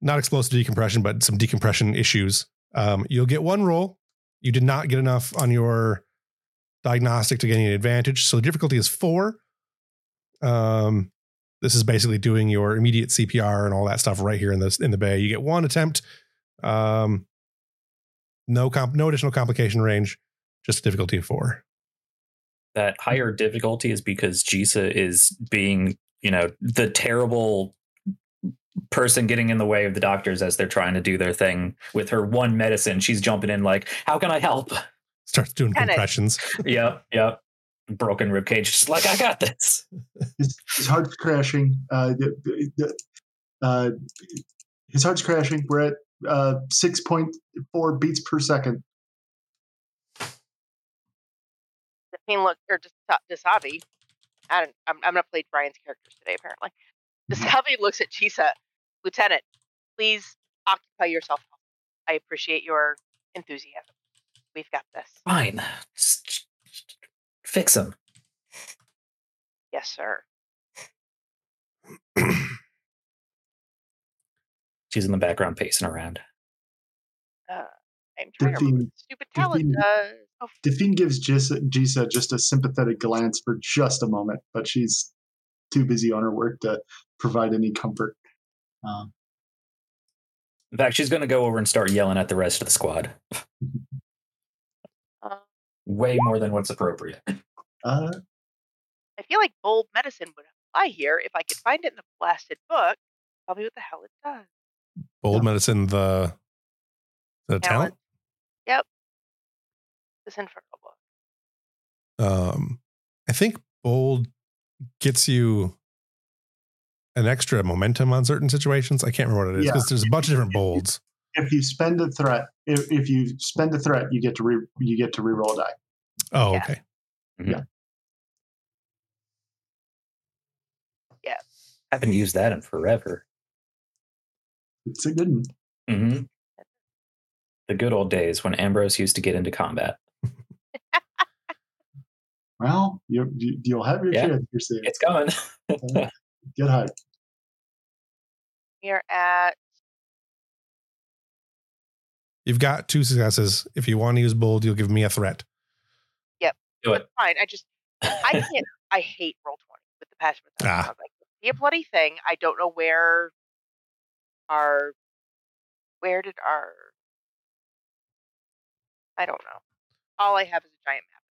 not explosive decompression, but some decompression issues. Um, you'll get one roll. You did not get enough on your diagnostic to get any advantage. So the difficulty is four. Um, This is basically doing your immediate C P R and all that stuff right here in the in the bay. You get one attempt, um, no comp, no additional complication range, just difficulty of four. That higher difficulty is because Jisa is being, you know, the terrible person getting in the way of the doctors as they're trying to do their thing with her one medicine. She's jumping in like, "How can I help?" Starts doing and compressions. It. Yep, yep. Broken ribcage, just like, I got this. His, his heart's crashing. Uh, the, the, uh, his heart's crashing. We're at uh, six point four beats per second. The pain look, or Dasabi, I don't, I'm, I'm going to play Brian's characters today, apparently. Dasabi looks at Chisa. Lieutenant, please occupy yourself. I appreciate your enthusiasm. We've got this. Fine. Just, fix him. Yes, sir. She's in the background pacing around. Uh, I'm trying Define, to remember stupid talent. Define, uh, oh. Define gives Jisa, Jisa just a sympathetic glance for just a moment, but she's too busy on her work to provide any comfort. Um, in fact, she's going to go over and start yelling at the rest of the squad. Way more than what's appropriate. Uh, I feel like bold medicine would apply here if I could find it in the blasted book. Tell me what the hell it does. Bold medicine, the the talent. talent? Yep. This infernal book. Um, I think bold gets you an extra momentum on certain situations. I can't remember what it is because yeah. there's a bunch of different bolds. If you spend a threat, if, if you spend a threat, you get to re, you get to reroll a die. Oh, yeah. Okay. Mm-hmm. Yeah. Yeah. I haven't used that in forever. It's a good one. Mm-hmm. The good old days when Ambrose used to get into combat. Well, you, you, you'll have your yeah. chance. You're safe. It's coming. uh, get hyped. We are at. You've got two successes. If you want to use bold, you'll give me a threat. Yep. Do it. That's fine. I just, I can't, I hate roll twenty with the passion. With ah. I was like, be a bloody thing. I don't know where our, where did our, I don't know. All I have is a giant map.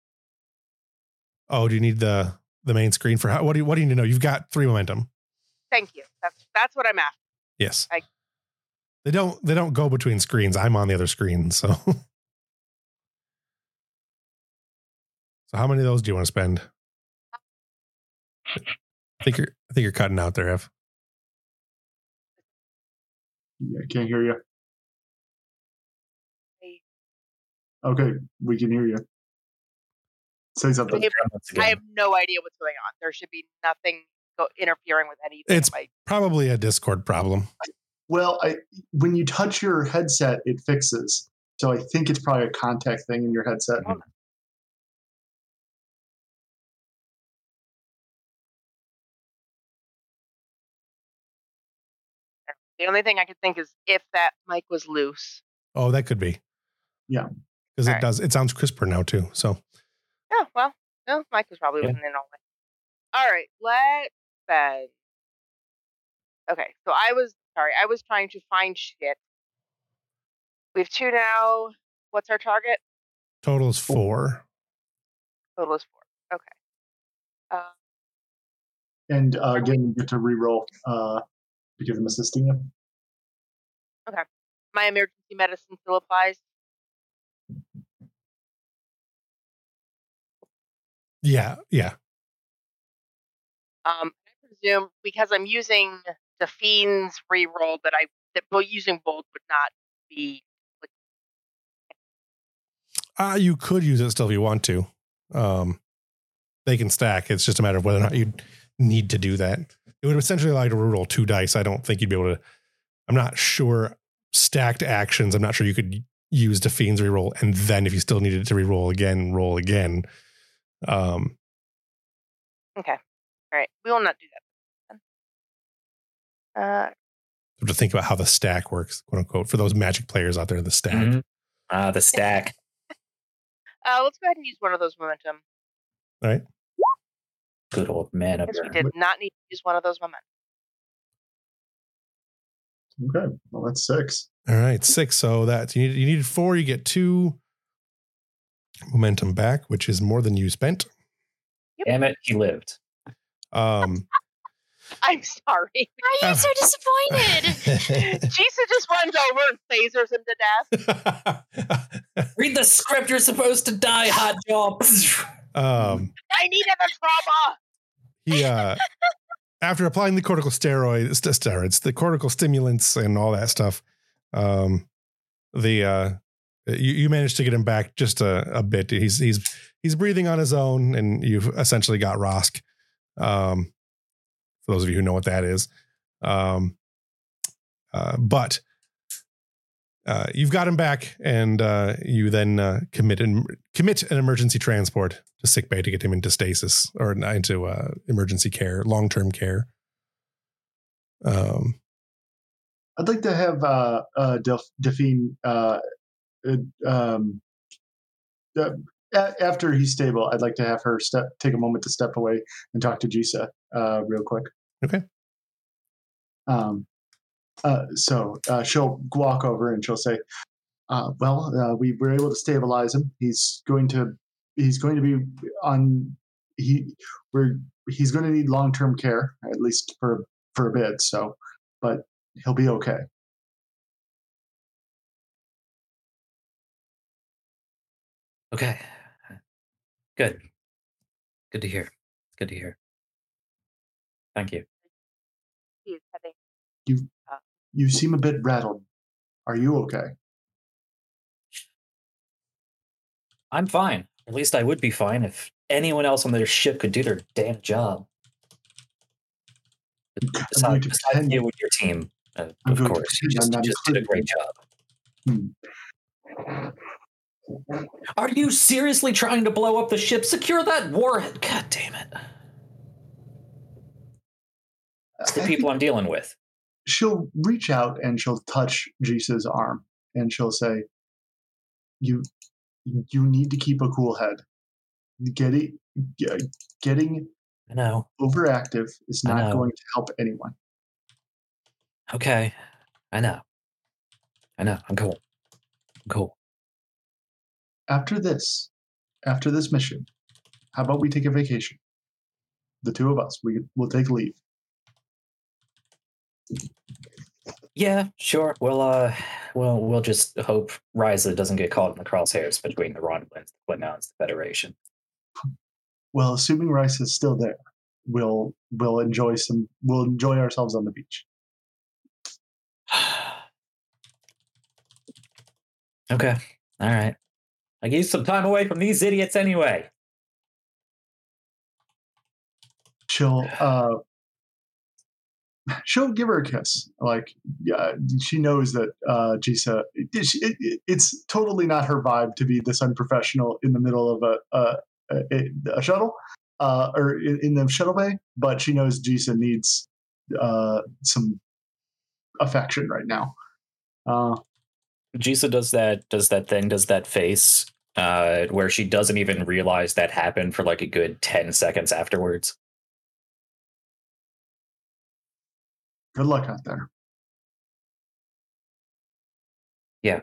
Oh, do you need the, the main screen for how, what do you, what do you need to know? You've got three momentum. Thank you. That's, that's what I'm after. Yes. I, They don't they don't go between screens. I'm on the other screen, so. So how many of those do you want to spend? I think you're I think you're cutting out there, Ev. Yeah, I can't hear you. Hey. Okay, we can hear you. Say something. I have no idea what's going on. There should be nothing interfering with anything. It's probably a Discord problem. Well, I, when you touch your headset, it fixes. So I think it's probably a contact thing in your headset. Oh. The only thing I could think is if that mic was loose. Oh, that could be. Yeah. Because it right. does. It sounds crisper now, too. So. Oh, well, no, mic was probably yeah. wasn't in all that. All right. Let's then. Okay. So I was. Sorry, I was trying to find shit. We have two now. What's our target? Total is four. Total is four. Okay. Uh, and uh, again, you get to reroll uh, because I'm assisting you. Okay. My emergency medicine still applies. Yeah. Yeah. Um, I presume because I'm using the Fiend's reroll that I that using both would not be. Ah, uh, you could use it still if you want to. Um, they can stack. It's just a matter of whether or not you need to do that. It would essentially allow you to roll two dice. I don't think you'd be able to. I'm not sure stacked actions. I'm not sure you could use Define's reroll, and then if you still needed to reroll again, roll again. Um. Okay. All right. We will not do that. Uh. So to think about how the stack works, quote unquote, for those Magic players out there, the stack. Mm-hmm. Uh, the stack. Uh, let's go ahead and use one of those momentum. All right. Good old man up there. Because we did not need to use one of those momentum. Okay. Well, that's six. All right, six. So that you need you needed four. You get two momentum back, which is more than you spent. Yep. Damn it, he lived. Um. I'm sorry. Why are you uh, so disappointed? Jesus just runs over and phasers him to death. Read the script. You're supposed to die, hot job. Um, I needed a trauma. He, uh, after applying the cortical steroids, st- steroids, the cortical stimulants and all that stuff, um, the uh, you, you managed to get him back just a, a bit. He's he's he's breathing on his own, and you've essentially got Rosk. Um. For those of you who know what that is. Um, uh, but uh, you've got him back, and uh, you then uh, commit, an, commit an emergency transport to sickbay to get him into stasis or into uh, emergency care, long-term care. Um, I'd like to have uh, uh, Delphine, uh, uh, um, uh, after he's stable, I'd like to have her step, take a moment to step away and talk to Jisa. Uh, real quick. Okay. Um. Uh. So uh, she'll walk over and she'll say, uh, "Well, uh, we were able to stabilize him. He's going to. He's going to be on. He. We're. He's going to need long-term care at least for for a bit. So, but he'll be okay." Okay. Good. Good to hear. Good to hear. Thank you. You you seem a bit rattled. Are you okay? I'm fine. At least I would be fine if anyone else on their ship could do their damn job. Besides, besides you and your team, uh, of course. You just, just did a great job. Hmm. Are you seriously trying to blow up the ship? Secure that warhead. God damn it. It's the people I'm dealing with. She'll reach out and she'll touch Jisa's arm and she'll say, you you need to keep a cool head. Getting, getting I know. overactive is not going to help anyone. Okay. I know. I know. I'm cool. I'm cool. After this, after this mission, how about we take a vacation? The two of us, we, we'll take leave. Yeah, sure. We'll uh, we'll we'll just hope Ryza doesn't get caught in the crosshairs between the Romulans, the Klingons, the Federation. Well, assuming Ryza's still there, we'll we'll enjoy some. We'll enjoy ourselves on the beach. Okay. All right. I get some time away from these idiots anyway. She'll uh. She'll give her a kiss. Like, uh, she knows that uh, Jisa, it, she, it, it's totally not her vibe to be this unprofessional in the middle of a a, a, a shuttle uh, or in the shuttle bay. But she knows Jisa needs uh, some affection right now. Uh, Jisa does that, does that thing, does that face uh, where she doesn't even realize that happened for like a good ten seconds afterwards. Good luck out there. Yeah.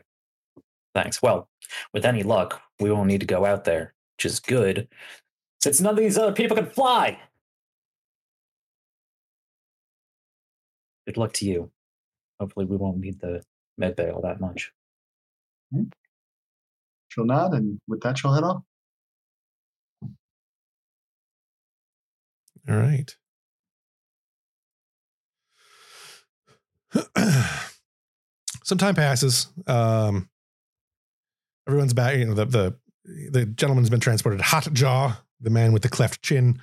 Thanks. Well, with any luck, we won't need to go out there, which is good, since none of these other people can fly. Good luck to you. Hopefully we won't need the med bay all that much. She'll nod, and with that, she'll head off. All right. some time passes. Um, everyone's back. You know, the, the, the gentleman's been transported. Hot Jaw, the man with the cleft chin,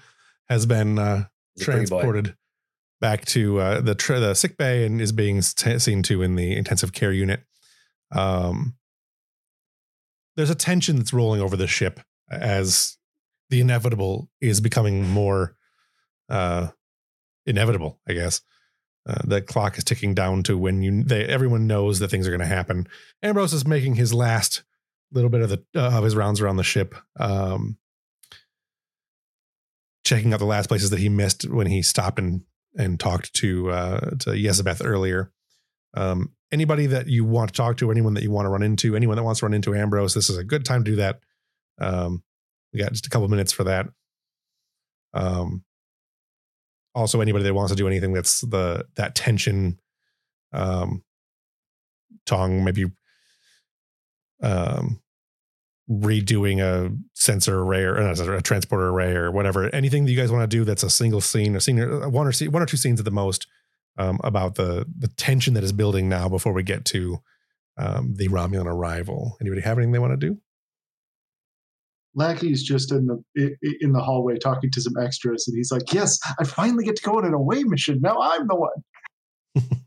has been uh, transported back to uh, the, tra- the sick bay and is being t- seen to in the intensive care unit. Um, there's a tension that's rolling over the ship as the inevitable is becoming more uh, inevitable, I guess. Uh, the clock is ticking down to when you they, everyone knows that things are going to happen. Ambrose is making his last little bit of the uh, of his rounds around the ship, um, checking out the last places that he missed when he stopped and and talked to uh, to Yezebeth earlier. Um, anybody that you want to talk to, anyone that you want to run into, anyone that wants to run into Ambrose, this is a good time to do that. Um, we got just a couple minutes for that. Um. Also, anybody that wants to do anything that's the that tension, um, Tong maybe um, redoing a sensor array or uh, a transporter array or whatever. Anything that you guys want to do that's a single scene, a scene, one or scene, one or two scenes at the most, um, about the the tension that is building now before we get to um, the Romulan arrival. Anybody have anything they want to do? Lackey's just in the in the hallway talking to some extras, and he's like, "Yes, I finally get to go on an away mission. Now I'm the one."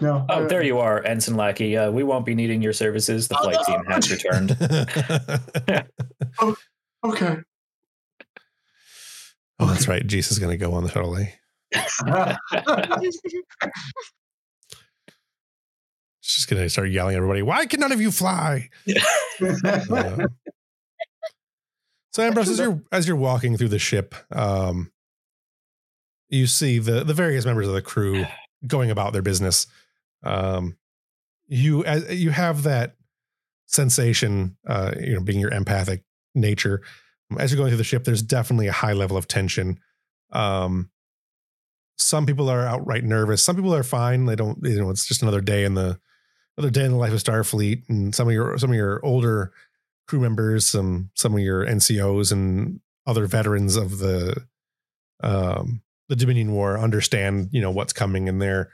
No. Oh, I, there you are, Ensign Lackey. Uh, we won't be needing your services. The flight oh, no. team has returned. oh, okay. Oh, that's right. Jesus is going to go on the shuttle. Eh? Just gonna start yelling at everybody, why can none of you fly? uh, so Ambrose, as you're as you're walking through the ship, um you see the the various members of the crew going about their business. Um you as you have that sensation, uh you know, being your empathic nature, as you're going through the ship, there's definitely a high level of tension. Um some people are outright nervous, some people are fine, they don't, you know, it's just another day in the Other day in the life of Starfleet, and some of your some of your older crew members, some some of your N C Os and other veterans of the um, the Dominion War understand, you know, what's coming, and they're,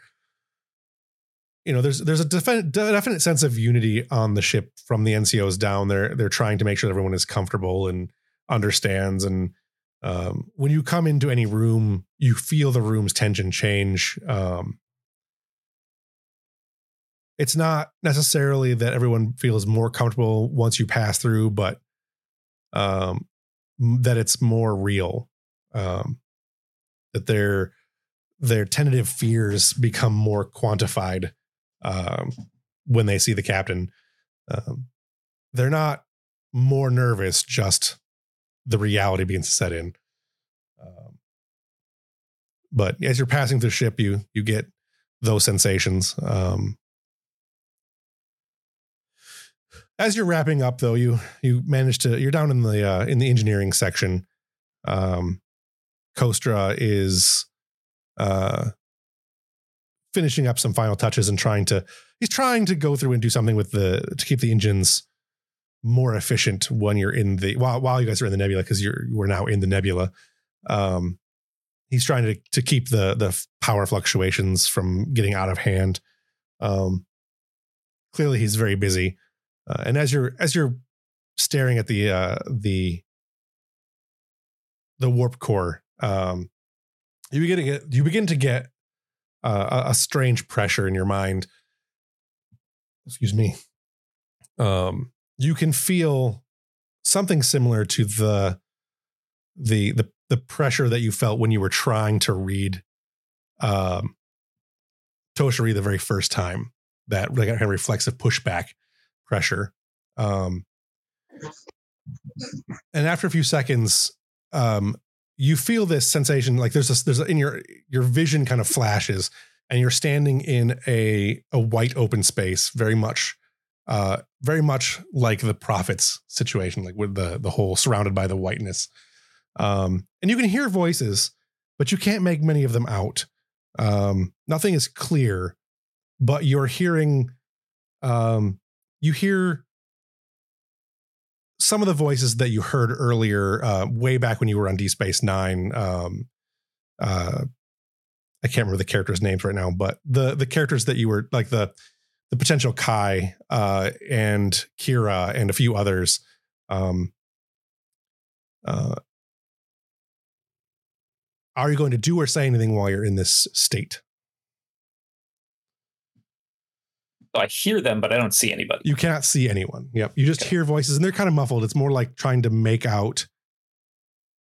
you know, there's there's a definite definite sense of unity on the ship from the N C Os down. They're they're trying to make sure that everyone is comfortable and understands. And um, when you come into any room, you feel the room's tension change. Um, It's not necessarily that everyone feels more comfortable once you pass through, but um, that it's more real, um, that their their tentative fears become more quantified um, when they see the captain. Um, they're not more nervous, just the reality being set in. Um, but as you're passing through the ship, you you get those sensations. Um, As you're wrapping up, though, you you manage to you're down in the uh, in the engineering section. Um, Kostra is uh, finishing up some final touches and trying to he's trying to go through and do something with the to keep the engines more efficient when you're in the while while you guys are in the nebula, because you're we're now in the nebula. Um, he's trying to to keep the the power fluctuations from getting out of hand. Um, clearly, he's very busy. Uh, and as you're as you're staring at the uh, the the warp core, um, you begin to get you begin to get uh, a, a strange pressure in your mind. Excuse me. Um, you can feel something similar to the the the the pressure that you felt when you were trying to read um, Toshiri the very first time. That like kind of reflexive pushback. Pressure. Um, and after a few seconds, um, you feel this sensation, like there's this, there's a, in your, your vision kind of flashes, and you're standing in a, a white open space, very much, uh, very much like the Prophets situation, like with the, the whole surrounded by the whiteness. Um, and you can hear voices, but you can't make many of them out. Um, nothing is clear, but you're hearing, um, you hear some of the voices that you heard earlier, uh, way back when you were on Deep Space Nine. Um, uh, I can't remember the characters' names right now, but the the characters that you were like the the potential Kai uh, and Kira and a few others. Um, uh, are you going to do or say anything while you're in this state? I hear them, but I don't see anybody. You cannot see anyone. Yep. You just okay. hear voices and they're kind of muffled. It's more like trying to make out.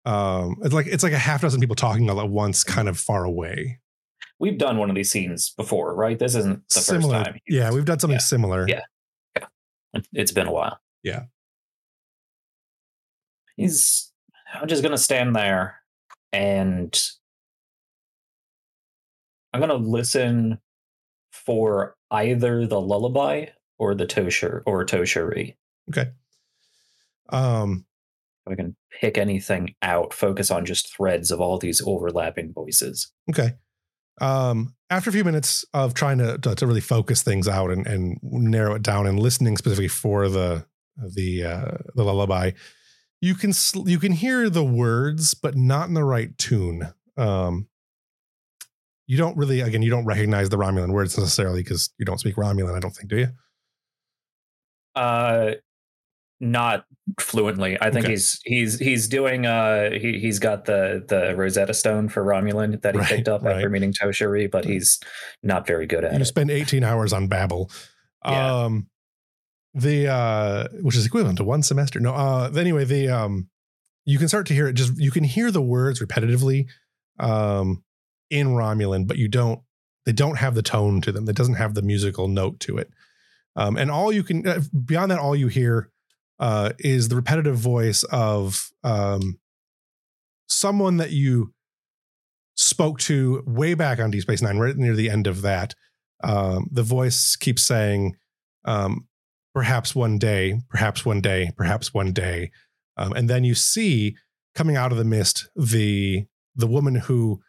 Um, it's like it's like a half dozen people talking all at once, kind of far away. We've done one of these scenes before, right? This isn't the similar. first time. Yeah, we've done something yeah. similar. Yeah. yeah. It's been a while. Yeah. He's I'm just going to stand there and I'm going to listen for either the lullaby or the Toshiri or Toshiri. Okay. Um, if I can pick anything out, focus on just threads of all these overlapping voices. Okay. Um, after a few minutes of trying to, to, to really focus things out and, and narrow it down and listening specifically for the, the, uh, the lullaby, you can, sl- you can hear the words, but not in the right tune. Um, You don't really, again, you don't recognize the Romulan words necessarily because you don't speak Romulan, I don't think, do you? Uh, not fluently. I think okay. he's he's he's doing. Uh, he he's got the the Rosetta Stone for Romulan that he right, picked up right. after meeting Toshiri, but he's not very good at you it. You spend eighteen hours on Babbel, yeah. um, the uh, which is equivalent to one semester. No, uh, anyway, the um, you can start to hear it. Just you can hear the words repetitively. Um. In Romulan, but you don't, they don't have the tone to them. That doesn't have the musical note to it. Um, and all you can, beyond that, all you hear uh, is the repetitive voice of um, someone that you spoke to way back on Deep Space Nine, right near the end of that. Um, the voice keeps saying, um, perhaps one day, perhaps one day, perhaps one day. Um, and then you see coming out of the mist, the, the woman who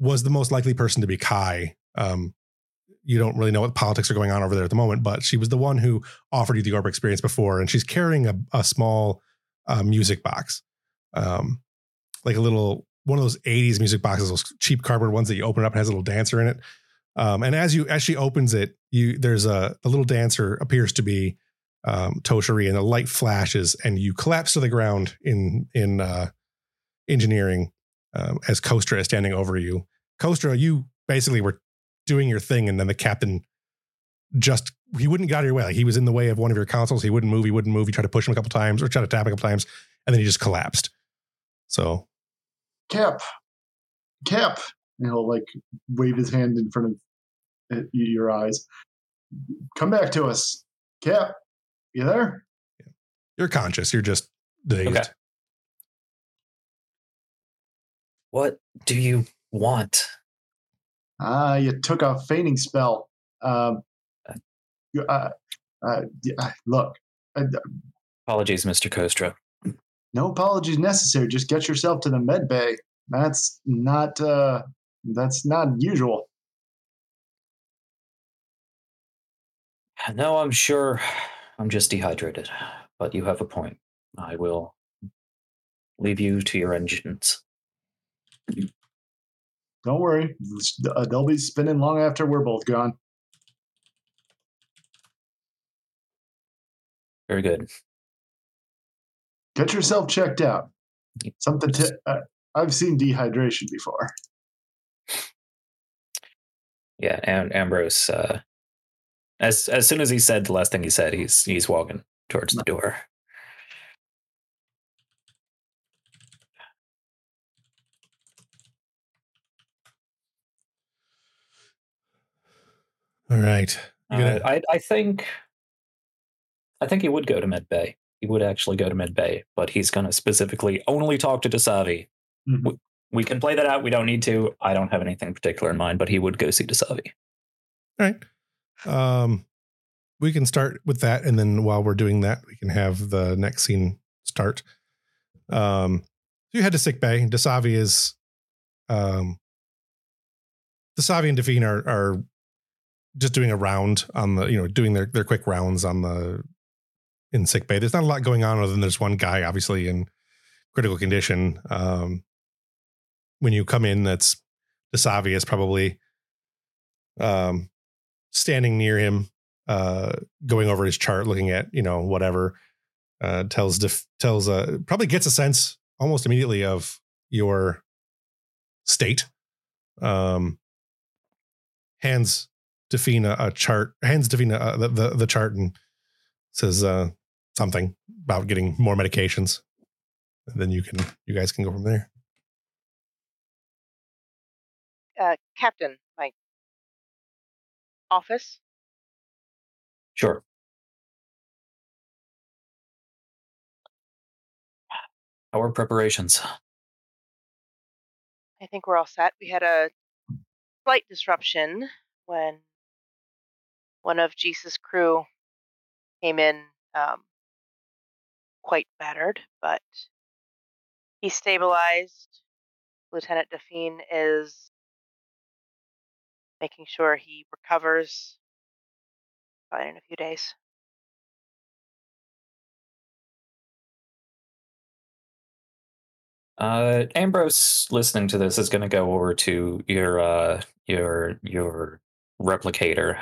was the most likely person to be Kai. Um, you don't really know what politics are going on over there at the moment, but she was the one who offered you the Orb experience before, and she's carrying a, a small uh, music box, um, like a little one of those eighties music boxes, those cheap cardboard ones that you open up and has a little dancer in it. Um, and as you as she opens it, you there's a the little dancer appears to be um, Toshiri, and the light flashes, and you collapse to the ground in in uh, engineering. Um, as Kostra is standing over you. Kostra, you basically were doing your thing, and then the captain just, he wouldn't got your way. Like, he was in the way of one of your consoles. He wouldn't move. He wouldn't move. You tried to push him a couple times or try to tap him a couple times, and then he just collapsed. So. Cap. Cap. And he'll, like, wave his hand in front of your eyes. Come back to us. Cap, you there? Yeah. You're conscious. You're just dazed. Okay. What do you want? Ah, uh, you took a feigning spell. Um, uh, uh, uh, look. Uh, apologies, Mister Kostra. No apologies necessary. Just get yourself to the med bay. That's not. Uh, that's not usual. No, I'm sure. I'm just dehydrated. But you have a point. I will leave you to your engines. Don't worry, they'll be spinning long after we're both gone. Very good. Get yourself checked out. Something to, uh, I've seen dehydration before. Yeah, Am- Ambrose. Uh, as as soon as he said the last thing he said, he's he's walking towards the door. All right. Uh, I, I think I think he would go to Med Bay. He would actually go to Med Bay, but he's going to specifically only talk to Dasavi. Mm-hmm. We, we can play that out. We don't need to. I don't have anything particular in mind, but he would go see Dasavi. All right. Um, we can start with that. And then while we're doing that, we can have the next scene start. Um, so you head to Sick Bay. Dasavi is. Um, Dasavi and Davine are. are just doing a round on the, you know, doing their, their quick rounds on the, in sick bay. There's not a lot going on other than there's one guy obviously in critical condition. Um, when you come in, that's Dasavi is probably um, standing near him, uh, going over his chart, looking at, you know, whatever, uh, tells, def- tells, uh, probably gets a sense almost immediately of your state. Um, hands Dafina a chart, hands Dafina uh, the, the, the chart and says uh, something about getting more medications. And then you can, you guys can go from there. Uh, Captain, like office. Sure. How are preparations? I think we're all set. We had a slight disruption when one of Jeese's crew came in um, quite battered, but he stabilized. Lieutenant Daphine is making sure he recovers probably in a few days. Uh, Ambrose, listening to this, is going to go over to your uh, your your replicator.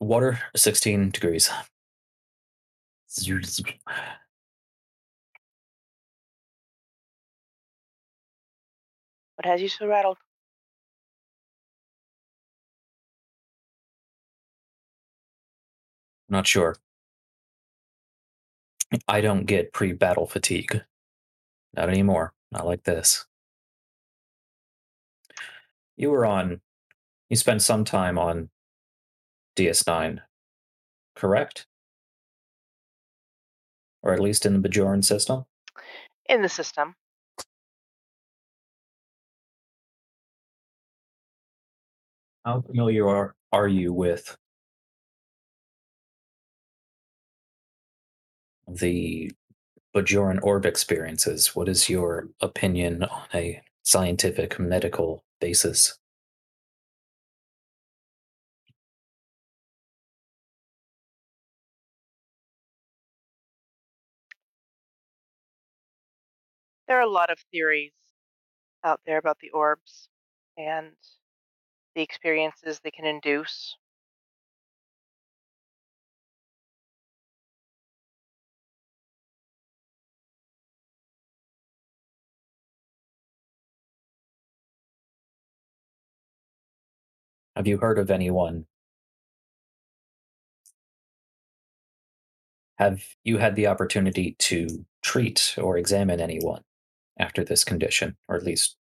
Water, sixteen degrees. What has you so rattled? Not sure. I don't get pre-battle fatigue. Not anymore. Not like this. You were on... You spent some time on D S nine, correct? Or at least in the Bajoran system? In the system. How familiar are, are you with the Bajoran orb experiences? What is your opinion on a scientific medical basis? There are a lot of theories out there about the orbs and the experiences they can induce. Have you heard of anyone? Have you had the opportunity to treat or examine anyone after this condition, or at least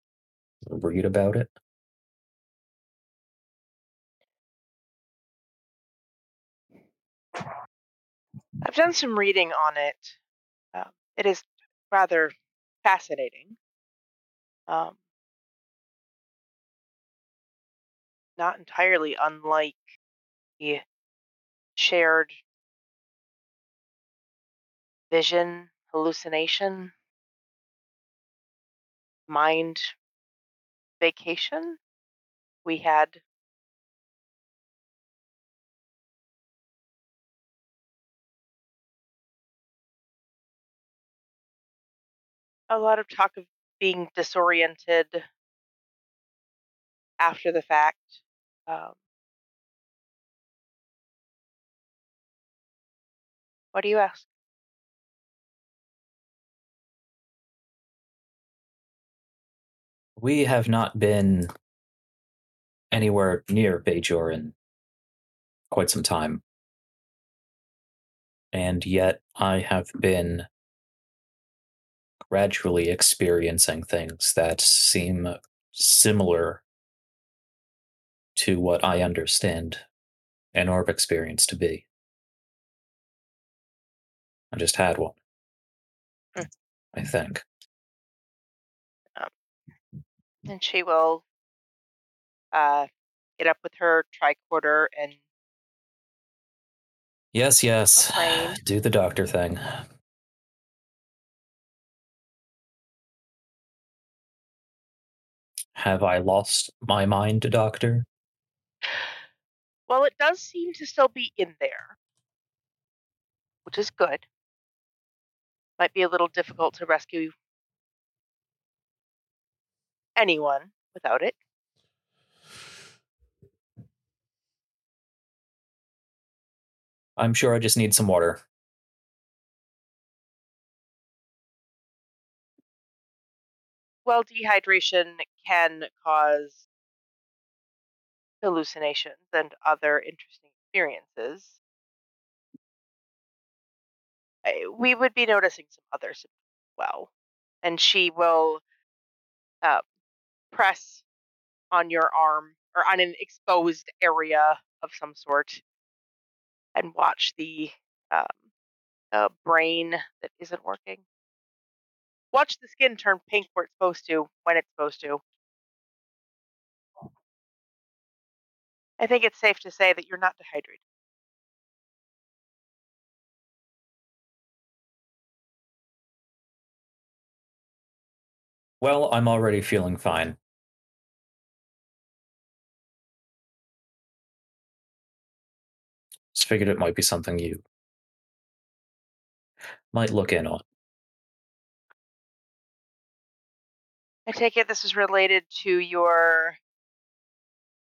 read about it? I've done some reading on it. Uh, it is rather fascinating. Um, not entirely unlike the shared vision, hallucination, mind vacation we had. A lot of talk of being disoriented after the fact. Um, what do you ask? We have not been anywhere near Bajor in quite some time. And yet I have been gradually experiencing things that seem similar to what I understand an orb experience to be. I just had one. Hmm. I think. Um, and she will uh, get up with her tricorder and... Yes, yes. Complain. Do the doctor thing. Have I lost my mind, Doctor? Well, it does seem to still be in there, which is good. Might be a little difficult to rescue anyone without it. I'm sure I just need some water. Well, dehydration can cause hallucinations and other interesting experiences. We would be noticing some other symptoms as well. And she will uh, press on your arm or on an exposed area of some sort and watch the um, uh, brain that isn't working. Watch the skin turn pink where it's supposed to, when it's supposed to. I think it's safe to say that you're not dehydrated. Well, I'm already feeling fine. Just figured it might be something you might look in on. I take it this is related to your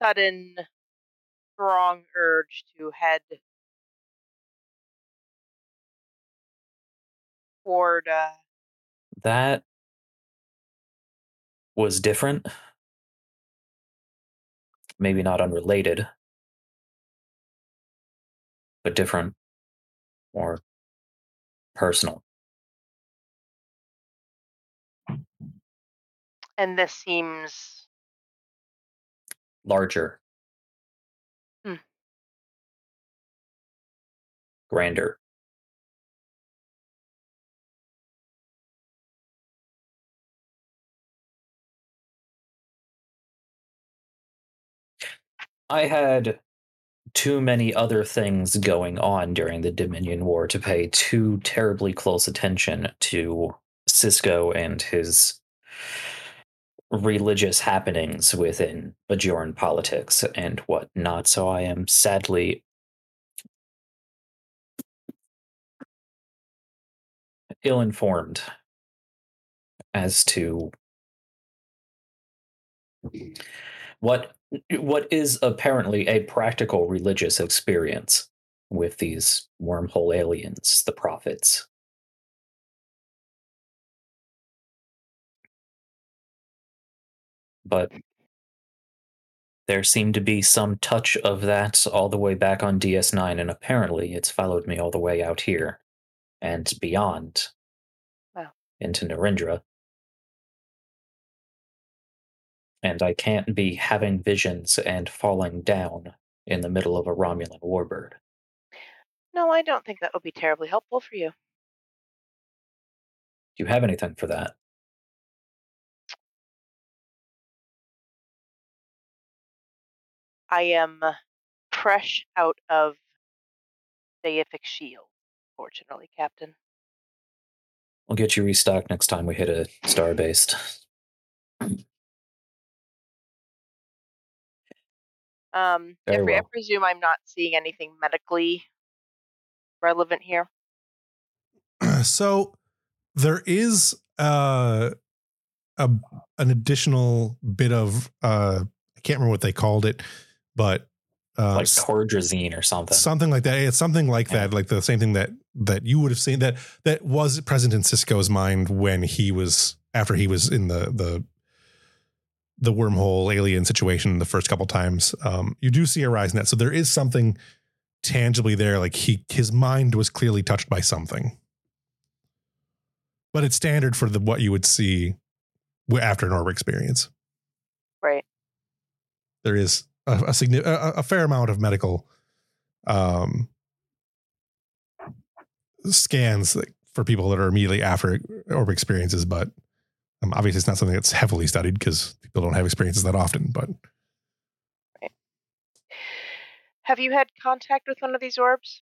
sudden, strong urge to head toward... Uh... That was different. Maybe not unrelated, but different, more personal. And this seems... larger. Hmm. Grander. I had too many other things going on during the Dominion War to pay too terribly close attention to Sisko and his... religious happenings within Bajoran politics and whatnot, so I am sadly ill-informed as to what what is apparently a practical religious experience with these wormhole aliens, the Prophets. But there seemed to be some touch of that all the way back on D S nine, and apparently it's followed me all the way out here and beyond. Wow. Into Narendra. And I can't be having visions and falling down in the middle of a Romulan warbird. No, I don't think that would be terribly helpful for you. Do you have anything for that? I am fresh out of deific shield, fortunately, Captain. We'll get you restocked next time we hit a star-based. Um, every, well. I presume I'm not seeing anything medically relevant here. So there is uh, a an additional bit of uh, I can't remember what they called it. But uh, like cordrazine or something, something like that. It's something like yeah. that, like the same thing that that you would have seen that that was present in Sisko's mind when he was after he was in the the the wormhole alien situation the first couple times. Um, you do see a rise in that, so there is something tangibly there. Like he his mind was clearly touched by something, but it's standard for the what you would see after an Orb experience, right? There is. A, a, a fair amount of medical um, scans for people that are immediately after Orb experiences, but um, obviously it's not something that's heavily studied because people don't have experiences that often. But right. Have you had contact with one of these orbs?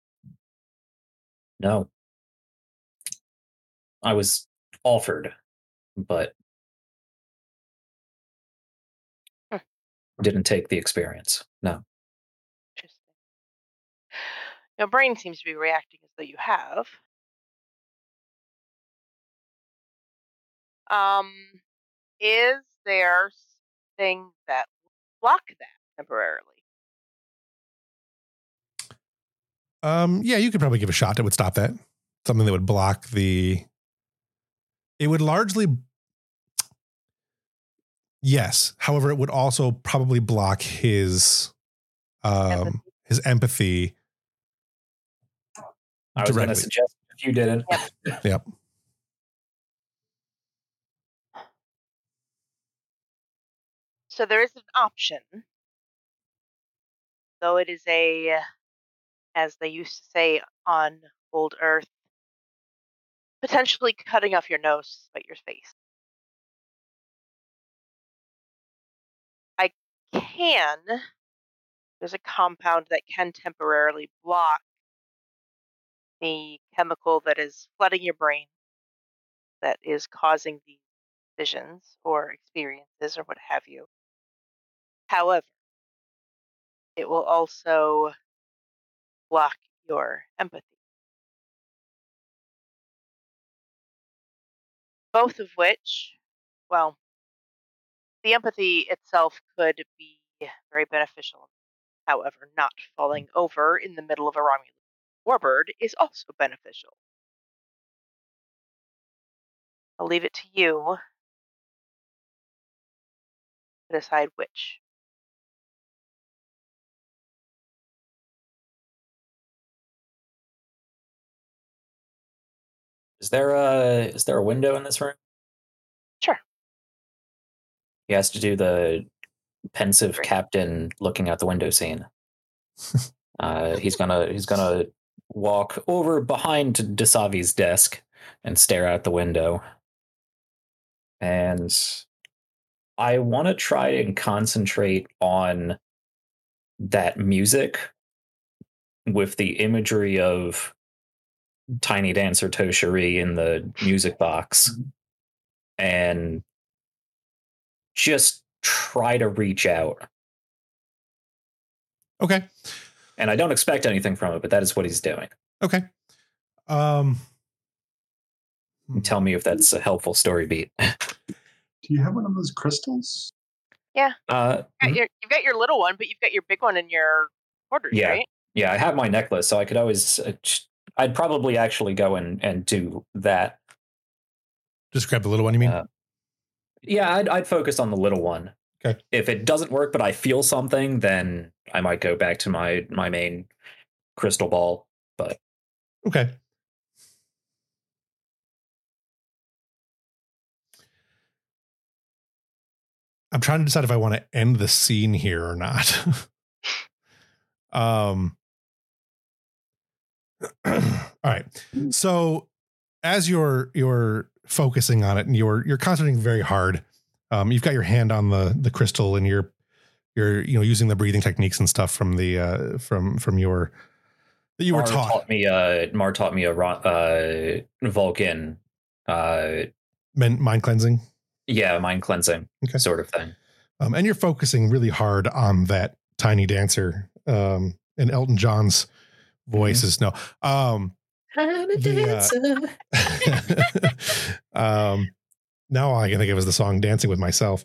No. I was offered, but didn't take the experience. No. Interesting. Your brain seems to be reacting as though you have. Um, is there's things that block that temporarily. Um, yeah, you could probably give a shot that would stop that. Something that would block the... It would largely... Yes. However, it would also probably block his um, empathy. his empathy. I was going to suggest if you didn't. Yep. Yep. So there is an option, though it is a, as they used to say on old Earth, potentially cutting off your nose to spite your face. I can. There's a compound that can temporarily block the chemical that is flooding your brain that is causing these visions or experiences or what have you. However, it will also block your empathy. Both of which, well, the empathy itself could be very beneficial. However, not falling over in the middle of a Romulan warbird is also beneficial. I'll leave it to you to decide which. Is there a is there a window in this room? Sure. He has to do the pensive Great. captain looking out the window scene. uh, he's gonna he's gonna walk over behind Dasavi's desk and stare out the window. And I want to try and concentrate on that music with the imagery of Tiny Dancer Toshiri in the music box and just try to reach out. Okay. And I don't expect anything from it, but that is what he's doing. Okay. Um, Tell me if that's a helpful story beat. Do you have one of those crystals? Yeah. Uh, you've got your, you've got your little one, but you've got your big one in your quarters, yeah. right? Yeah, I have my necklace, so I could always... Uh, ch- I'd probably actually go and, and do that. Just grab the little one, you mean? Uh, yeah, I'd, I'd focus on the little one. Okay. If it doesn't work, but I feel something, then I might go back to my, my main crystal ball. But okay. I'm trying to decide if I want to end the scene here or not. um. All right. So as you're you're focusing on it and you're you're concentrating very hard, um, you've got your hand on the the crystal and you're you're you know using the breathing techniques and stuff from the uh, from from your that you Mar were taught. taught me. Uh, Mar taught me a uh, Vulcan uh, Men, mind cleansing. Yeah, mind cleansing okay. sort of thing. Um, and you're focusing really hard on that Tiny Dancer um, and Elton John's voices. Mm-hmm. No, um, I'm a dancer. The, uh, um, now all I can think of is the song "Dancing with Myself"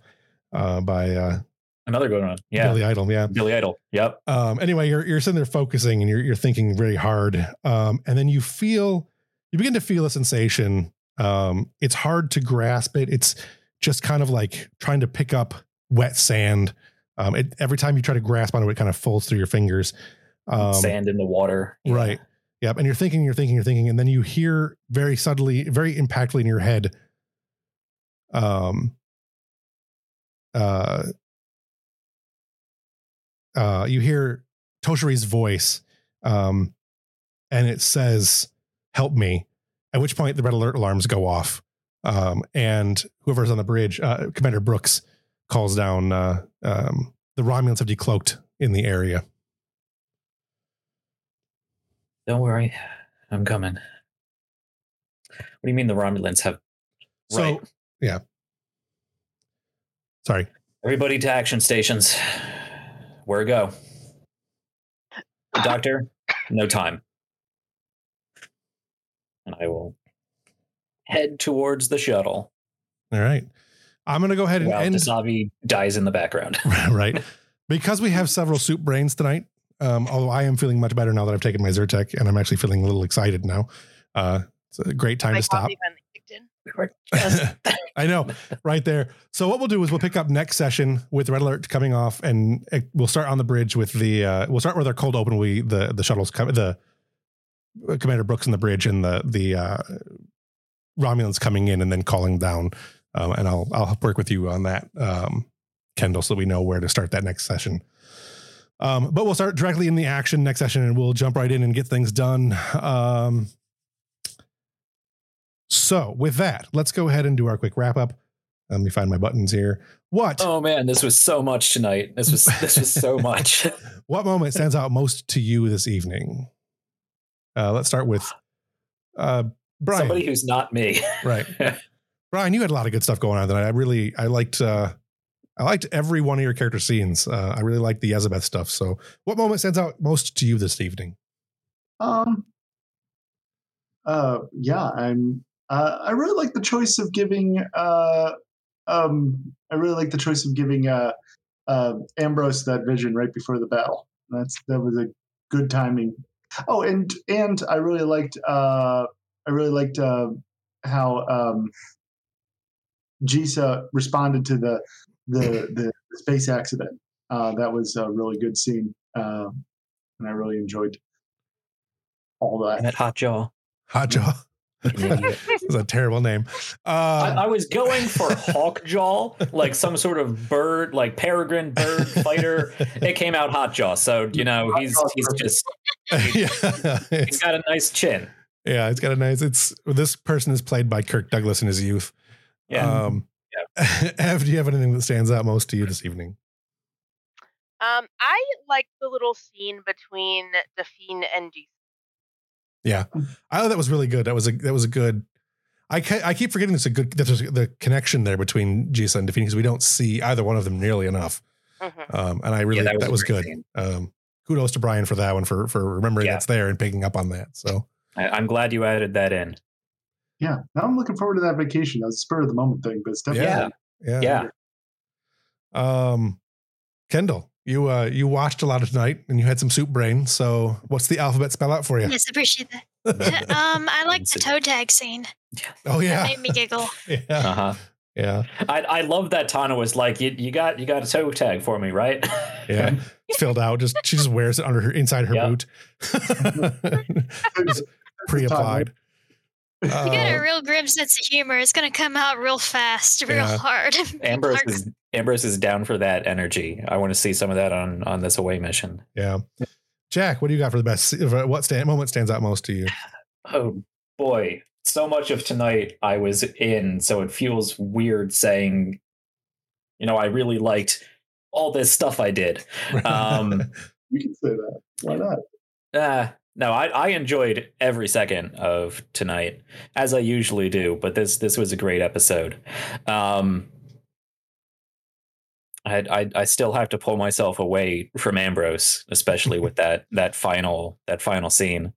uh, by uh, another good one. Yeah, Billy Idol. Yeah, Billy Idol. Yep. Um, anyway, you're you're sitting there focusing and you're you're thinking very hard, um, and then you feel you begin to feel a sensation. Um, it's hard to grasp it. It's just kind of like trying to pick up wet sand. Um, it, every time you try to grasp onto it, it kind of folds through your fingers. Um, sand in the water. Right. Yeah. Yep. And you're thinking, you're thinking, you're thinking, and then you hear very subtly, very impactfully in your head. Um, uh, uh, you hear Toshiri's voice. Um, and it says, "Help me." At which point the red alert alarms go off. Um, and whoever's on the bridge, uh, Commander Brooks calls down, uh, um, the Romulans have decloaked in the area. Don't worry, I'm coming. What do you mean the Romulans have... So, right. yeah. Sorry. Everybody to action stations. Where to go? Doctor, no time. And I will head towards the shuttle. All right. I'm going to go ahead and wow, end. The zombie dies in the background. Right. Because we have several soup brains tonight. Um, although I am feeling much better now that I've taken my Zyrtec, and I'm actually feeling a little excited now. Uh, it's a great time my to stop. I know, right there. So what we'll do is we'll pick up next session with Red Alert coming off, and we'll start on the bridge with the. Uh, we'll start with our cold open. We the the shuttles come the uh, Commander Brooks in the bridge, and the the uh, Romulans coming in and then calling down. Um, and I'll I'll work with you on that, um, Kendall, so we know where to start that next session. Um, but we'll start directly in the action next session, and we'll jump right in and get things done. Um, so with that, let's go ahead and do our quick wrap up. Let me find my buttons here. What? Oh man, this was so much tonight. This was this was so much. What moment stands out most to you this evening? Uh, let's start with uh, Brian. Somebody who's not me, right? Brian, you had a lot of good stuff going on tonight. I really, I liked. Uh, I liked every one of your character scenes. Uh, I really liked the Yezabeth stuff. So what moment stands out most to you this evening? Um, uh, yeah, I'm, uh, I really like the choice of giving, uh, um, I really like the choice of giving, uh, uh, Ambrose that vision right before the battle. That's, that was a good timing. Oh, and, and I really liked, uh, I really liked, uh, how, um, Jisa responded to the, The, the space accident. Uh, that was a really good scene. Uh, and I really enjoyed all that. And that hot jaw. Hot jaw. It's a terrible name. Uh, I, I was going for hawk jaw, like some sort of bird, like Peregrine bird fighter. It came out hot jaw. So, you know, hot he's he's perfect. Just, yeah, he's got a nice chin. Yeah, he's got a nice, it's, this person is played by Kirk Douglas in his youth. Yeah. Um, Ev, do you have anything that stands out most to you this evening? Um, I like the little scene between Daphne and Jason. Yeah, I thought that was really good. That was a that was a good. I ca- I keep forgetting it's a good that there's the connection there between Jason and Daphne because we don't see either one of them nearly enough. Mm-hmm. Um, and I really yeah, that was, that was good. Um, kudos to Brian for that one for for remembering yeah. that's there and picking up on that. So I, I'm glad you added that in. Yeah, now I'm looking forward to that vacation. That was a spur of the moment thing, but it's definitely yeah, yeah. yeah. Um, Kendall, you uh, you watched a lot of tonight, and you had some soup brain. So, what's the alphabet spell out for you? Yes, appreciate that. um, I like the toe tag scene. Oh yeah, that made me giggle. yeah, uh-huh. yeah. I I love that Tana was like, you you got you got a toe tag for me, right? yeah, it's filled out. Just she just wears it under her inside her yeah. boot. Pre-applied. You uh, got a real grim sense of humor. It's going to come out real fast, real yeah. hard. Ambrose is Ambrose is down for that energy. I want to see some of that on, on this away mission. Yeah, Jack, what do you got for the best? What stand, moment stands out most to you? Oh boy, so much of tonight I was in, so it feels weird saying, you know, I really liked all this stuff I did. Um, you can say that. Why not? Ah. Uh, No, I, I enjoyed every second of tonight, as I usually do. But this this was a great episode. Um, I, I I still have to pull myself away from Ambrose, especially with that that final that final scene,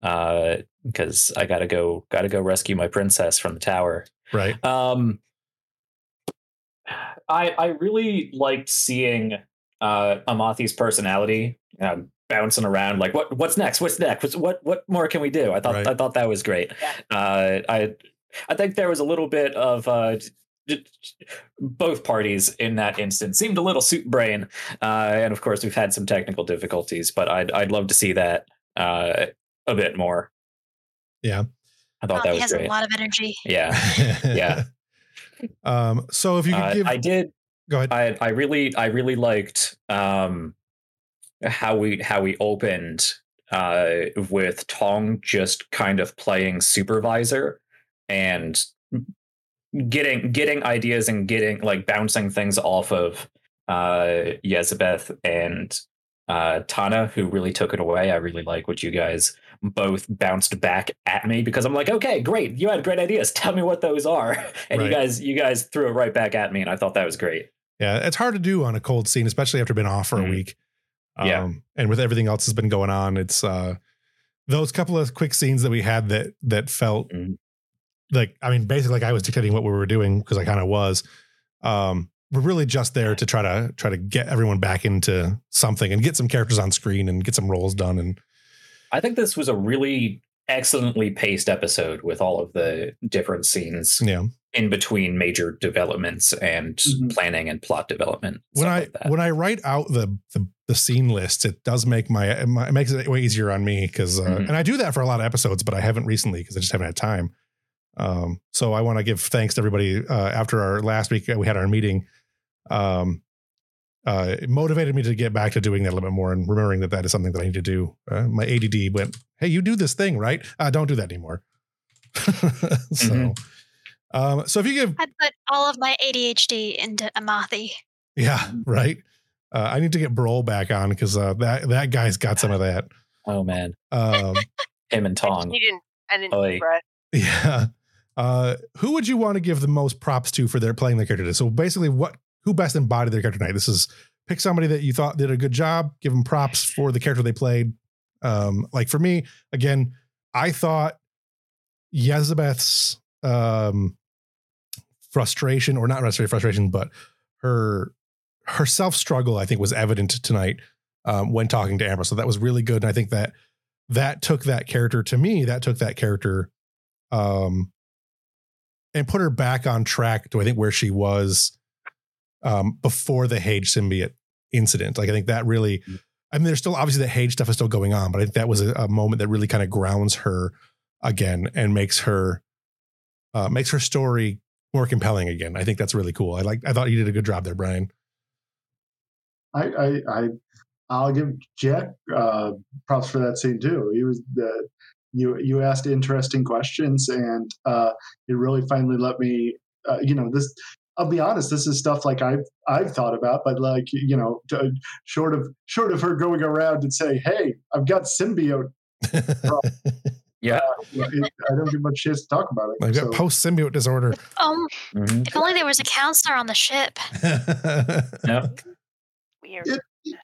because uh, I gotta go gotta go rescue my princess from the tower. Right. Um, I I really liked seeing uh, Amathi's personality. Um, bouncing around like what what's next what's next what's, what what more can we do I thought right. I thought that was great uh I I think there was a little bit of uh both parties in that instance seemed a little soup brain uh and of course we've had some technical difficulties but I'd I'd love to see that uh a bit more yeah I thought oh, that was he has great. A lot of energy yeah yeah um so if you could uh, give I did go ahead I I really I really liked um how we how we opened uh with Tong just kind of playing supervisor and getting getting ideas and getting like bouncing things off of uh Yezabeth and uh Tana, who really took it away. I really like what you guys both bounced back at me because I'm like, okay, great, you had great ideas, tell me what those are. And right. you guys you guys threw it right back at me and I thought that was great. Yeah, it's hard to do on a cold scene, especially after being off for mm-hmm. a week. Yeah. Um, and with everything else that's been going on, it's uh, those couple of quick scenes that we had that that felt mm-hmm. like, I mean, basically like I was dictating what we were doing because I kind of was Um, we're really just there to try to try to get everyone back into something and get some characters on screen and get some roles done. And I think this was a really excellently paced episode with all of the different scenes yeah. in between major developments and mm-hmm. planning and plot development. When I like when I write out the, the the scene list, it does make my it makes it way easier on me because uh, mm-hmm. and I do that for a lot of episodes, but I haven't recently because I just haven't had time. Um, so I want to give thanks to everybody. Uh, after our last week, we had our meeting. Um, uh, it motivated me to get back to doing that a little bit more and remembering that that is something that I need to do. Uh, my A D D went, hey, you do this thing, right? Uh, don't do that anymore. so, mm-hmm. um, so if you give, I put all of my A D H D into Amathi. Yeah. Right. Uh, I need to get Broll back on cause, uh, that, that guy's got some of that. Oh man. Um, him and Tong. He didn't, I didn't like, yeah. Uh, who would you want to give the most props to for their playing their character? So basically what, who best embodied their character tonight? This is pick somebody that you thought did a good job, give them props for the character they played. Um, like for me, again, I thought Yezebeth's um, frustration or not necessarily frustration, but her, her self struggle, I think was evident tonight um, when talking to Amber. So that was really good. And I think that that took that character to me, that took that character um, and put her back on track to, I think, where she was um, before the Hage symbiote incident. Like, I think that really, I mean, there's still obviously the Hage stuff is still going on, but I think that was a, a moment that really kind of grounds her again and makes her, uh, makes her story more compelling again. I think that's really cool. I like, I thought you did a good job there, Brian. I, I, I I'll give Jack uh, props for that scene too. He was the, you, you asked interesting questions and uh, it really finally let me, uh, you know, this, I'll be honest, this is stuff like I've, I've thought about, but like, you know, t- short of short of her going around and saying, hey, I've got symbiote. yeah. Uh, it, I don't get much chance to talk about it. I've so. got post-symbiote disorder. Um, mm-hmm. If only there was a counselor on the ship. Yep. Weird. It, it,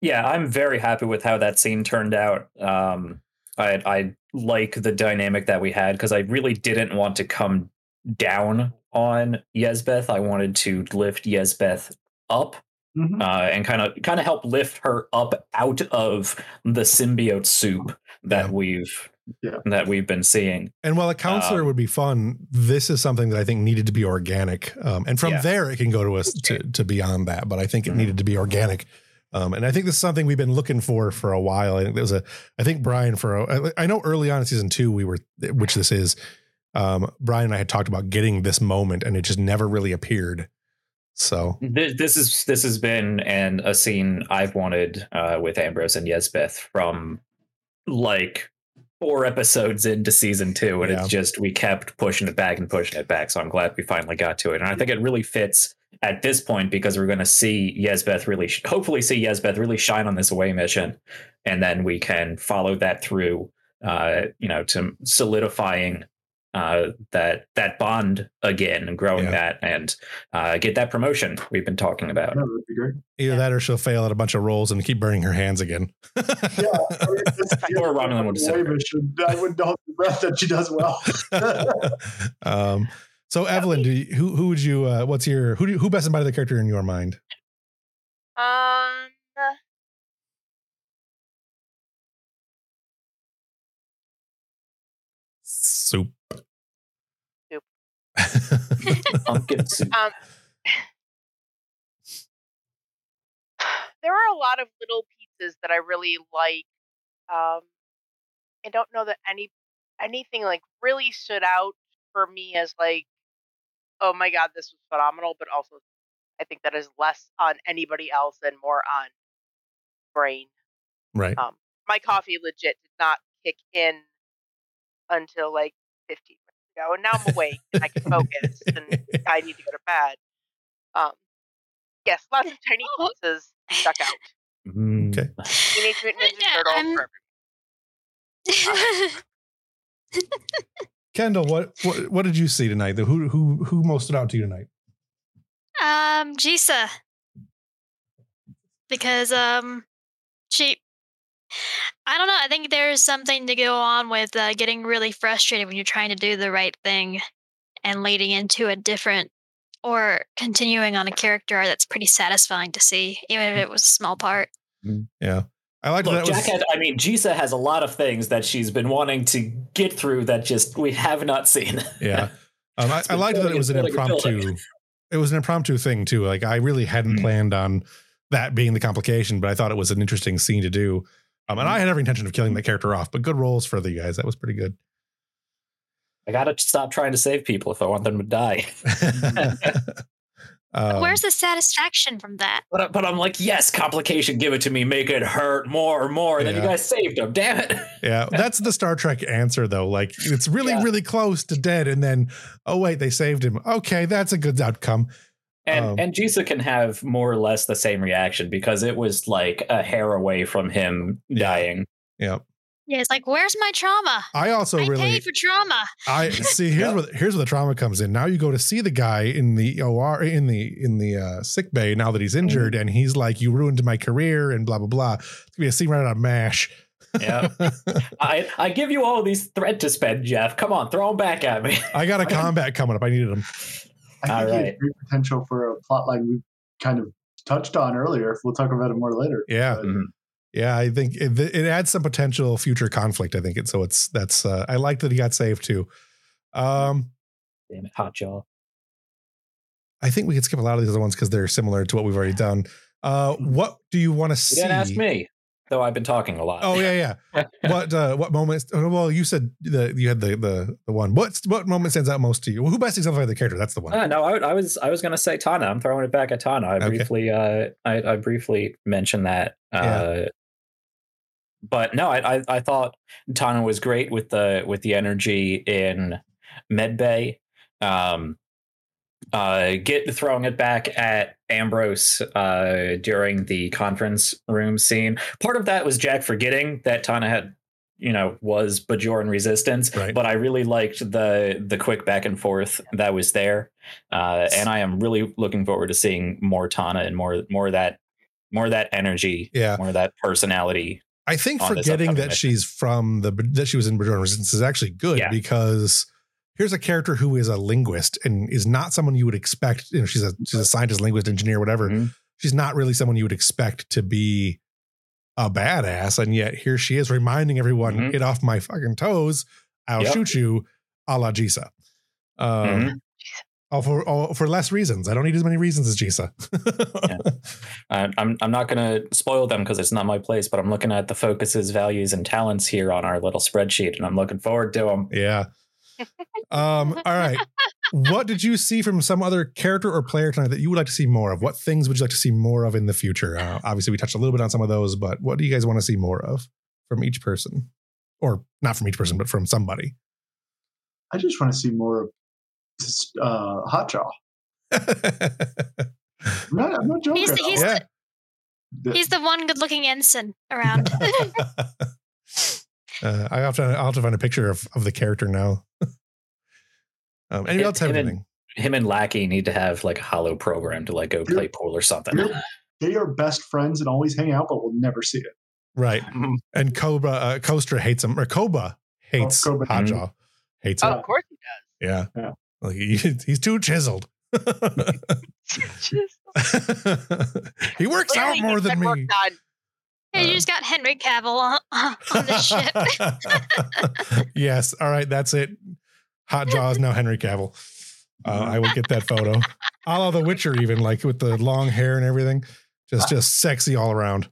yeah, I'm very happy with how that scene turned out. Um, I, I like the dynamic that we had because I really didn't want to come down on Yezbeth. I wanted to lift Yezbeth up mm-hmm. uh, and kind of kind of help lift her up out of the symbiote soup that yeah. we've yeah. that we've been seeing. And while a counselor um, would be fun, this is something that I think needed to be organic. Um, and from yeah. there, it can go to us to, to beyond that. But I think it mm-hmm. needed to be organic. Um, and I think this is something we've been looking for for a while. I think there was a I think Brian for a, I know early on in season two, we were which this is. Um, Brian and I had talked about getting this moment and it just never really appeared. So this, this is, this has been an, a scene I've wanted, uh, with Ambrose and Yezbeth from like four episodes into season two. And yeah. it's just, we kept pushing it back and pushing it back. So I'm glad we finally got to it. And I think it really fits at this point because we're going to see Yezbeth really, sh- hopefully see Yezbeth really shine on this away mission. And then we can follow that through, uh, you know, to solidifying Uh, that that bond again and growing yeah. that and uh, get that promotion we've been talking about. Yeah, that'd be great. Either yeah. that or she'll fail at a bunch of roles and keep burning her hands again. yeah, I mean, or Romulan would have I wouldn't hold the breath that she does well. um, so Evelyn, do you, who who would you? Uh, what's your who do you, who best embodied the character in your mind? Um. Soup. Pumpkin soup. Um, there were a lot of little pieces that I really like. Um, I don't know that any anything like really stood out for me as like, oh my god, this was phenomenal. But also, I think that is less on anybody else and more on brain. Right. Um, my coffee legit did not kick in until like fifteen. And now I'm awake and I can focus and I need to go to bed. Um, yes, lots of tiny pieces stuck out. Okay. Teenage Mutant Ninja yeah, Turtle I'm... for everyone. Uh, Kendall, what, what what did you see tonight? The, who who who most stood out to you tonight? Um, Jisa, because um, she. I don't know. I think there's something to go on with uh, getting really frustrated when you're trying to do the right thing and leading into a different or continuing on a character arc that's pretty satisfying to see, even if it was a small part. Yeah. I like that. Jack was... had, I mean, Jisa has a lot of things that she's been wanting to get through that just we have not seen. Yeah. Um, I, I liked that it was an impromptu. It was an impromptu thing, too. Like, I really hadn't mm-hmm. planned on that being the complication, but I thought it was an interesting scene to do. Um, and mm-hmm. I had every intention of killing the character off, but good roles for the guys. That was pretty good. I got to stop trying to save people if I want them to die. um, Where's the satisfaction from that? But, but I'm like, yes, complication, give it to me, make it hurt more and more. And yeah. then you guys saved them. Damn it. Yeah, that's the Star Trek answer, though. Like, it's really, yeah. really close to dead. And then, oh, wait, they saved him. OK, that's a good outcome. And um, and Jisa can have more or less the same reaction because it was like a hair away from him yeah. dying. Yeah. Yeah, it's like, where's my trauma? I also I really paid for trauma. I see. Here's yep. where here's where the trauma comes in. Now you go to see the guy in the O R in the in the uh, sick bay. Now that he's injured, mm-hmm. and he's like, "You ruined my career," and blah blah blah. It's gonna be a scene right out of MASH. Yeah, I I give you all these thread to spend, Jeff. Come on, throw them back at me. I got a combat coming up. I needed them. I think all right. There's great potential for a plotline we kind of touched on earlier. We'll talk about it more later. Yeah. But, mm-hmm. Yeah, I think it, it adds some potential future conflict. I think it so it's that's uh, I like that he got saved too. Um, Damn it, hot jaw. I think we could skip a lot of these other ones because they're similar to what we've already done. Uh, what do you want to see? Didn't ask me, though. I've been talking a lot. Oh yeah, yeah. what uh, what moments? Well, you said the you had the the the one. What what moment stands out most to you? Well, who best exemplified the character? That's the one. Uh, no, I, I was I was going to say Tana. I'm throwing it back at Tana. I okay. briefly uh I, I briefly mentioned that. Yeah. Uh, But no, I, I I thought Tana was great with the with the energy in Medbay. Um, uh, get throwing it back at Ambrose uh, during the conference room scene. Part of that was Jack forgetting that Tana had, you know, was Bajoran Resistance. Right. But I really liked the the quick back and forth that was there, uh, and I am really looking forward to seeing more Tana and more more of that more of that energy, yeah. more of that personality. I think forgetting that she's from the that she was in Bajoran Resistance is actually good yeah. because here's a character who is a linguist and is not someone you would expect. You know, she's a she's a scientist, linguist, engineer, whatever. Mm-hmm. She's not really someone you would expect to be a badass, and yet here she is reminding everyone, mm-hmm. "Get off my fucking toes! I'll yep. shoot you, a la Jisa." Um, mm-hmm. All for all for less reasons. I don't need as many reasons as Jisa. yeah. I, I'm I'm not going to spoil them because it's not my place. But I'm looking at the focuses, values, and talents here on our little spreadsheet, and I'm looking forward to them. Yeah. um. All right. What did you see from some other character or player tonight that you would like to see more of? What things would you like to see more of in the future? Uh, obviously, we touched a little bit on some of those, but what do you guys want to see more of from each person, or not from each person, but from somebody? I just want to see more of. Uh, hot jaw. I'm not, I'm not joking. He's the, he's, yeah. the, he's the one good-looking ensign around. uh, I often I'll have to find a picture of, of the character now. Um, anyone else have him anything? And, him and Lackey need to have like a hollow program to like go they're, play pool or something. They are best friends and always hang out, but we'll never see it. Right. Mm-hmm. And Cobra uh, Costa hates him, or Koba hates oh, Hot Jaw. Mm-hmm. Hates him. Oh, of course he does. Yeah. yeah. Like he, he's too chiseled. he works Literally out more than me. Hey, you uh, just got Henry Cavill on, on this ship. yes. All right. That's it. Hot Jaw is now Henry Cavill. Uh, I will get that photo. A la The Witcher, even like with the long hair and everything. Just, wow. just sexy all around.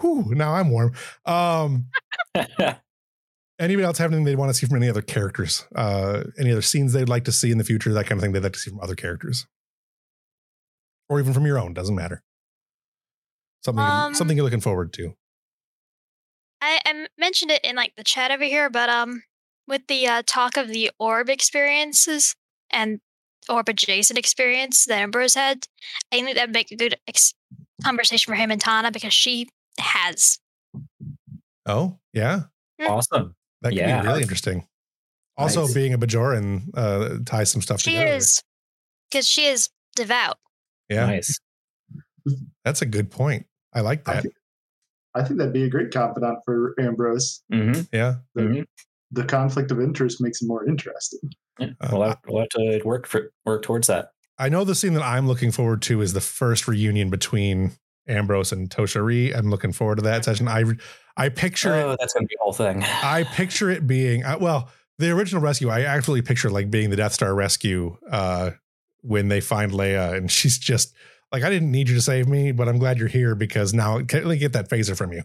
Whew, now I'm warm. Um, Anybody else have anything they want to see from any other characters? Uh, any other scenes they'd like to see in the future? That kind of thing they'd like to see from other characters, or even from your own. Doesn't matter. Something um, something you're looking forward to. I, I mentioned it in like the chat over here, but um, with the uh, talk of the orb experiences and orb adjacent experience that Amber's had, I think that'd make a good ex- conversation for him and Tana because she has. Oh yeah, awesome. That could yeah. be really interesting. Also, nice. Being a Bajoran uh, ties some stuff she together. She is, because she is devout. Yeah. Nice. That's a good point. I like that. I think, I think that'd be a great confidant for Ambrose. Mm-hmm. Yeah. So, mm-hmm. the conflict of interest makes it more interesting. Yeah, we'll have, we'll have to work for work towards that. I know the scene that I'm looking forward to is the first reunion between Ambrose and Toshiri. I'm looking forward to that session. I I picture oh, that's going to be the whole thing. I picture it being uh, well, the original rescue. I actually picture like being the Death Star rescue uh, when they find Leia, and she's just like, I didn't need you to save me, but I'm glad you're here because now can I get that phaser from you.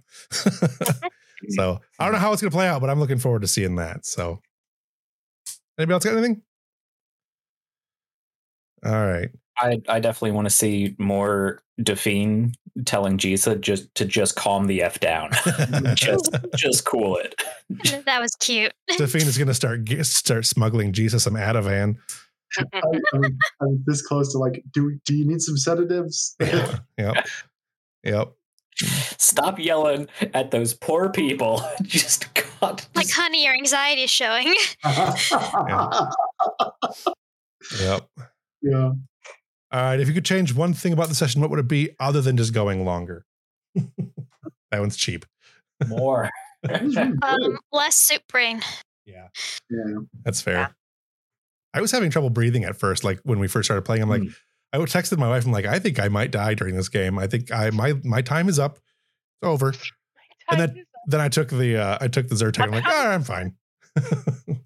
So I don't know how it's going to play out, but I'm looking forward to seeing that. So anybody else got anything? All right. I, I definitely want to see more Daphne telling Jisa just to just calm the F down. just just cool it. That was cute. Daphne is going to start start smuggling Jisa some Ativan. I, I'm, I'm this close to like, do do you need some sedatives? Yeah. Yep. Yep. Stop yelling at those poor people. Just God. Just... Like, honey, your anxiety is showing. Yeah. Yep. Yeah. All right. If you could change one thing about the session, what would it be other than just going longer? That one's cheap. More. um, less soup brain. Yeah. Yeah. That's fair. Yeah. I was having trouble breathing at first. Like when we first started playing, I'm like, mm. I texted my wife. I'm like, I think I might die during this game. I think I my my time is up. It's over. And then then I took the uh, I took the Zyrtec. I'm like, oh, I'm fine. Pretty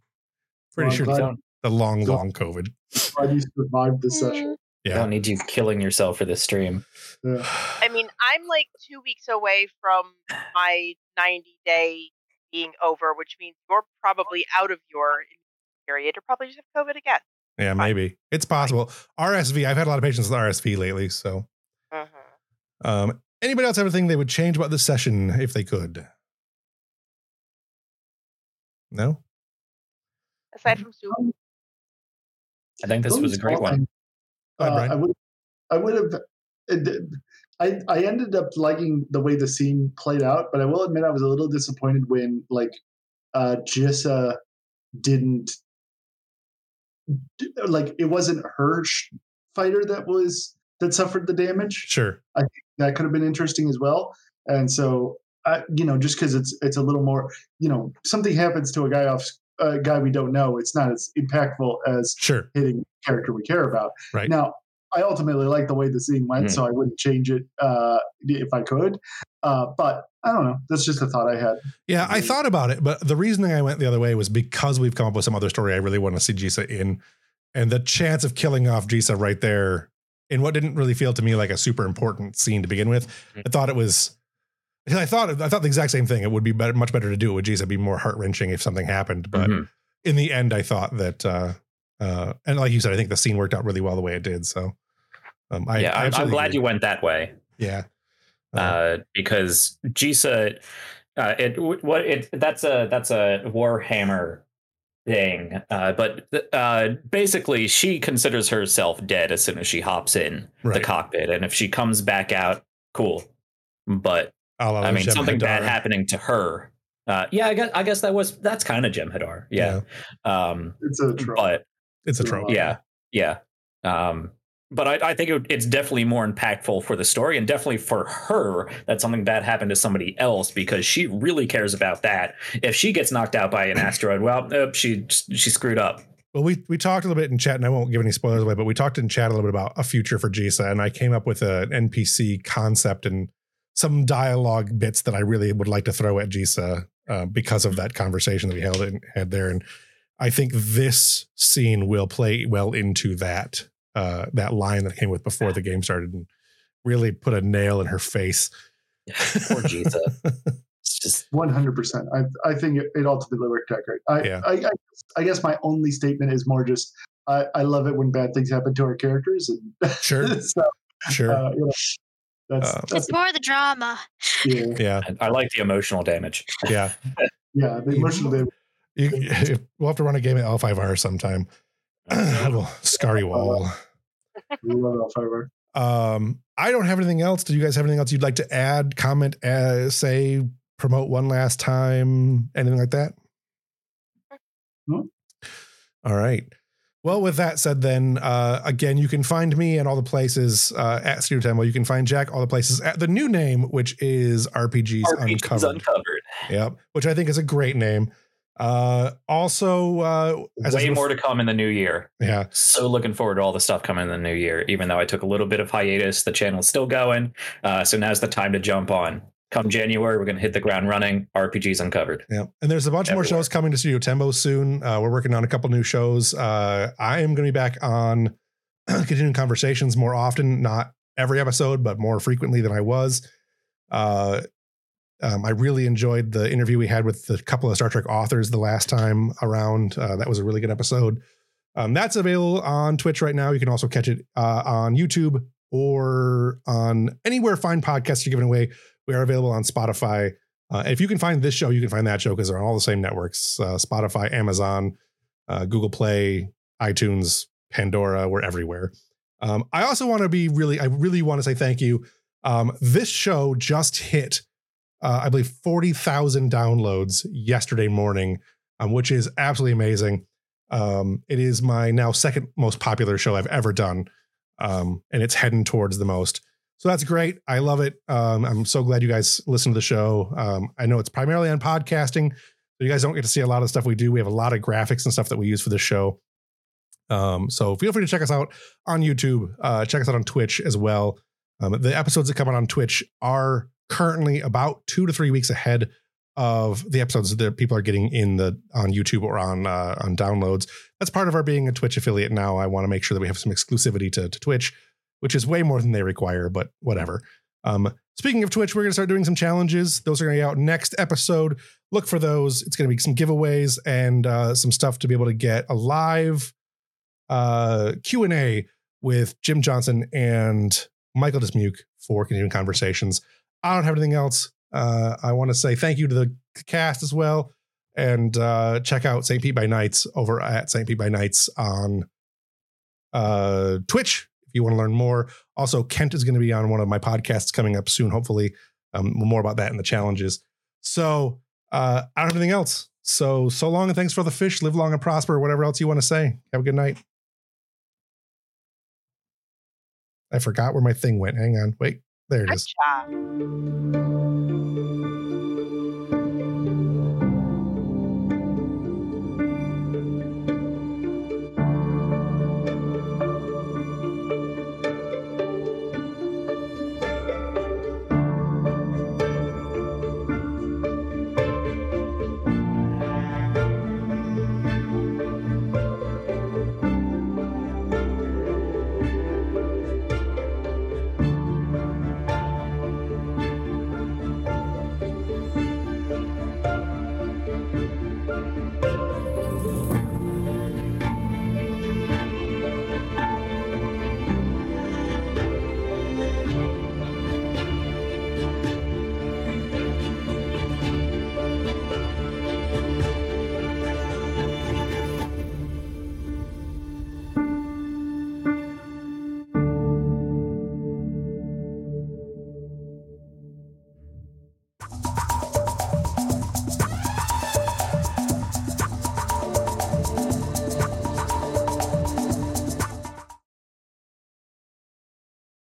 well, sure it's the long, so, long COVID. Glad you survived this session. Yeah. I don't need you killing yourself for this stream. Yeah. I mean, I'm like two weeks away from my ninety day being over, which means you're probably out of your period or probably just have COVID again. Yeah, maybe. It's possible. R S V. I've had a lot of patients with R S V lately. So uh-huh. um, anybody else have anything they would change about this session if they could? No? Aside from soup. I think this was a great one. Uh, I would I would have I, I ended up liking the way the scene played out, but I will admit I was a little disappointed when like uh, Jissa didn't like it wasn't her sh- fighter that was that suffered the damage. Sure. I think that could have been interesting as well. And so I, you know, just because it's it's a little more, you know, something happens to a guy off a guy we don't know, it's not as impactful as sure. hitting a character we care about. Right. Now, I ultimately like the way the scene went, mm. so I wouldn't change it uh, if I could. Uh, but I don't know. That's just a thought I had. Yeah, I thought about it, but the reasoning I went the other way was because we've come up with some other story I really want to see Jisa in. And the chance of killing off Jisa right there in what didn't really feel to me like a super important scene to begin with. Mm-hmm. I thought it was... I thought I thought the exact same thing. It would be better, much better to do it with Jisa. It'd be more heart-wrenching if something happened. But mm-hmm. in the end, I thought that... Uh, uh, and like you said, I think the scene worked out really well the way it did. So um, I, yeah, I I'm glad agree. You went that way. Yeah. Uh, uh, because Jisa... Uh, it what it that's a that's a Warhammer thing. Uh, but uh, basically, she considers herself dead as soon as she hops in right. the cockpit. And if she comes back out, cool. But... I mean, Jem'Hadar. Something bad happening to her. Uh, yeah, I guess, I guess that was that's kind of Jem'Hadar. Yeah. yeah. Um, it's a trope. But it's a trope. Yeah. Yeah. Um, but I, I think it, it's definitely more impactful for the story and definitely for her that something bad happened to somebody else because she really cares about that. If she gets knocked out by an asteroid, well, uh, she she screwed up. Well, we, we talked a little bit in chat, and I won't give any spoilers away, but we talked in chat a little bit about a future for Jisa, and I came up with an N P C concept and some dialogue bits that I really would like to throw at Jisa uh, because of that conversation that we held in, had there. And I think this scene will play well into that, uh, that line that came with before the game started and really put a nail in her face. Yeah, poor Jisa. It's just one hundred percent. I, I think it, it ultimately worked out great. I, yeah. I, I, I guess my only statement is more just, I, I love it when bad things happen to our characters. And sure. so, sure. Uh, you know, That's, uh, that's it's more the drama. Yeah, yeah. I like the emotional damage. Yeah, yeah. The emotional damage. You, you, we'll have to run a game at L five R sometime. Little scary wall. We love L five R. Um, I don't have anything else. Do you guys have anything else you'd like to add? Comment, uh, say, promote one last time, anything like that? No. All right. Well, with that said, then, uh, again, you can find me and all the places uh, at Studio Tembo. You can find Jack, all the places at the new name, which is R P Gs, R P Gs Uncovered. Uncovered. Yep. Which I think is a great name. Uh, also, uh, as way more to come in the new year. Yeah. So looking forward to all the stuff coming in the new year, even though I took a little bit of hiatus, the channel's still going. Uh, so now's the time to jump on. Come January, we're going to hit the ground running. R P Gs Uncovered. Yeah. And there's a bunch Everywhere. more shows coming to Studio Tembo soon. Uh, we're working on a couple new shows. Uh, I am going to be back on continuing conversations more often, not every episode, but more frequently than I was. Uh, Um, I really enjoyed the interview we had with a couple of Star Trek authors the last time around. Uh, that was a really good episode. Um, that's available on Twitch right now. You can also catch it uh, on YouTube or on anywhere fine podcasts are given away. We are available on Spotify. Uh, if you can find this show, you can find that show because they're on all the same networks. Uh, Spotify, Amazon, uh, Google Play, iTunes, Pandora. We're everywhere. Um, I also want to be really, I really want to say thank you. Um, this show just hit Uh, I believe forty thousand downloads yesterday morning, um, which is absolutely amazing. Um, it is my now second most popular show I've ever done, um, and it's heading towards the most. So that's great. I love it. Um, I'm so glad you guys listen to the show. Um, I know it's primarily on podcasting, so you guys don't get to see a lot of the stuff we do. We have a lot of graphics and stuff that we use for the show. Um, so feel free to check us out on YouTube. Uh, check us out on Twitch as well. Um, the episodes that come out on Twitch are currently about two to three weeks ahead of the episodes that people are getting in the on YouTube or on uh, on downloads. That's part of our being a Twitch affiliate now. I want to make sure that we have some exclusivity to, to Twitch, which is way more than they require, but whatever. Um, speaking of Twitch, we're going to start doing some challenges. Those are going to be out next episode. Look for those. It's going to be some giveaways and uh, some stuff to be able to get a live uh, Q and A with Jim Johnson and Michael Dismuke for continuing conversations. I don't have anything else. Uh, I want to say thank you to the cast as well. And uh, check out Saint Pete by Nights over at Saint Pete by Nights on uh, Twitch if you want to learn more. Also, Kent is going to be on one of my podcasts coming up soon, hopefully. Um, more about that and the challenges. So uh, I don't have anything else. So, so long and thanks for the fish. Live long and prosper. Whatever else you want to say. Have a good night. I forgot where my thing went. Hang on. Wait. There it is. Good job.